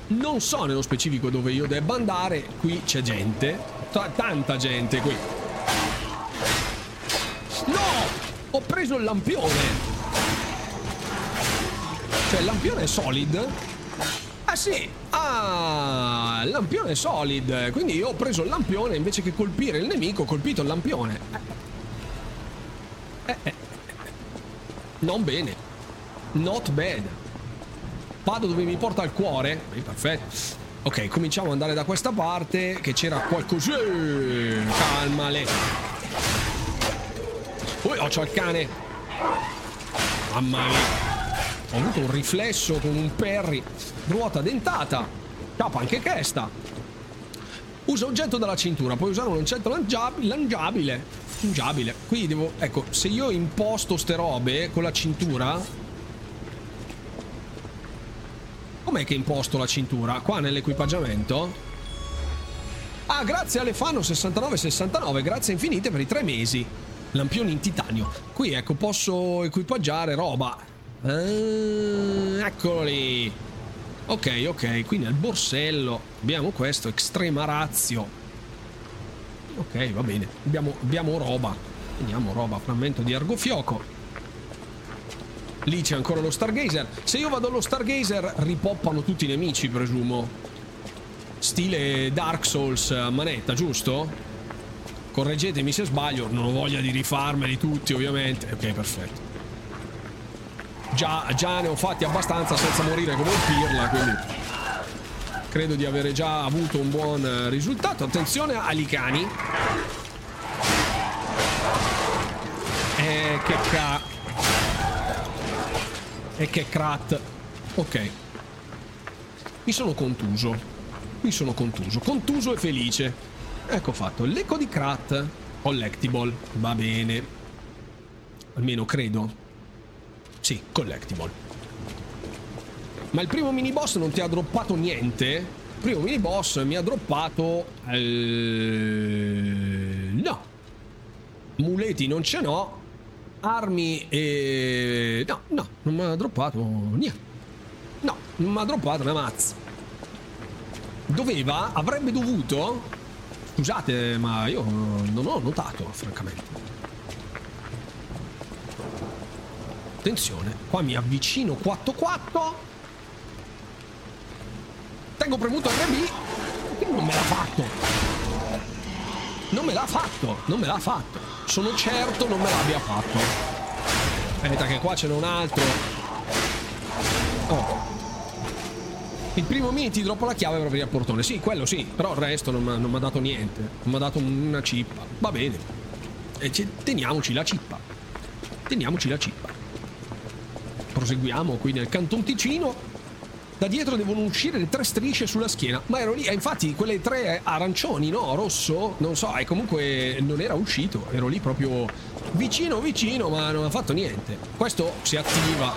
Non so nello specifico dove io debba andare. Qui c'è gente. T- tanta gente qui. No! Ho preso il lampione. Cioè il lampione è solid? Ah sì. Ah, il lampione è solid. Quindi io ho preso il lampione. Invece che colpire il nemico, ho colpito il lampione. eh, eh. Non bene. Not bad. Vado dove mi porta il cuore. eh, Perfetto. Ok, cominciamo ad andare da questa parte, che c'era qualcos'è. Calmale. Ui, oh, c'ho il cane. Mamma mia. Ho avuto un riflesso con un parry. Ruota dentata. Capa anche questa. Usa oggetto dalla cintura. Puoi usare un oggetto lanciabile. Lanciabile. Quindi devo... Ecco, se io imposto ste robe con la cintura... Com'è che imposto la cintura? Qua nell'equipaggiamento? Ah, grazie Alefano sessantanove sessantanove, grazie infinite per i tre mesi. Lampioni in titanio. Qui ecco, posso equipaggiare roba. Ah, eccoli. Ok, ok, qui nel borsello abbiamo questo, Extrema Ratio. Ok, va bene. Abbiamo, abbiamo roba. Vediamo roba, frammento di argofioco. Lì c'è ancora lo Stargazer. Se io vado allo Stargazer ripoppano tutti i nemici, presumo. Stile Dark Souls a manetta, giusto? Correggetemi se sbaglio. Non ho voglia di rifarmeli tutti, ovviamente. Ok, perfetto. Già, già ne ho fatti abbastanza senza morire come un pirla, quindi credo di avere già avuto un buon risultato. Attenzione agli cani. Eh, che ca... E che crat. Ok. Mi sono contuso. Mi sono contuso. Contuso e felice. Ecco fatto. L'eco di crat. Collectible. Va bene. Almeno credo. Sì, collectible. Ma il primo mini boss non ti ha droppato niente? Il primo mini boss mi ha droppato... Eh... No. Muleti non ce n'ho. Armi e... No, no, non mi ha droppato niente. No, non mi ha droppato una mazza. Doveva, avrebbe dovuto. Scusate, ma io non ho notato, francamente. Attenzione, qua mi avvicino quattro quattro. Tengo premuto R B. Non me l'ha fatto. Non me l'ha fatto, non me l'ha fatto. Sono certo non me l'abbia fatto. Aspetta che qua ce n'è un altro. Oh. Il primo mini ti droppa la chiave per aprire il portone. Sì, quello sì. Però il resto non mi ha dato niente. Non mi ha dato una cippa. Va bene. E c- teniamoci la cippa. Teniamoci la cippa. Proseguiamo qui nel Canton Ticino. Da dietro devono uscire le tre strisce sulla schiena. Ma ero lì, e infatti quelle tre arancioni, no? Rosso? Non so, e comunque non era uscito. Ero lì proprio vicino, vicino, ma non ha fatto niente. Questo si attiva.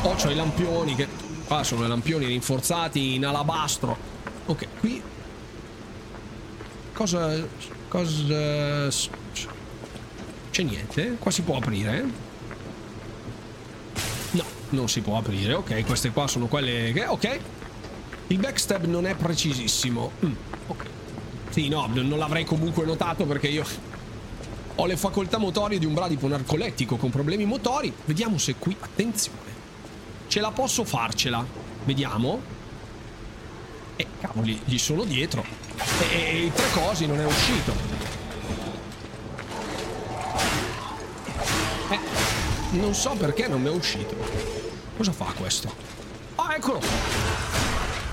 Oh, c'ho i lampioni che... Qua ah, sono i lampioni rinforzati in alabastro. Ok, qui... Cosa... Cosa... C'è niente? Qua si può aprire, eh? Non si può aprire, ok, queste qua sono quelle che... Ok, il backstab non è precisissimo. mm, okay. Sì, no, non l'avrei comunque notato perché io ho le facoltà motorie di un bradipo narcolettico con problemi motori. Vediamo se qui, attenzione, ce la posso farcela. Vediamo. E eh, cavoli, gli sono dietro. E, e tre cose non è uscito. Eh, non so perché non mi è uscito. Cosa fa questo? Ah, eccolo!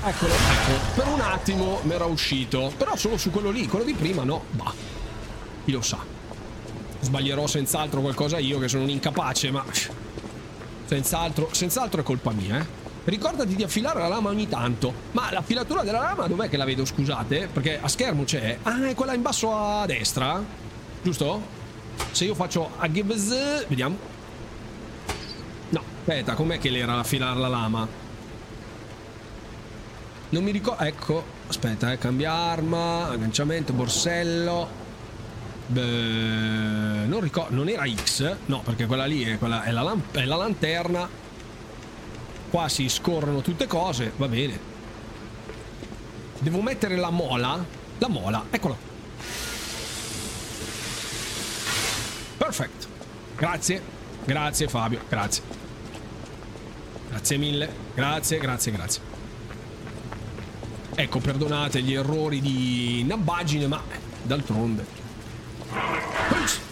Eccolo, ecco. Per un attimo mi era uscito. Però solo su quello lì, quello di prima no. Bah, chi lo sa. Sbaglierò senz'altro qualcosa io, che sono un incapace, ma... Senz'altro, senz'altro è colpa mia, eh. Ricordati di affilare la lama ogni tanto. Ma l'affilatura della lama dov'è che la vedo, scusate? Perché a schermo c'è... Ah, è quella in basso a destra. Giusto? Se io faccio... a give. Vediamo. Aspetta, com'è che l'era affilare la lama? Non mi ricordo. Ecco, aspetta, eh. Cambia arma, agganciamento, borsello. Beh, non ricordo. Non era X? No, perché quella lì è, quella, è, la, lamp- è la lanterna. Qua si scorrono tutte cose. Va bene. Devo mettere la mola. La mola, eccola. Perfetto. Grazie, grazie Fabio, grazie. Grazie mille, grazie, grazie, grazie. Ecco, perdonate gli errori di nabbaggine, ma d'altronde.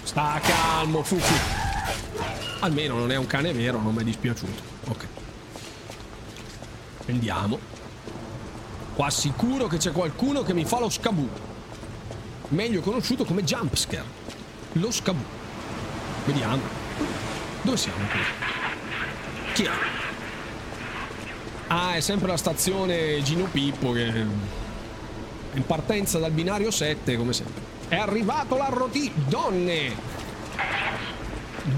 Sta calmo, Fufu. Almeno non è un cane vero, non mi è dispiaciuto. Ok. Andiamo. Qua sicuro che c'è qualcuno che mi fa lo scabù. Meglio conosciuto come jumpscare. Lo scabù. Vediamo. Dove siamo qui? Chi è? Ah, è sempre la stazione Gino Pippo che è in partenza dal binario sette, come sempre. È arrivato l'arrotì. Donne!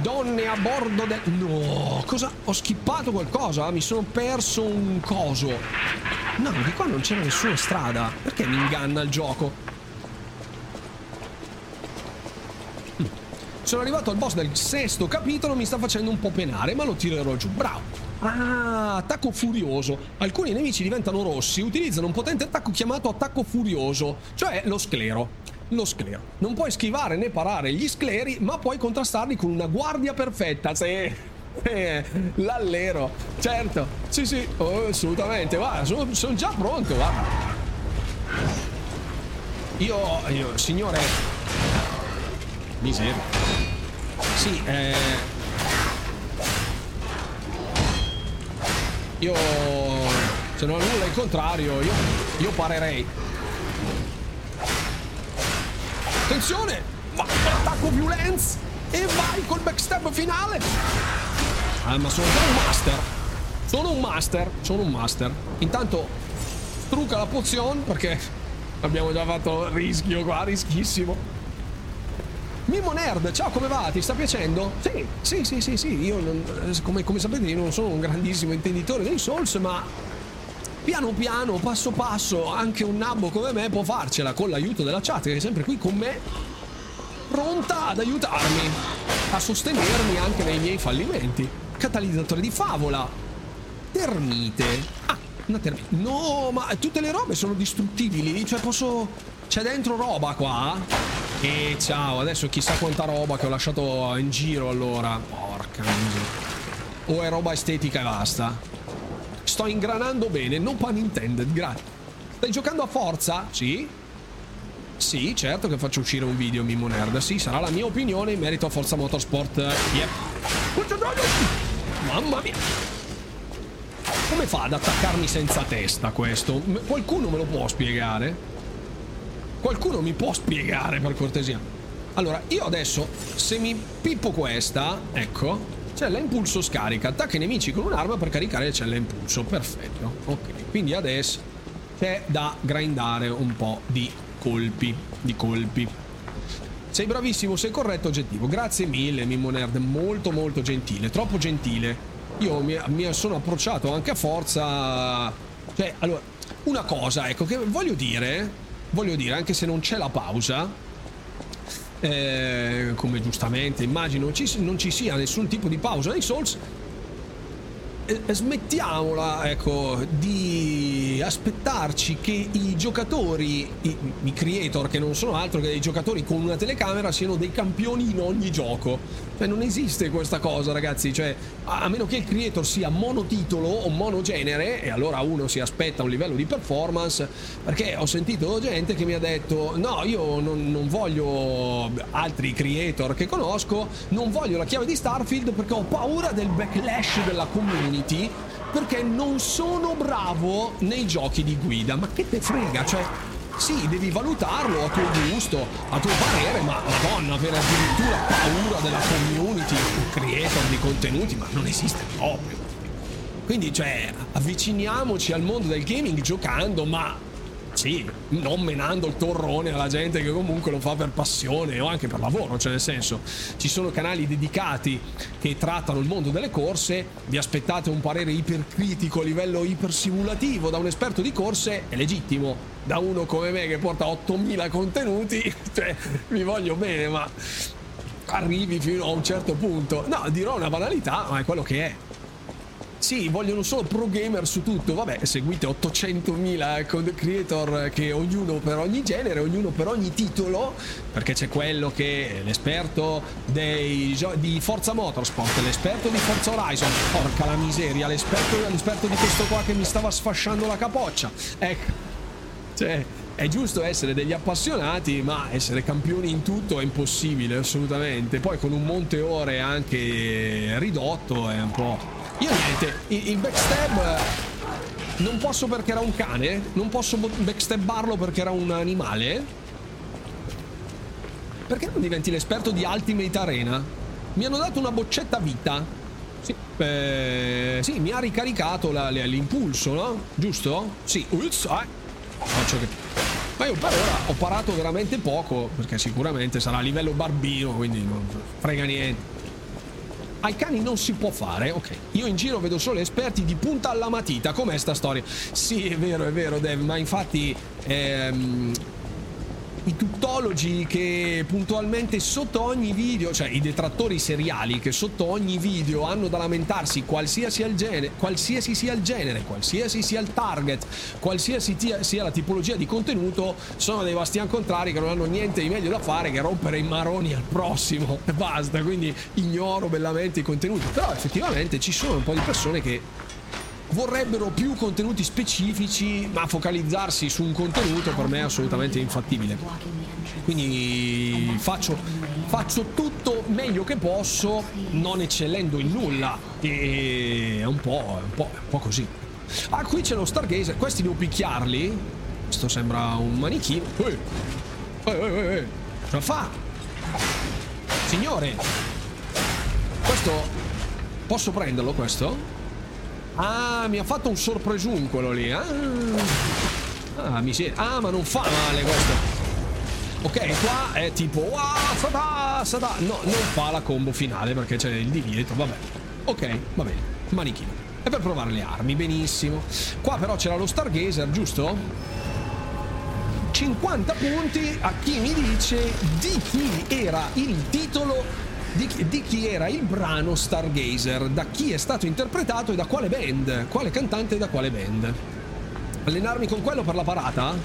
Donne a bordo del... No! Cosa? Ho skippato qualcosa? Mi sono perso un coso. No, di qua non c'era nessuna strada. Perché mi inganna il gioco? Hm. Sono arrivato al boss del sesto capitolo, mi sta facendo un po' penare, ma lo tirerò giù. Bravo! Ah, attacco furioso. Alcuni nemici diventano rossi, utilizzano un potente attacco chiamato attacco furioso, cioè lo sclero. Lo sclero. Non puoi schivare né parare gli scleri, ma puoi contrastarli con una guardia perfetta. Sì, eh, l'allero. Certo, sì sì, oh, assolutamente. Guarda, sono son già pronto, guarda. Io, io, signore. Miseria. Sì, eh... Io, se non ho nulla il contrario, io, io parerei. Attenzione! Va, attacco violence e vai col backstab finale. Ah, ma sono già un master. Sono un master. Sono un master. Intanto trucca la pozione perché abbiamo già fatto rischio qua, rischissimo. Mimo Nerd, ciao, come va? Ti sta piacendo? Sì, sì, sì, sì, sì. Io, non, come, come sapete, io non sono un grandissimo intenditore dei Souls, ma piano piano, passo passo, anche un nabbo come me può farcela con l'aiuto della chat, che è sempre qui con me, pronta ad aiutarmi, a sostenermi anche nei miei fallimenti. Catalizzatore di favola. Termite. Ah, una termite. No, ma tutte le robe sono distruttibili? Cioè, posso... C'è dentro roba qua? E ciao, adesso chissà quanta roba che ho lasciato in giro allora. Porca miseria. O è roba estetica e basta. Sto ingranando bene, no pun intended, grazie. Stai giocando a Forza? Sì. Sì, certo che faccio uscire un video, Mimmo Nerd. Sì, sarà la mia opinione in merito a Forza Motorsport. Yep. Mamma mia. Come fa ad attaccarmi senza testa questo? Qualcuno me lo può spiegare? Qualcuno mi può spiegare, per cortesia? Allora, io adesso, se mi pippo questa, ecco, cella impulso scarica, attacca i nemici con un'arma per caricare le celle impulso. Perfetto, ok. Quindi adesso c'è da grindare un po' di colpi, di colpi. Sei bravissimo, sei corretto, oggettivo. Grazie mille, Mimmo Nerd, molto molto gentile, troppo gentile. Io mi, mi sono approcciato anche a Forza... Cioè, allora, una cosa, ecco, che voglio dire... Voglio dire, anche se non c'è la pausa, eh, come giustamente immagino ci, non ci sia nessun tipo di pausa nei Souls, eh, smettiamola, ecco, di aspettarci che i giocatori, i, i creator, che non sono altro che dei giocatori con una telecamera, siano dei campioni in ogni gioco. Cioè, non esiste questa cosa, ragazzi. Cioè, a, a meno che il creator sia monotitolo o monogenere, e allora uno si aspetta un livello di performance, perché ho sentito gente che mi ha detto no, io non, non voglio altri creator che conosco, non voglio la chiave di Starfield perché ho paura del backlash della community, perché non sono bravo nei giochi di guida. Ma che te frega, cioè... Sì, devi valutarlo a tuo gusto, a tuo parere, ma madonna, avere addirittura paura della community, un creator di contenuti, ma non esiste proprio. Quindi, cioè, avviciniamoci al mondo del gaming giocando, ma sì, non menando il torrone alla gente che comunque lo fa per passione o anche per lavoro. Cioè, nel senso, ci sono canali dedicati che trattano il mondo delle corse, vi aspettate un parere ipercritico a livello ipersimulativo da un esperto di corse, è legittimo. Da uno come me che porta ottomila contenuti, cioè, mi voglio bene, ma arrivi fino a un certo punto. No, dirò una banalità, ma è quello che è. sì, vogliono solo pro gamer su tutto. Vabbè, seguite ottocentomila creator, che ognuno per ogni genere, ognuno per ogni titolo, perché c'è quello che è l'esperto dei gio- di Forza Motorsport, l'esperto di Forza Horizon, porca la miseria, l'esperto, l'esperto di questo qua che mi stava sfasciando la capoccia. Ecco, cioè, è giusto essere degli appassionati, ma essere campioni in tutto è impossibile, assolutamente. Poi con un monte ore anche ridotto è un po'... Io niente, il backstab non posso perché era un cane, non posso backstabbarlo perché era un animale. Perché non diventi l'esperto di Ultimate Arena? Mi hanno dato una boccetta vita. Sì, eh, sì, mi ha ricaricato la, l'impulso, no? Giusto? Sì. Ups, eh. Faccio che... Ma io per ora ho parato veramente poco, perché sicuramente sarà a livello barbino, quindi non frega niente. Ai cani non si può fare, ok. Io in giro vedo solo esperti di punta alla matita. Com'è sta storia? Sì, è vero, è vero, Dev, ma infatti ehm, i tuttologi che puntualmente sotto ogni video, cioè i detrattori seriali che sotto ogni video hanno da lamentarsi qualsiasi sia il genere, qualsiasi sia il genere, qualsiasi sia il target, qualsiasi sia la tipologia di contenuto, sono dei bastian contrari che non hanno niente di meglio da fare che rompere i maroni al prossimo e basta, quindi ignoro bellamente i contenuti. Però effettivamente ci sono un po' di persone che vorrebbero più contenuti specifici, ma focalizzarsi su un contenuto per me è assolutamente infattibile. Quindi faccio, faccio tutto meglio che posso, non eccellendo in nulla. E è un po', è un po', è un po' così. Ah, qui c'è lo Stargazer. Questi devo picchiarli. Questo sembra un manichino. Ehi, ehi, ehi, ehi. Cosa fa? Signore, questo... Posso prenderlo, questo? Ah, mi ha fatto un sorpresum quello lì. Ah, ah miseria. Ah, ma non fa male questo. Ok, qua è tipo... Wow, sada, sada. No, non fa la combo finale perché c'è il divieto. Vabbè. Ok, va bene. Manichino. È per provare le armi, benissimo. Qua però c'era lo Stargazer, giusto? cinquanta punti a chi mi dice di chi era il titolo... Di chi era il brano Stargazer, da chi è stato interpretato e da quale band, quale cantante e da quale band. Allenarmi con quello per la parata?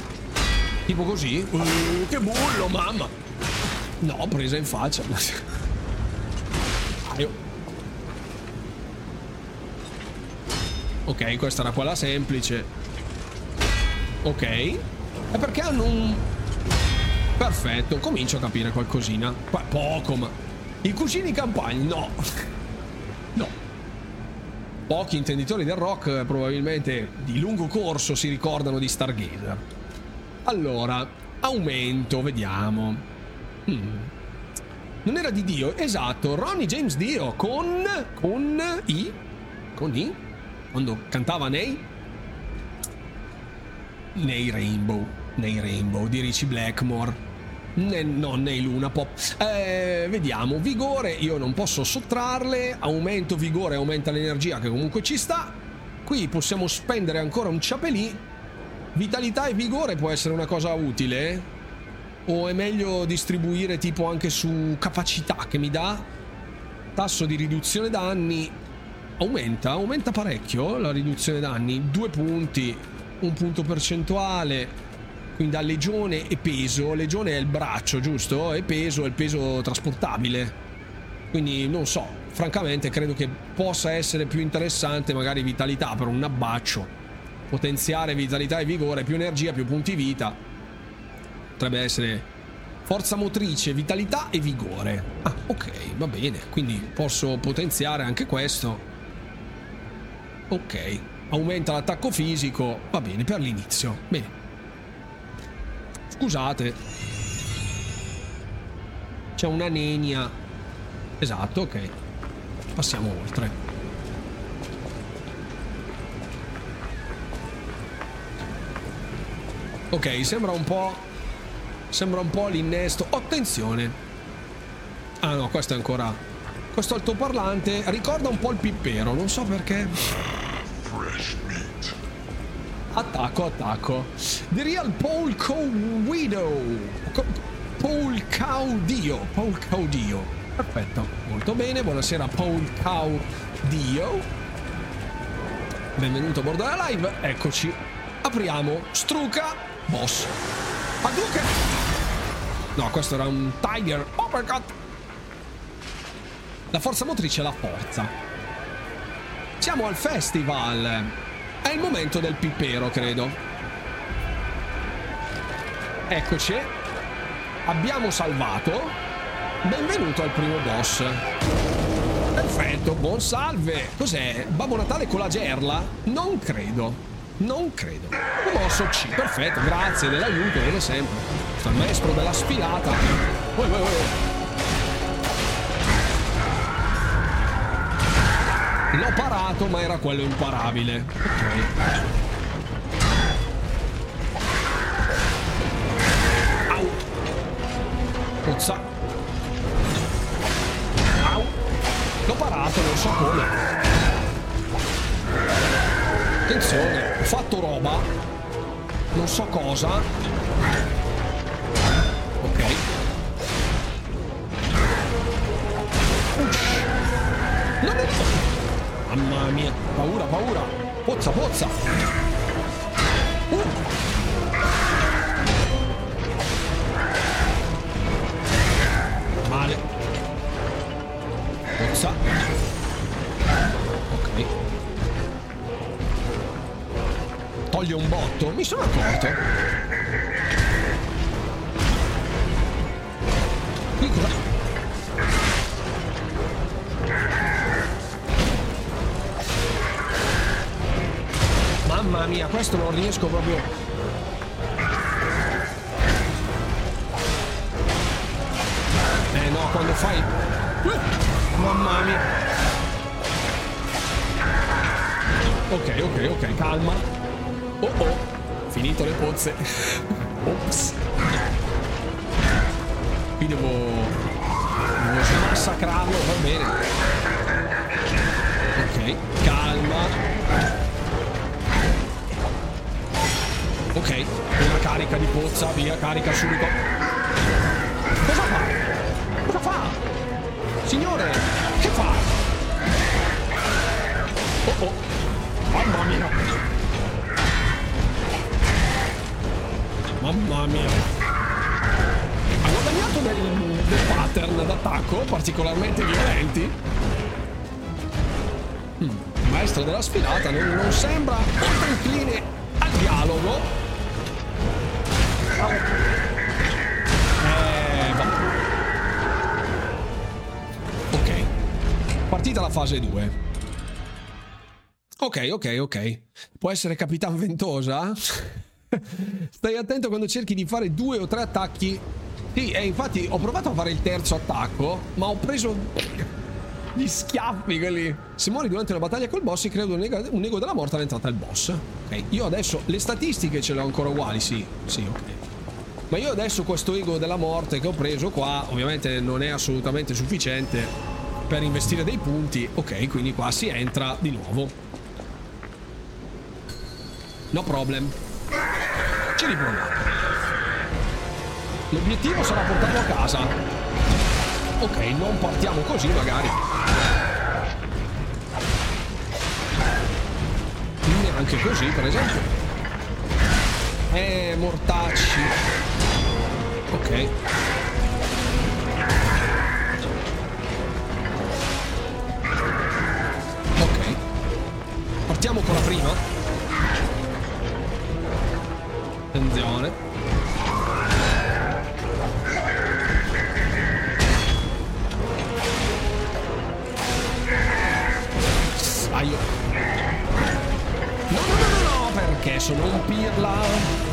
Tipo così? Uh, che bullo, mamma! No, presa in faccia. Ok, questa era quella semplice. Ok. E perché hanno un... Perfetto, comincio a capire qualcosina. Poco, ma... I cugini campagni, no. No. Pochi intenditori del rock, probabilmente di lungo corso, si ricordano di Stargazer. Allora, aumento, vediamo. Hmm. Non era di Dio, esatto, Ronnie James Dio con... Con I? Con I? Quando cantava nei... Nei Rainbow. Nei Rainbow di Richie Blackmore. Ne, no, nei Luna Pop. Eh, vediamo, vigore, io non posso sottrarle. Aumento vigore, aumenta l'energia, che comunque ci sta. Qui possiamo spendere ancora un ciapelì. Vitalità e vigore può essere una cosa utile? O è meglio distribuire tipo anche su capacità, che mi dà tasso di riduzione danni? Aumenta, aumenta parecchio la riduzione danni. Due punti, un punto percentuale. Quindi a legione e peso. Legione è il braccio, giusto? E peso è il peso trasportabile. Quindi non so, francamente credo che possa essere più interessante magari vitalità per un abbaccio. Potenziare vitalità e vigore, più energia, più punti vita. Potrebbe essere forza motrice, vitalità e vigore. Ah, ok, va bene. Quindi posso potenziare anche questo. Ok, aumenta l'attacco fisico. Va bene, per l'inizio. Bene. Scusate, c'è una nenia. Esatto, ok. Passiamo oltre. Ok, sembra un po'... Sembra un po' l'innesto. Attenzione. Ah no, questo è ancora... Questo altoparlante ricorda un po' il pippero, non so perché. Fresh meat. Attacco, attacco. The Real Paul Cow-Widow. Paul Cow-Dio. Paul Cow-Dio. Perfetto. Molto bene. Buonasera, Paul Cow-Dio. Benvenuto a bordo della live. Eccoci. Apriamo. Struca. Boss. Hadouken. No, questo era un Tiger. Uppercut. La forza motrice è la forza. Siamo al festival. È il momento del pipero, credo. Eccoci. Abbiamo salvato. Benvenuto al primo boss. Perfetto, buon salve. Cos'è? Babbo Natale con la gerla? Non credo. Non credo. Un morso C. Perfetto, grazie dell'aiuto, come sempre. Sta il maestro della sfilata. Uè, uè, uè. L'ho parato, ma era quello imparabile. Ok. Pozza. Au. L'ho parato, non so come. Attenzione, ho fatto roba. Non so cosa. Ok. Ush. No, no, no. Mamma mia. Paura, paura. Pozza, pozza. Uh. Male. Forza. Ok. Toglie un botto. Mi sono accorto. Qui cos'è? Mamma mia, questo non riesco proprio... No, quando fai... Uh, mamma mia. Ok, ok, ok, calma. Oh, oh, finito le pozze. Ops. Qui devo... devo massacrarlo, va bene. Ok, calma. Ok, una carica di pozza, via, carica subito. Cosa fa? Cosa fa? Signore, che fa? Oh oh, mamma mia. Mamma mia. Ha guadagnato dei, dei pattern d'attacco particolarmente violenti. Mm. Maestro della sfilata, non, non sembra oltre incline al dialogo. Oh. Partita la fase due. Ok, ok, ok. Può essere Capitan Ventosa? Stai attento quando cerchi di fare due o tre attacchi. Sì, e infatti ho provato a fare il terzo attacco, ma ho preso gli schiaffi quelli. Se muori durante una battaglia col boss si crea un ego della morte all'entrata del boss. Ok, io adesso le statistiche ce le ho ancora uguali, sì. Sì, ok. Ma io adesso questo ego della morte che ho preso qua, ovviamente non è assolutamente sufficiente per investire dei punti. Ok, quindi qua si entra di nuovo. No problem. Ci riproviamo. L'obiettivo sarà portarlo a casa. Ok, non partiamo così magari. Neanche così, per esempio. Eh, mortacci. Ok. Partiamo con la prima. Attenzione. Aio. No, no, no, no, no, perché sono un pirla.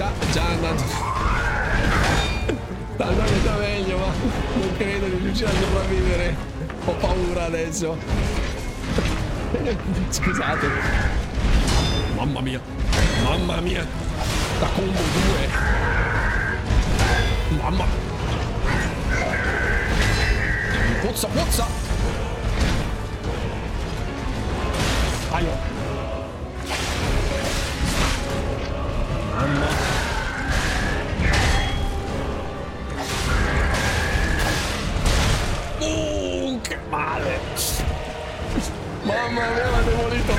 Già, già è andato. Sta andando meglio, ma non credo di riuscire a sopravvivere. Ho paura adesso. Scusate. Mamma mia. Mamma mia. La combo due. Mamma. Pozza, pozza. Aio. Uh, che male! Mamma mia, l'ha demolito!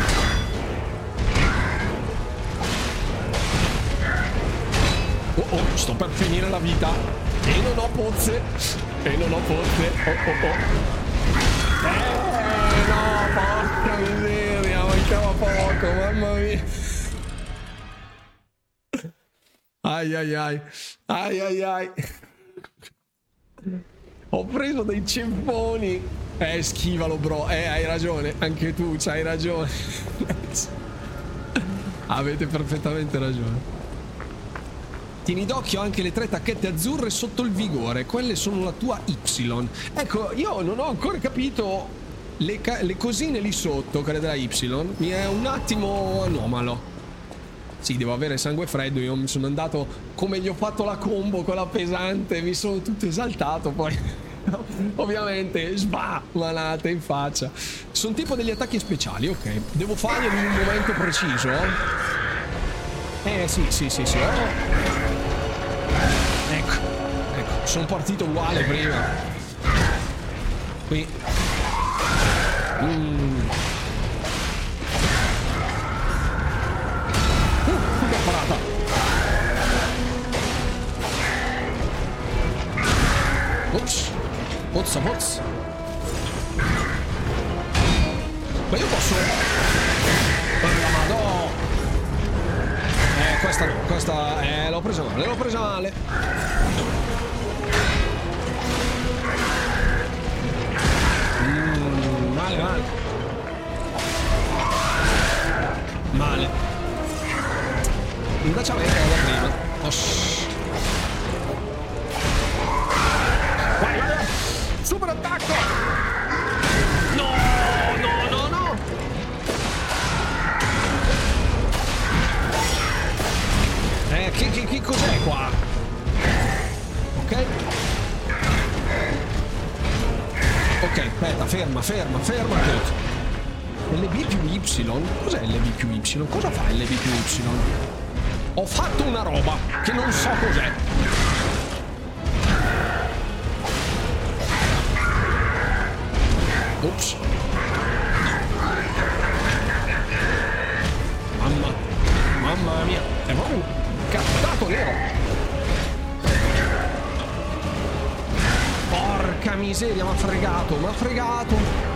Oh oh, sto per finire la vita! E non ho pozze! E non ho pozze! Oh oh oh! Eh no, porca miseria! Mancava poco, mamma mia! Ai ai ai, ai ai ai, ho preso dei ceffoni. Eh, schivalo bro, eh hai ragione, anche tu c'hai ragione. Avete perfettamente ragione. Tieni d'occhio anche le tre tacchette azzurre sotto il vigore, quelle sono la tua Y. Ecco, io non ho ancora capito le, ca- le cosine lì sotto, quelle della Y, mi è un attimo anomalo. Sì, devo avere sangue freddo, io mi sono andato, come gli ho fatto la combo, quella pesante, mi sono tutto esaltato, poi ovviamente sbah, manate in faccia. Sono tipo degli attacchi speciali, ok. Devo farli in un momento preciso. Eh sì, sì, sì, sì. Oh. Ecco, ecco, sono partito uguale prima. Qui. Mm. Parata. Ops. Pozza, pozza. Ma io posso... Madonna. Eh, questa no, questa... Eh, l'ho presa male, l'ho presa male. Mm, male, male. Male. Invece avete la prima. Oh, vai, vai, vai. Super attacco. No, no, no, no. Eh, che, che, che cos'è qua? Ok. Ok, aspetta, ferma, ferma, ferma tutto. L B più Y? Cos'è L B più Y? Cosa fa L B più Y? Ho fatto una roba che non so cos'è. Ops. Mamma, mamma mia, è proprio un cattato nero. Porca miseria, m'ha fregato, m'ha fregato.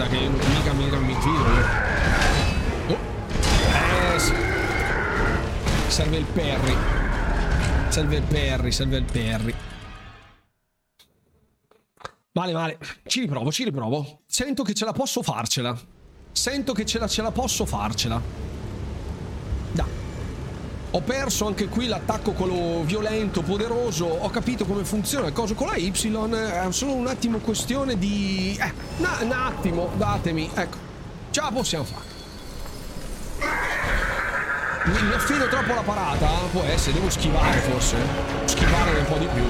Che mica mica mi tiro. Oh. Eh, sì. Serve il Perry. Serve il Perry, serve il Perry. Vale, vale. Ci riprovo, ci riprovo. Sento che ce la posso farcela. Sento che ce la ce la posso farcela. Da. Ho perso anche qui l'attacco quello violento, poderoso. Ho capito come funziona il coso con la Y. È solo un attimo questione di... Eh, na, un attimo, datemi, ecco. Ce la possiamo fare. Mi, mi affido troppo alla parata? Può essere, devo schivare forse. Schivare un po' di più.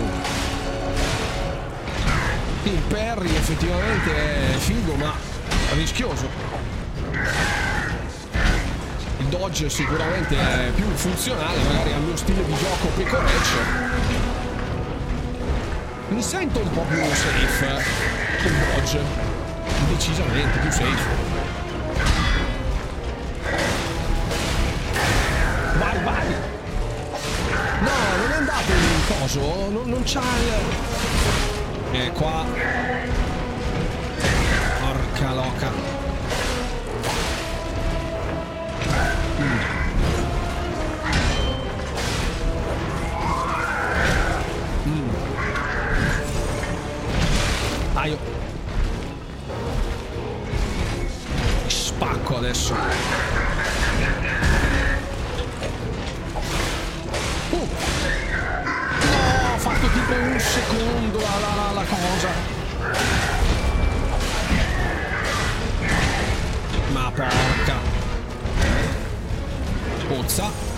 Il Perry effettivamente è figo, ma è rischioso. Il dodge sicuramente è più funzionale, magari al mio stile di gioco pecoreccio. Mi sento un po' più safe con il dodge, decisamente più safe. Vai, vai! No, non è andato in coso, non, non c'ha il... E qua... Porca loca. Aio. adesso. Uh. No, ho fatto tipo un secondo la, la, la cosa. Ma porca. Pozza.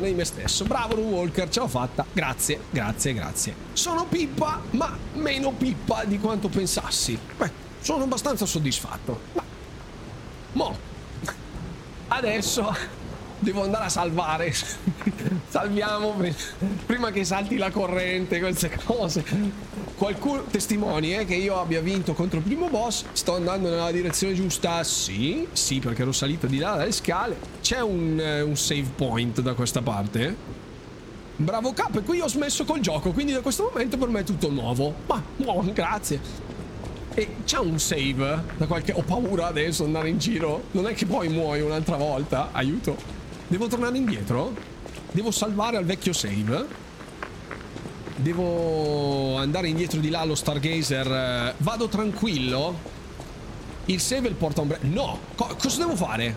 Di me stesso, bravo Runewalker, ce l'ho fatta, grazie, grazie, grazie. Sono pippa, ma meno pippa di quanto pensassi. Beh, sono abbastanza soddisfatto. Ma mo adesso devo andare a salvare. Salviamo prima che salti la corrente, queste cose. Qualcuno testimoni eh, che io abbia vinto contro il primo boss. Sto andando nella direzione giusta? Sì, sì, perché l'ho salito di là dalle scale. C'è un, eh, un save point da questa parte. Bravo Cap, e qui ho smesso col gioco, quindi da questo momento per me è tutto nuovo. Ma buono, wow, grazie. E c'è un save da qualche... Ho paura adesso andare in giro. Non è che poi muoio un'altra volta. Aiuto. Devo tornare indietro? Devo salvare al vecchio save? Devo andare indietro di là allo Stargazer. Vado tranquillo. Il save il porta ombre. No, Co- cosa devo fare?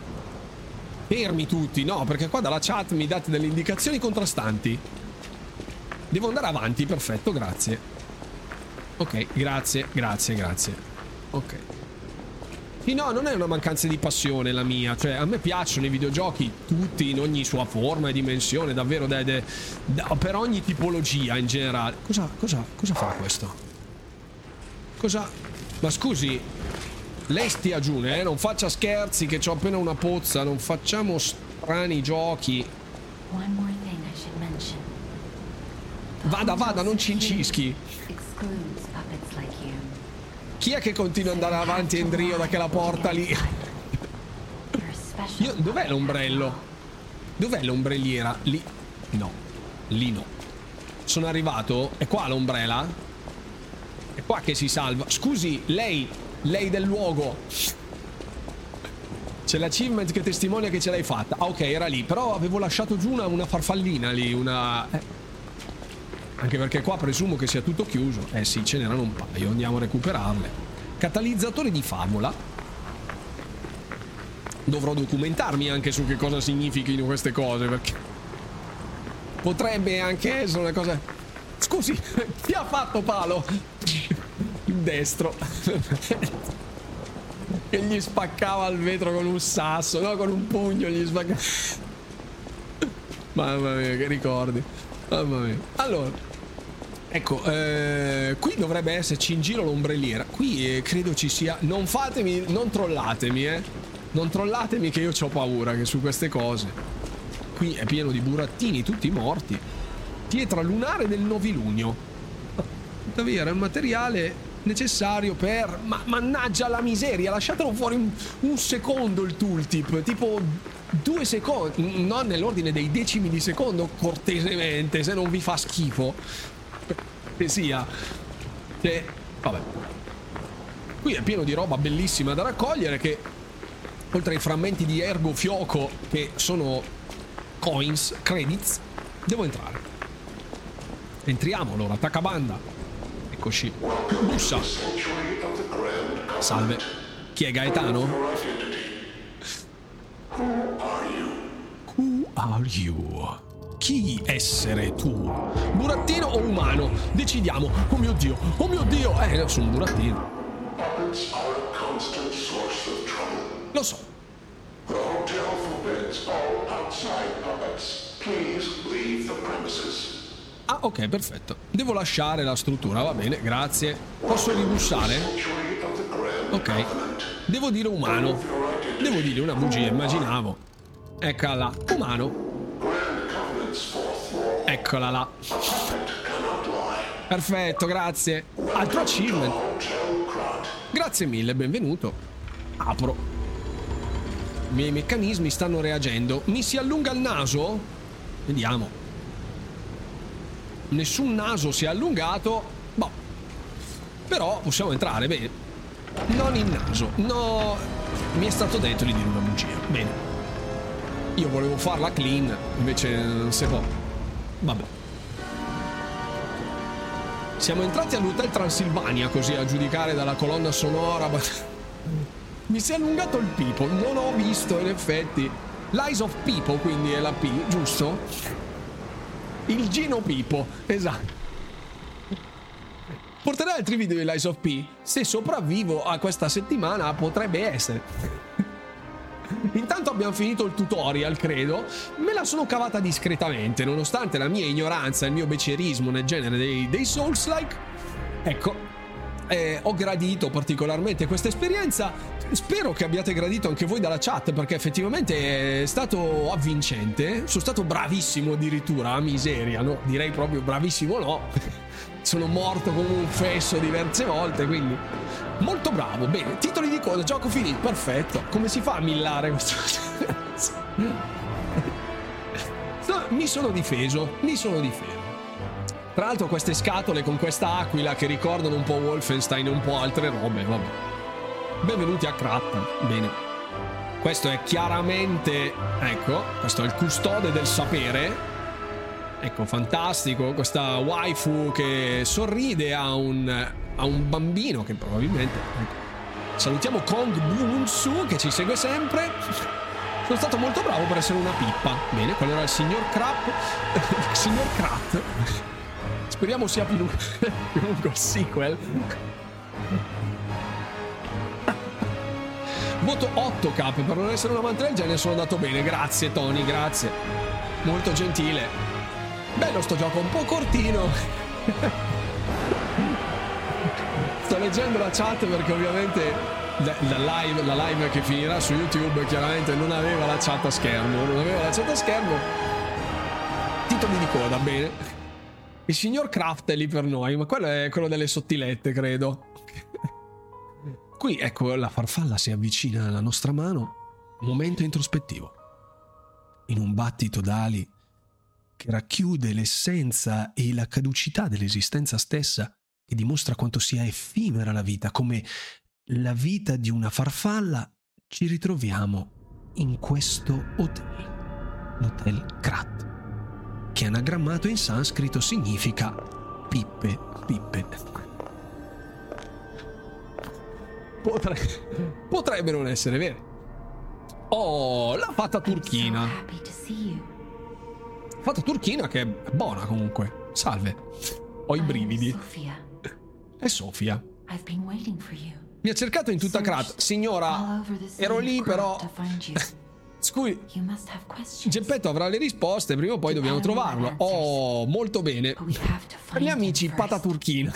Fermi tutti. No, perché qua dalla chat mi date delle indicazioni contrastanti. Devo andare avanti, perfetto, grazie. Ok, grazie, grazie, grazie. Ok. E no, non è una mancanza di passione la mia. Cioè, a me piacciono i videogiochi tutti, in ogni sua forma e dimensione. Davvero, de, de, de, per ogni tipologia in generale. Cosa, cosa, cosa fa questo? Cosa? Ma scusi, lei stia giù, eh? Non faccia scherzi che c'ho appena una pozza. Non facciamo strani giochi. Vada, vada, non ci incischi. Chi è che continua ad andare avanti, Endrio, da che la porta lì? Io, dov'è l'ombrello? Dov'è l'ombrelliera? Lì? No. Lì no. Sono arrivato? È qua l'ombrella? È qua che si salva. Scusi, lei, lei del luogo. C'è l'achievement che testimonia che ce l'hai fatta. Ah, ok, era lì. Però avevo lasciato giù una, una farfallina lì, una... Eh. Anche perché qua presumo che sia tutto chiuso. Eh sì, ce n'erano un paio. Andiamo a recuperarle. Catalizzatore di favola. Dovrò documentarmi anche su che cosa significhino queste cose, perché potrebbe anche essere una cosa... Scusi, chi ha fatto palo? Il destro. Che gli spaccava il vetro con un sasso. No, con un pugno gli spaccava. Mamma mia, che ricordi. Mamma mia. Allora... Ecco, eh, qui dovrebbe esserci in giro l'ombrelliera. Qui eh, credo ci sia... Non fatemi, non trollatemi, eh. Non trollatemi che io c'ho paura che su queste cose. Qui è pieno di burattini, tutti morti. Pietra lunare del novilunio. Tuttavia era il materiale necessario per... Ma mannaggia la miseria, lasciatelo fuori un, un secondo il tooltip. Tipo due secondi, non nell'ordine dei decimi di secondo, cortesemente, se non vi fa schifo. Che sia che, vabbè. Qui è pieno di roba bellissima da raccogliere, che oltre ai frammenti di ergo fioco che sono coins, credits, devo entrare. Entriamo allora, attaccabanda. Eccoci. Bussa. Salve. Chi è Gaetano? Who are you? Chi essere tu? Burattino o umano? Decidiamo. Oh mio Dio, oh mio Dio. Eh, io sono un burattino. Lo so. Ah, ok, perfetto. Devo lasciare la struttura, va bene, grazie. Posso ribussare? Ok. Devo dire umano. Devo dire una bugia, immaginavo. Eccola, umano. Eccola là. Perfetto, grazie. Altro achievement. Grazie mille, benvenuto. Apro. I miei meccanismi stanno reagendo. Mi si allunga il naso? Vediamo. Nessun naso si è allungato. Boh. Però possiamo entrare, bene. Non il naso. No. Mi è stato detto di dire una bugia. Bene. Io volevo farla clean, invece non si può. Vabbè. Siamo entrati all'Hotel Transilvania, così a giudicare dalla colonna sonora. Mi si è allungato il pipo, non ho visto in effetti. Lies of Pipo, quindi è la P, giusto? Il Gino Pipo, esatto. Porterai altri video di Lies of P? Se sopravvivo a questa settimana potrebbe essere. Intanto abbiamo finito il tutorial, credo. Me la sono cavata discretamente, nonostante la mia ignoranza e il mio becerismo nel genere dei, dei Souls-like. Ecco, eh, ho gradito particolarmente questa esperienza. Spero che abbiate gradito anche voi dalla chat, perché effettivamente è stato avvincente. Sono stato bravissimo addirittura, a miseria, no? Direi proprio bravissimo no. Sono morto come un fesso diverse volte, quindi... Molto bravo, bene. Titoli di coda, gioco finito, perfetto. Come si fa a millare questo? No, mi sono difeso, mi sono difeso. Tra l'altro queste scatole con questa aquila che ricordano un po' Wolfenstein e un po' altre robe, vabbè. Benvenuti a Kratta, bene. Questo è chiaramente... Ecco, questo è il custode del sapere. Ecco, fantastico, questa waifu che sorride a un... a un bambino che probabilmente... Salutiamo Kong Bunsu che ci segue sempre. Sono stato molto bravo per essere una pippa. Bene, quello era il signor Crap. Il signor Krat. Speriamo sia più lungo il sequel. Voto otto K. Per non essere un amante del genere sono andato bene. Grazie Tony, grazie. Molto gentile. Bello sto gioco, un po' cortino. Sto leggendo la chat perché ovviamente la, la, live, la live che finirà su YouTube chiaramente non aveva la chat a schermo, non aveva la chat a schermo. Titoli di coda, bene. Il signor Kraft è lì per noi, ma quello è quello delle sottilette, credo. Qui, ecco, la farfalla si avvicina alla nostra mano, momento introspettivo. In un battito d'ali che racchiude l'essenza e la caducità dell'esistenza stessa, che dimostra quanto sia effimera la vita, come la vita di una farfalla, ci ritroviamo in questo hotel, l'hotel Krat, che anagrammato in sanscrito significa pippe, pippe. Potre... Potrebbe non essere vero. Oh, la fata turchina. Fata turchina che è buona comunque. Salve. Ho i brividi. È Sofia. Mi ha cercato in tutta Krat. Signora, ero lì però. Scusi. Geppetto avrà le risposte. Prima o poi dobbiamo trovarlo. Oh, molto bene. Per gli amici, pata turchina.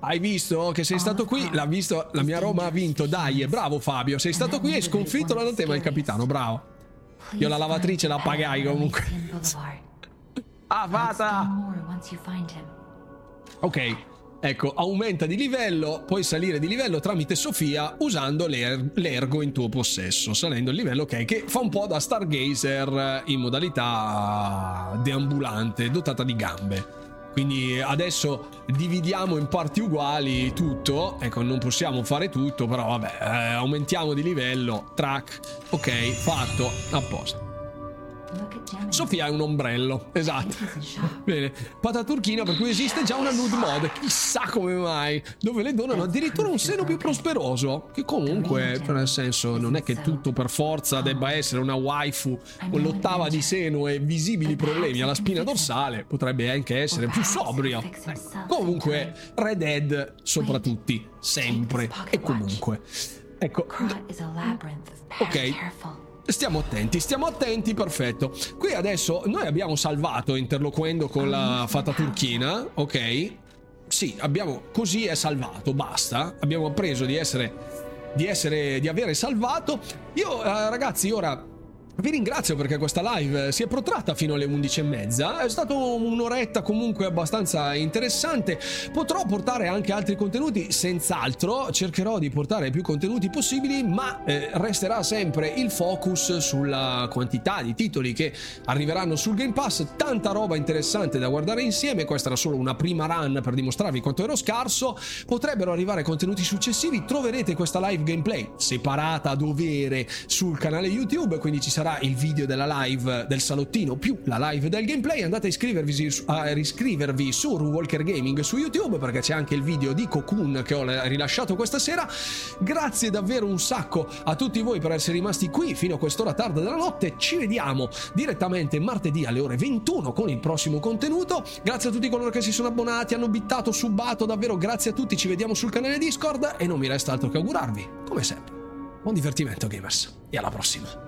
Hai visto che sei stato qui? L'ha visto. La mia Roma ha vinto. Dai, bravo Fabio. Sei stato qui e hai sconfitto l'anatema del capitano. Bravo. Io la lavatrice la pagai comunque. Ah, vada! Ok, ecco, aumenta di livello, puoi salire di livello tramite Sofia usando l'er- l'ergo in tuo possesso, salendo il livello, ok, che fa un po' da Stargazer in modalità deambulante, dotata di gambe. Quindi adesso dividiamo in parti uguali tutto, ecco, non possiamo fare tutto, però vabbè, eh, aumentiamo di livello, track, ok, fatto, apposta. Sofia è un ombrello, esatto. Bene, pata turchina, per cui esiste già una nude mod, chissà come mai, dove le donano addirittura un seno più prosperoso, che comunque, nel senso, non è che tutto per forza debba essere una waifu con l'ottava di seno e visibili problemi alla spina dorsale, potrebbe anche essere più sobrio. Comunque Red Dead sopra tutti, sempre e comunque. Ecco. Ok. Stiamo attenti, stiamo attenti, perfetto. Qui adesso noi abbiamo salvato interloquendo con la fata turchina, ok? Sì, abbiamo, così è salvato, basta. Abbiamo appreso di essere, di essere, di avere salvato. Io, eh, ragazzi, ora vi ringrazio perché questa live si è protratta fino alle undici e mezza, è stata un'oretta comunque abbastanza interessante. Potrò portare anche altri contenuti, senz'altro cercherò di portare più contenuti possibili, ma eh, resterà sempre il focus sulla quantità di titoli che arriveranno sul Game Pass. Tanta roba interessante da guardare insieme, questa era solo una prima run per dimostrarvi quanto ero scarso. Potrebbero arrivare contenuti successivi, troverete questa live gameplay separata a dovere sul canale YouTube, quindi ci sarà il video della live del salottino più la live del gameplay. Andate a iscrivervi su, a iscrivervi su Runewalker Gaming su YouTube, perché c'è anche il video di Cocoon che ho rilasciato questa sera. Grazie davvero un sacco a tutti voi per essere rimasti qui fino a quest'ora tarda della notte. Ci vediamo direttamente martedì alle ore ventuno con il prossimo contenuto. Grazie a tutti coloro che si sono abbonati, hanno bittato, subato, davvero grazie a tutti. Ci vediamo sul canale Discord e non mi resta altro che augurarvi, come sempre, buon divertimento gamers e alla prossima.